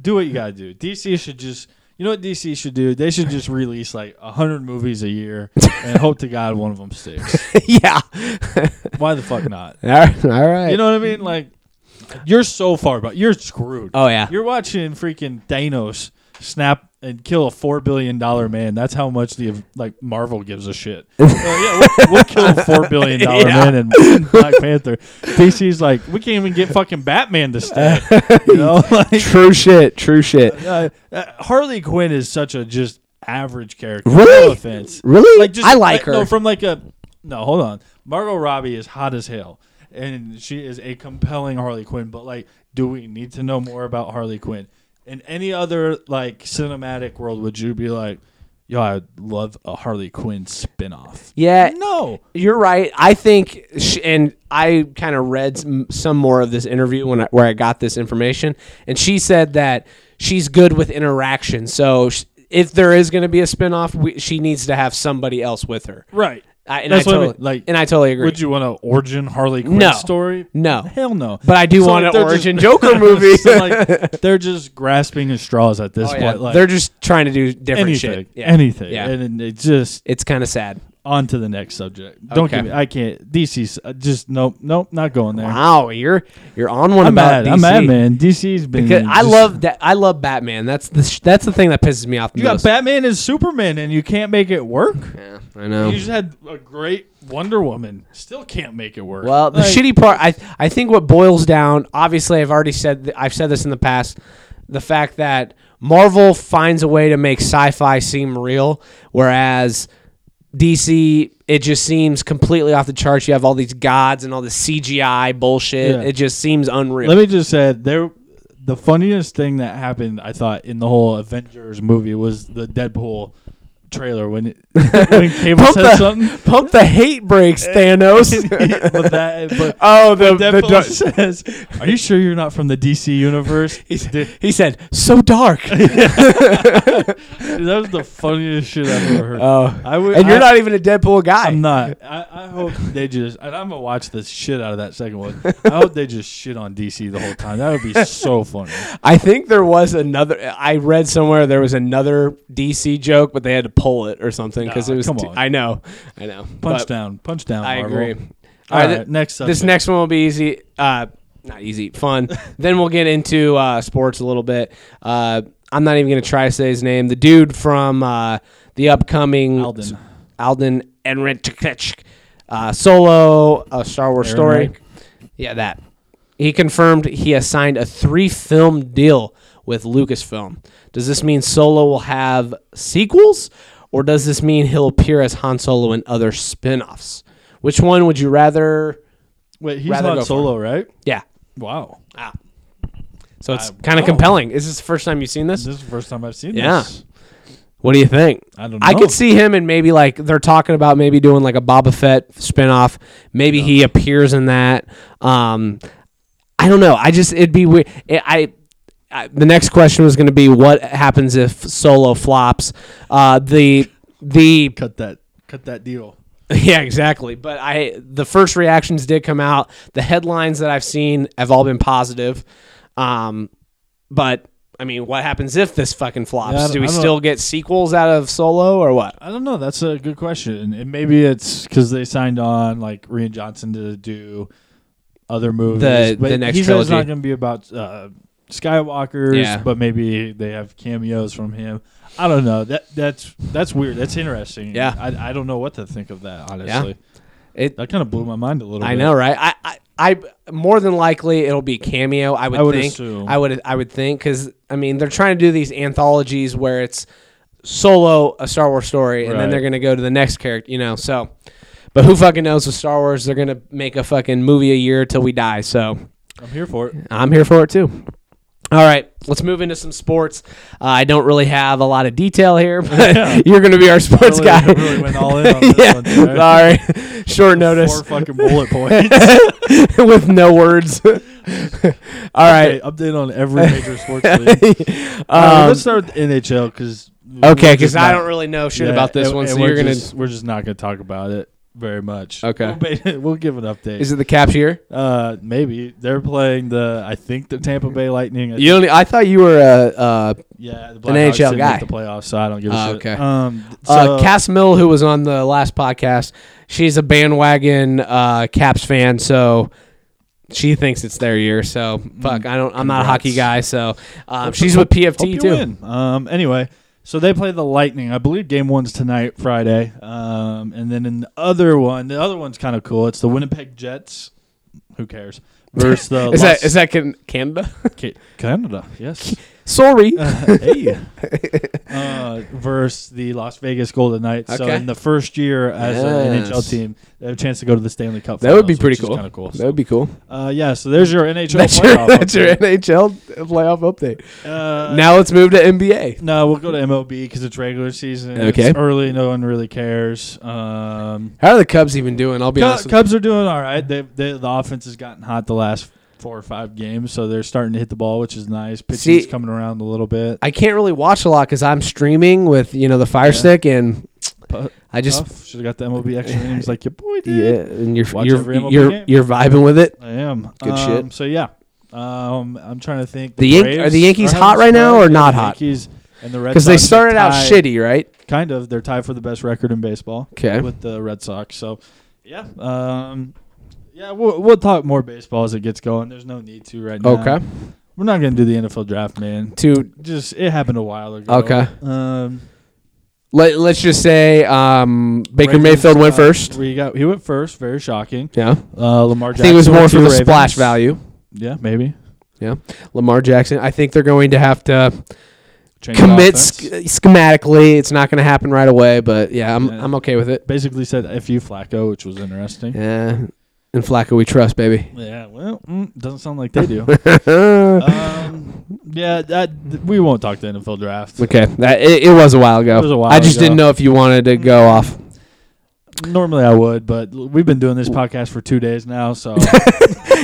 Do what you gotta do. D C should just. You know what D C should do? They should just release like one hundred movies a year and hope to God one of them sticks. Yeah. Why the fuck not? All right. All right. You know what I mean? Like, you're so far, but you're screwed. Oh, yeah. You're watching freaking Thanos snap and kill a four billion dollars man. That's how much the like Marvel gives a shit. uh, yeah, we'll, we'll kill a four billion dollars yeah. man and, and Black Panther. D C's like, we can't even get fucking Batman to stay. You know? Like, true shit. True shit. Uh, uh, uh, Harley Quinn is such a just average character. Really? No offense. Really? Like just, I like, like her. No, from like a... No, hold on. Margot Robbie is hot as hell. And she is a compelling Harley Quinn. But like, do we need to know more about Harley Quinn? In any other like cinematic world, would you be like, yo, I would love a Harley Quinn spinoff? Yeah. No. You're right. I think, she, and I kind of read some more of this interview when I, where I got this information, and she said that she's good with interaction. So if there is going to be a spinoff, we, she needs to have somebody else with her. Right. I, and, That's I totally, what I mean. Like, and I totally agree. Would you want an origin Harley Quinn no, story? No. Hell no. But I do so want like an origin just, Joker movie. So like, they're just grasping at straws at this oh, point. Yeah. Like, they're just trying to do different anything, shit. Yeah. Anything. Yeah. And it just... It's kind of sad. on to the next subject. Don't okay. give me. I can't. D C's uh, just nope, nope, not going there. Wow, you're you're on one I'm about mad. D C. I'm mad, man. D C's been. Because I just, love that. I love Batman. That's the sh- that's the thing that pisses me off. The you most. Got Batman as Superman, and you can't make it work. Yeah, I know. You just had a great Wonder Woman, still can't make it work. Well, the like, shitty part. I I think what boils down. Obviously, I've already said. Th- I've said this in the past. The fact that Marvel finds a way to make sci-fi seem real, whereas D C, it just seems completely off the charts. You have all these gods and all this C G I bullshit. Yeah. It just seems unreal. Let me just say, there, the funniest thing that happened, I thought, in the whole Avengers movie was the Deadpool trailer when, it, when Cable said the, something. Pump the hate brakes, Thanos. but that, but oh, the, the Deadpool says, "Are you sure you're not from the D C universe?" He said, he said "So dark." That was the funniest shit I've ever heard. Oh, I would, and you're I, not even a Deadpool guy. I'm not. I, I hope they just. And I'm gonna watch the shit out of that second one. I hope they just shit on D C the whole time. That would be so funny. I think there was another. I read somewhere there was another D C joke, but they had to pull it or something because nah, it was. Come too, on. I know, I know. Punch but down, punch down. I Marvel. agree. All, All right, th- next. Subject. This next one will be easy. Uh, not easy, fun. Then we'll get into uh, sports a little bit. Uh, I'm not even gonna try to say his name. The dude from uh, the upcoming Alden, Alden Ehrenreich, uh, Solo, a Star Wars story. Yeah, that. He confirmed he has signed a three-film deal with Lucasfilm. Does this mean Solo will have sequels, or does this mean he'll appear as Han Solo in other spin-offs? Which one would you rather? Wait, he's rather not Solo, for? Right? Yeah. Wow. Ah. So it's kind of wow. compelling. Is this the first time you've seen this? This is the first time I've seen yeah. this. What do you think? I don't know. I could see him and maybe like they're talking about maybe doing like a Boba Fett spinoff. Maybe no. he appears in that. Um, I don't know. I just it'd be weird. It, I. The next question was going to be what happens if Solo flops. Uh, the the cut that cut that deal. Yeah, exactly. But I the first reactions did come out. The headlines that I've seen have all been positive. Um, but I mean, what happens if this fucking flops? Yeah, Do we still know. get sequels out of Solo or what? I don't know. That's a good question. And maybe it's because they signed on like Rian Johnson to do other movies. The, but the next he trilogy is not going to be about. Uh, Skywalkers, yeah. but maybe they have cameos from him. I don't know. That that's that's weird. That's interesting. Yeah, I I don't know what to think of that. Honestly, yeah. it that kind of blew my mind a little. I bit. I know, right? I, I I more than likely it'll be cameo. I would. I would think. assume. I would. I would think because I mean they're trying to do these anthologies where it's Solo, a Star Wars story, right. and then they're going to go to the next character. You know, so but who fucking knows with Star Wars? They're going to make a fucking movie a year till we die. So I'm here for it. I'm here for it too. All right, let's move into some sports. Uh, I don't really have a lot of detail here, but yeah. you're going to be our sports really, guy. Really went all in on this yeah. one. Right? Sorry, short notice. Four fucking bullet points with no words. All okay, right, update on every major sports league. um, right, let's start with N H L because okay, because I don't really know shit yeah, about this and, one. And so we're you're gonna just, we're just not going to talk about it very much. Okay, we'll, we'll give an update. Is it the Caps here? Uh, maybe they're playing the. I think the Tampa Bay Lightning. I you only, I thought you were a uh, yeah the an N H L guy. The playoffs, so I don't give a uh, shit. Okay. Um, so, uh, Cass Mill, who was on the last podcast, she's a bandwagon uh, Caps fan, so she thinks it's their year. So fuck, mm, I don't. I'm congrats. not a hockey guy, so um, she's hope, with P F T too. Win. Um, anyway. So they play the Lightning. I believe game one's tonight, Friday. Um, and then in the other one, the other one's kind of cool. It's the Winnipeg Jets. Who cares? Versus the is Las- that is that can- Canada? Canada, yes. Sorry. Uh, hey. uh, versus the Las Vegas Golden Knights. Okay. So in the first year as yes. an N H L team, they have a chance to go to the Stanley Cup. That finals, would be pretty cool. Kind of cool. So. That would be cool. Uh, yeah. So there's your N H L that's playoff. Your, that's your N H L playoff update. Uh, now let's move to N B A. No, we'll go to M L B because it's regular season. Okay. It's early. No one really cares. Um, How are the Cubs even doing? I'll be Cubs, honest. With Cubs are doing all right. They, they, the offense has gotten hot the last. Four or five games, so they're starting to hit the ball, which is nice. Pitching's See, coming around a little bit. I can't really watch a lot because I'm streaming with you know the Fire yeah. Stick, and Puff, I just should have got the M L B Extra Innings like your boy did. Yeah, and you're watch you're you're, you're vibing with it. I am good um, shit. So yeah, um, I'm trying to think. The, the, Yan- are the Yankees are hot right now or not hot? Yankees And the Red Sox, because they started out shitty, right? Kind of. They're tied for the best record in baseball. Okay. With the Red Sox. So, yeah. Um, yeah, we'll, we'll talk more baseball as it gets going. There's no need to right now. Okay. We're not going to do the N F L draft, man. To just it happened a while ago. Okay. Um, Let, let's just say um, Baker Ravens, Mayfield went uh, first. We got, he went first. Very shocking. Yeah. Uh, Lamar Jackson. I think it was more for the Ravens. Splash value. Yeah, maybe. Yeah. Lamar Jackson. I think they're going to have to change commit sch- schematically. It's not going to happen right away, but yeah, I'm yeah. I'm okay with it. Basically said F U Flacco, which was interesting. Yeah. And Flacco we trust, baby. Yeah, well, doesn't sound like they do. um, yeah, that, we won't talk the N F L draft. Okay, that, it, it was a while ago. It was a while ago. I just ago. didn't know if you wanted to go off. Normally I would, but we've been doing this podcast for two days now, so.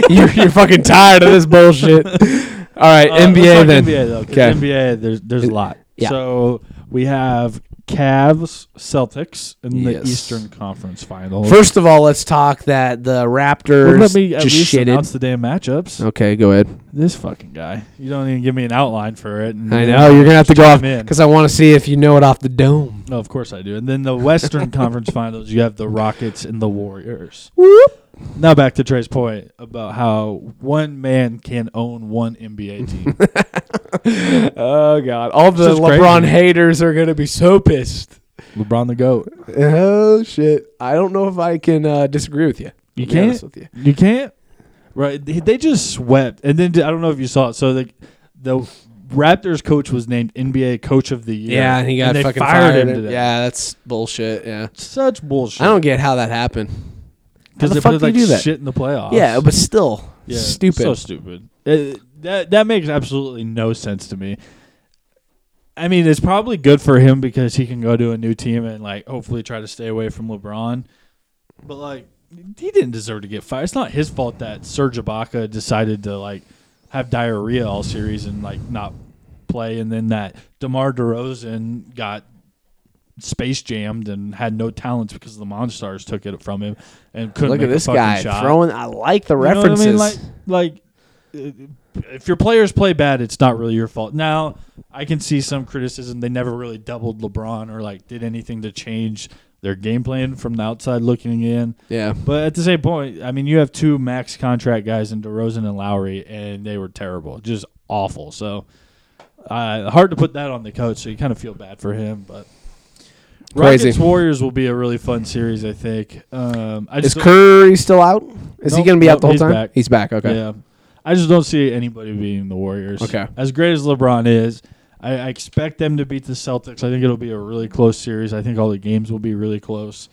you're, you're fucking tired of this bullshit. All right, uh, N B A then. N B A, though, because N B A, there's, there's a lot. Yeah. So we have Cavs, Celtics in the yes. Eastern Conference Finals. First of all, let's talk that the Raptors well, let me at just least shitted. announce the damn matchups. Okay, go ahead. This fucking guy. You don't even give me an outline for it. And I know. You're going to have to go off because I want to see if you know it off the dome. No, of course I do. And then the Western Conference Finals, you have the Rockets and the Warriors. Whoop. Now back to Trey's point about how one man can own one N B A team. Oh, God. All the LeBron crazy. haters are going to be so pissed. LeBron the GOAT. Oh, shit. I don't know if I can uh, disagree with you. You can't? With you. you can't? Right. They, they just swept. And then I don't know if you saw it. So the, the Raptors coach was named N B A Coach of the Year. Yeah, and he got and they fucking fired, fired him today. Yeah, that's bullshit. Yeah. Such bullshit. I don't get how that happened. Because the fuck did like you do that? Shit in the playoffs. Yeah, but still, yeah, stupid. So stupid. It, that that makes absolutely no sense to me. I mean, it's probably good for him because he can go to a new team and like hopefully try to stay away from LeBron. But like, he didn't deserve to get fired. It's not his fault that Serge Ibaka decided to like have diarrhea all series and like not play, and then that DeMar DeRozan got space jammed and had no talents because the Monstars took it from him and couldn't. Look at this guy shot. throwing. I like the references. You know what I mean? Like, like, if your players play bad, it's not really your fault. Now, I can see some criticism. They never really doubled LeBron or like did anything to change their game plan from the outside looking in. Yeah. But at the same point, I mean, you have two max contract guys in DeRozan and Lowry, and they were terrible, just awful. So uh, hard to put that on the coach. So you kind of feel bad for him, but. Crazy. Rockets Warriors will be a really fun series, I think. Um, I just Is Curry still out? Is nope, he going to be nope, out the whole he's time? Back. He's back. Okay. Yeah, I just don't see anybody beating the Warriors. Okay. As great as LeBron is, I, I expect them to beat the Celtics. I think it'll be a really close series. I think all the games will be really close.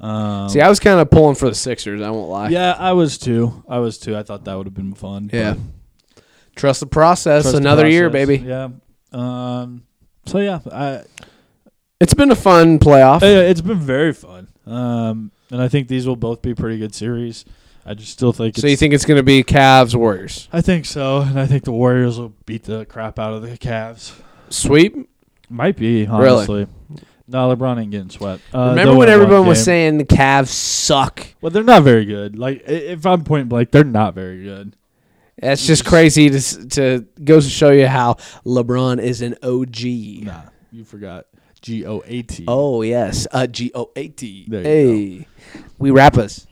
Um, see, I was kind of pulling for the Sixers. I won't lie. Yeah, I was too. I was too. I thought that would have been fun. Yeah. Trust the process. Trust Another the process. year, baby. Yeah. Um. So yeah, I. It's been a fun playoff. It's been very fun. Um, and I think these will both be pretty good series. I just still think So it's, you think it's going to be Cavs, Warriors? I think so. And I think the Warriors will beat the crap out of the Cavs. Sweep? Might be, honestly. Really? No, LeBron ain't getting swept. Uh, Remember when everyone was saying the Cavs suck? Well, they're not very good. Like, if I'm point blank, they're not very good. That's just, just crazy to, to goes to show you how LeBron is an O G. Nah, you forgot. G O A T Oh, yes. Uh, G O A T Hey. Go. We wrap us.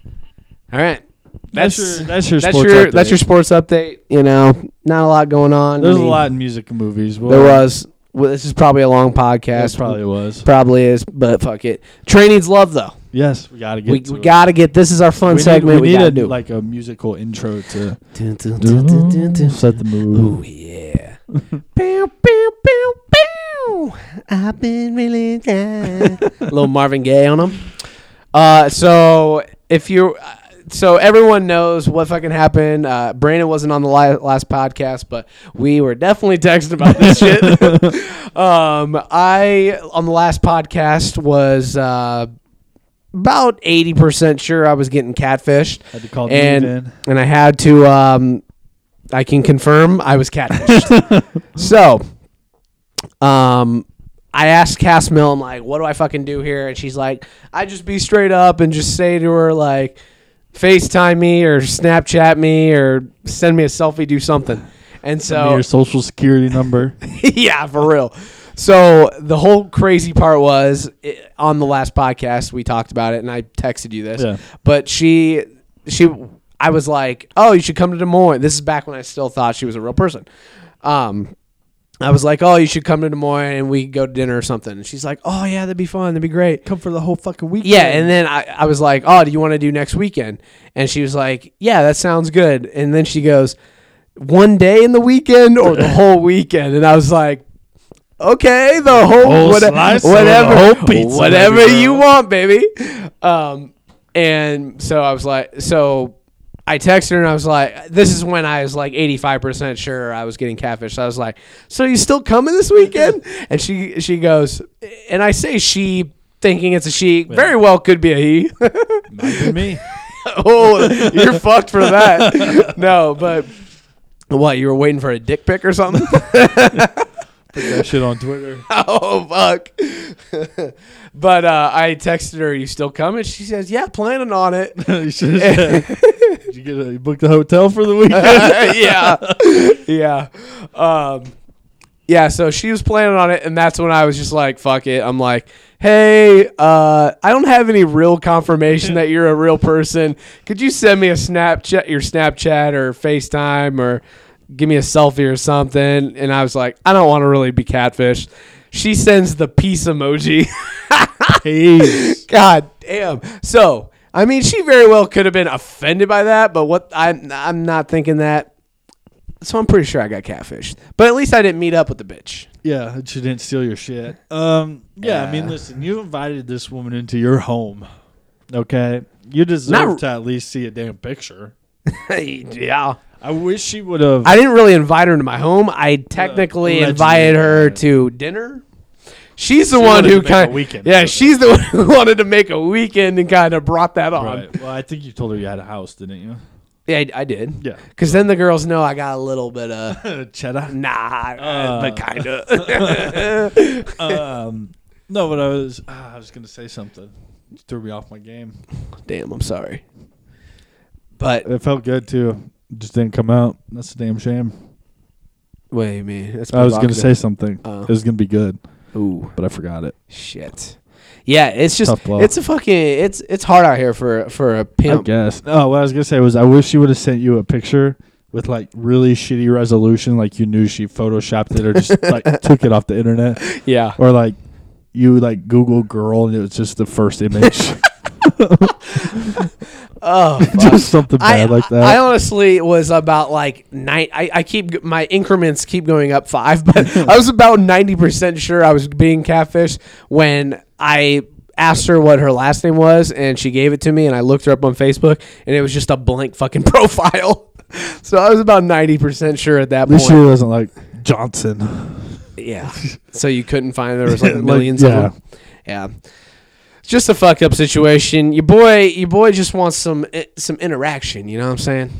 All right. That's, that's your that's your that's sports your, update. That's your sports update. You know, not a lot going on. There's I mean, a lot in music and movies. Well, there was. Well, this is probably a long podcast. It probably was. Probably is, but fuck it. Trey needs love, though. Yes, we got to get We, we got to get. This is our fun we segment. Need, we, we need a, do. like a musical intro to dun, dun, dun, dun, dun, dun. Set the mood. Oh, yeah. Pew, pew, pew, pew. I've been really down. A little Marvin Gaye on them. Uh, so if you, uh, so everyone knows what fucking happened. Uh, Brandon wasn't on the li- last podcast, but we were definitely texting about this shit. um, I on the last podcast was uh, about eighty percent sure I was getting catfished. Had to call and in. and I had to. Um, I can confirm I was catfished. So. Um, I asked Cass Mill, I'm like, what do I fucking do here? And she's like, I just be straight up and just say to her, like, FaceTime me or Snapchat me or send me a selfie, do something. And so, send me your social security number. Yeah, for real. So the whole crazy part was it, on the last podcast we talked about it, and I texted you this. Yeah. But she, she, I was like, oh, you should come to Des Moines. This is back when I still thought she was a real person. Um, I was like, oh, you should come to Des Moines and we could go to dinner or something. And she's like, oh, yeah, that'd be fun. That'd be great. Come for the whole fucking weekend. Yeah, and then I, I was like, oh, do you want to do next weekend? And she was like, yeah, that sounds good. And then she goes, one day in the weekend or the whole weekend? And I was like, okay, the whole, whole what, slice whatever, the whole pizza, whatever baby, you want, baby. Um, and so I was like, so I texted her and I was like, this is when I was like eighty-five percent sure I was getting catfished. So I was like, so you still coming this weekend? And she, she goes, and I say she thinking it's a she, yeah. Very well could be a he. Might be me. Oh, you're fucked for that. No, but what, you were waiting for a dick pic or something? Put that shit on Twitter. Oh, fuck. But uh, I texted her, are you still coming? She says, yeah, planning on it. You should have said, did you, get a, you booked a hotel for the weekend? Yeah. Yeah. Um, yeah, so she was planning on it, and that's when I was just like, fuck it. I'm like, hey, uh, I don't have any real confirmation that you're a real person. Could you send me a Snapchat, your Snapchat or FaceTime or give me a selfie or something? And I was like, I don't want to really be catfished. She sends the peace emoji. Peace. God damn. So, I mean, she very well could have been offended by that, but what I'm, I'm not thinking that. So I'm pretty sure I got catfished. But at least I didn't meet up with the bitch. Yeah, she didn't steal your shit. Um, yeah, uh, I mean, listen, you invited this woman into your home, okay? You deserve not, to at least see a damn picture. Yeah. I wish she would have. I didn't really invite her to my home. I technically uh, invited her to dinner. She's the she one who kind of. Yeah, she's the one who wanted to make a weekend and kind of brought that on. Right. Well, I think you told her you had a house, didn't you? Yeah, I, I did. Yeah. Because then the girls know I got a little bit of. Cheddar? Nah, uh, but kind of. um, no, but I was, uh, I was going to say something. You threw me off my game. Damn, I'm sorry. But it felt good, too. Just didn't come out. That's a damn shame. Wait, man. I was going to say something. Uh, it was going to be good. Ooh, but I forgot it. Shit. Yeah, it's just it's a fucking it's it's hard out here for for a pimp. I guess. No, what I was going to say was I wish she would have sent you a picture with like really shitty resolution, like you knew she photoshopped it or just like took it off the internet. Yeah. Or like you like Google girl and it was just the first image. Oh, just something bad I, like that. I honestly was about like nine. I, I keep my increments keep going up five, but I was about ninety percent sure I was being catfished when I asked her what her last name was, and she gave it to me, and I looked her up on Facebook, and it was just a blank fucking profile. So I was about ninety percent sure at that at point. Least she wasn't like Johnson. Yeah. So you couldn't find there was like millions like, yeah. of them. Yeah. Just a fucked up situation. Your boy, your boy just wants some some interaction. You know what I'm saying?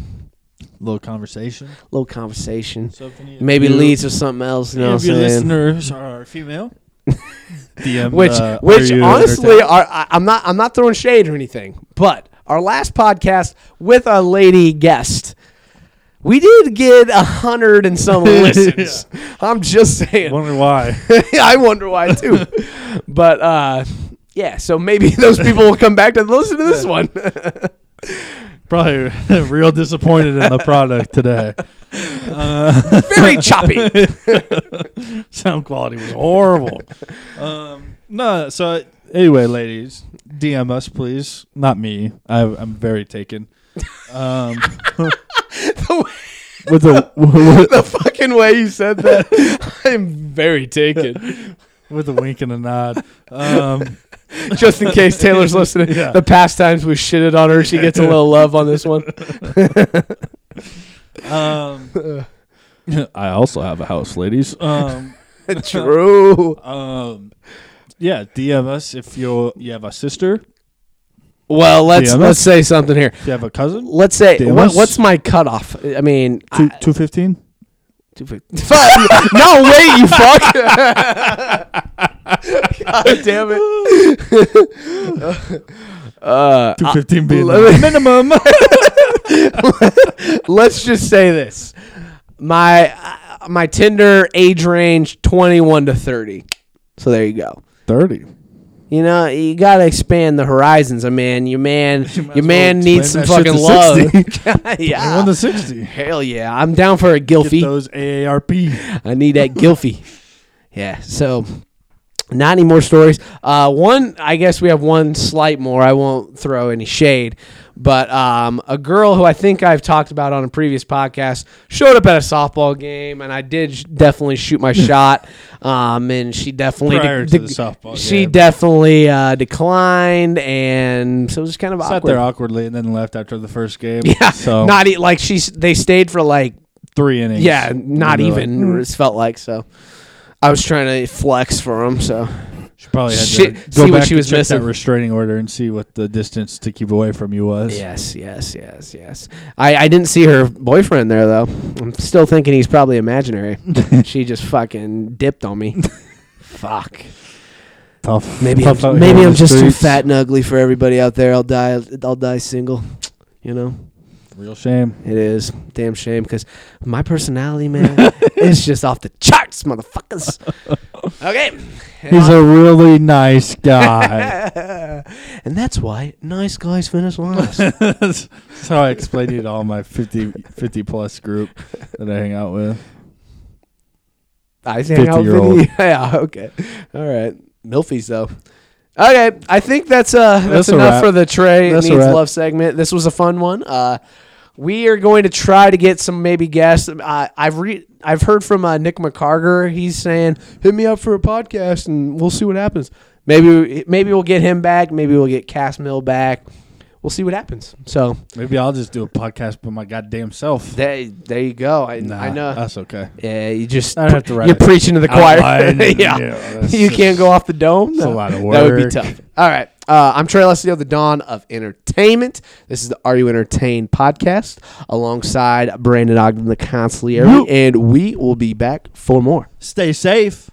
Little conversation. Little conversation. Maybe leads to something else. You know what I'm saying? If your listeners are female, D M, which uh, which are honestly are I'm not I'm not throwing shade or anything, but our last podcast with a lady guest, we did get a hundred and some listens. Yeah. I'm just saying. Wonder why? I wonder why too. But. uh Yeah, so maybe those people will come back to listen to this one. Probably real disappointed in the product today. Uh, Very choppy. Sound quality was horrible. Um, no, so anyway, ladies, D M us, please. Not me. I, I'm very taken. Um, the way- with the, the, the fucking way you said that, I'm very taken. With a wink and a nod. Um, Just in case Taylor's listening, yeah. The past times we shitted on her, she gets a little love on this one. um, I also have a house, ladies. Um, True. Um, yeah, D M us if you you have a sister. Well, let's D M let's us. Say something here. If you have a cousin, let's say what, what's my cutoff? I mean, two two fifteen. No, wait, you fuck. God damn it. uh, two fifteen being the minimum. Let's just say this. My my Tinder age range, twenty-one to thirty. So there you go. thirty. You know, you gotta expand the horizons, I mean. Your man, you your man well needs some fucking love. Yeah, twenty-one to sixty. Hell yeah, I'm down for a Gilfie. Get those A A R P. I need that Gilfie. Yeah. So, not any more stories. Uh, one, I guess we have one slight more. I won't throw any shade, but um, a girl who I think I've talked about on a previous podcast showed up at a softball game, and I did sh- definitely shoot my shot. Um, and she definitely prior de- to de- the softball, she yeah, definitely uh, declined, and so it was kind of awkward. Sat there awkwardly and then left after the first game. Yeah, so not e- like she. They stayed for like three innings. Yeah, not even. Like, mm. It felt like so. I was trying to flex for him, so she probably had to she, go see back what she was missing. That restraining order and see what the distance to keep away from you was. Yes, yes, yes, yes. I, I didn't see her boyfriend there though. I'm still thinking he's probably imaginary. She just fucking dipped on me. Fuck. Tough. Maybe Tough I'm, maybe I'm just streets. too fat and ugly for everybody out there. I'll die. I'll die single. You know. Real shame. It is. Damn shame, because my personality, man, is just off the charts, motherfuckers. Okay. He's a really nice guy. And that's why nice guys finish last. That's how I explain it to all my fifty, fifty-plus group that I hang out with. I hang out with yeah, okay. All right. Milfies, though. Okay. I think that's, uh, that's, that's enough for the Trey Needs Love segment. This was a fun one. Uh We are going to try to get some maybe guests. Uh, I've re- I've heard from uh, Nick McCarger. He's saying, hit me up for a podcast, and we'll see what happens. Maybe maybe we'll get him back. Maybe we'll get Cass Mill back. We'll see what happens. So maybe I'll just do a podcast by my goddamn self. There, there you go. I, nah, I know that's okay. Yeah, you just I don't have to write. You're it. preaching to the choir. yeah, yeah you can't go off the dome. That's no. a lot of work. That would be tough. All right. Uh, I'm Trey Leslie of the Dawn of Entertainment. This is the Are You Entertained podcast alongside Brandon Ogden, the Consigliere, and we will be back for more. Stay safe.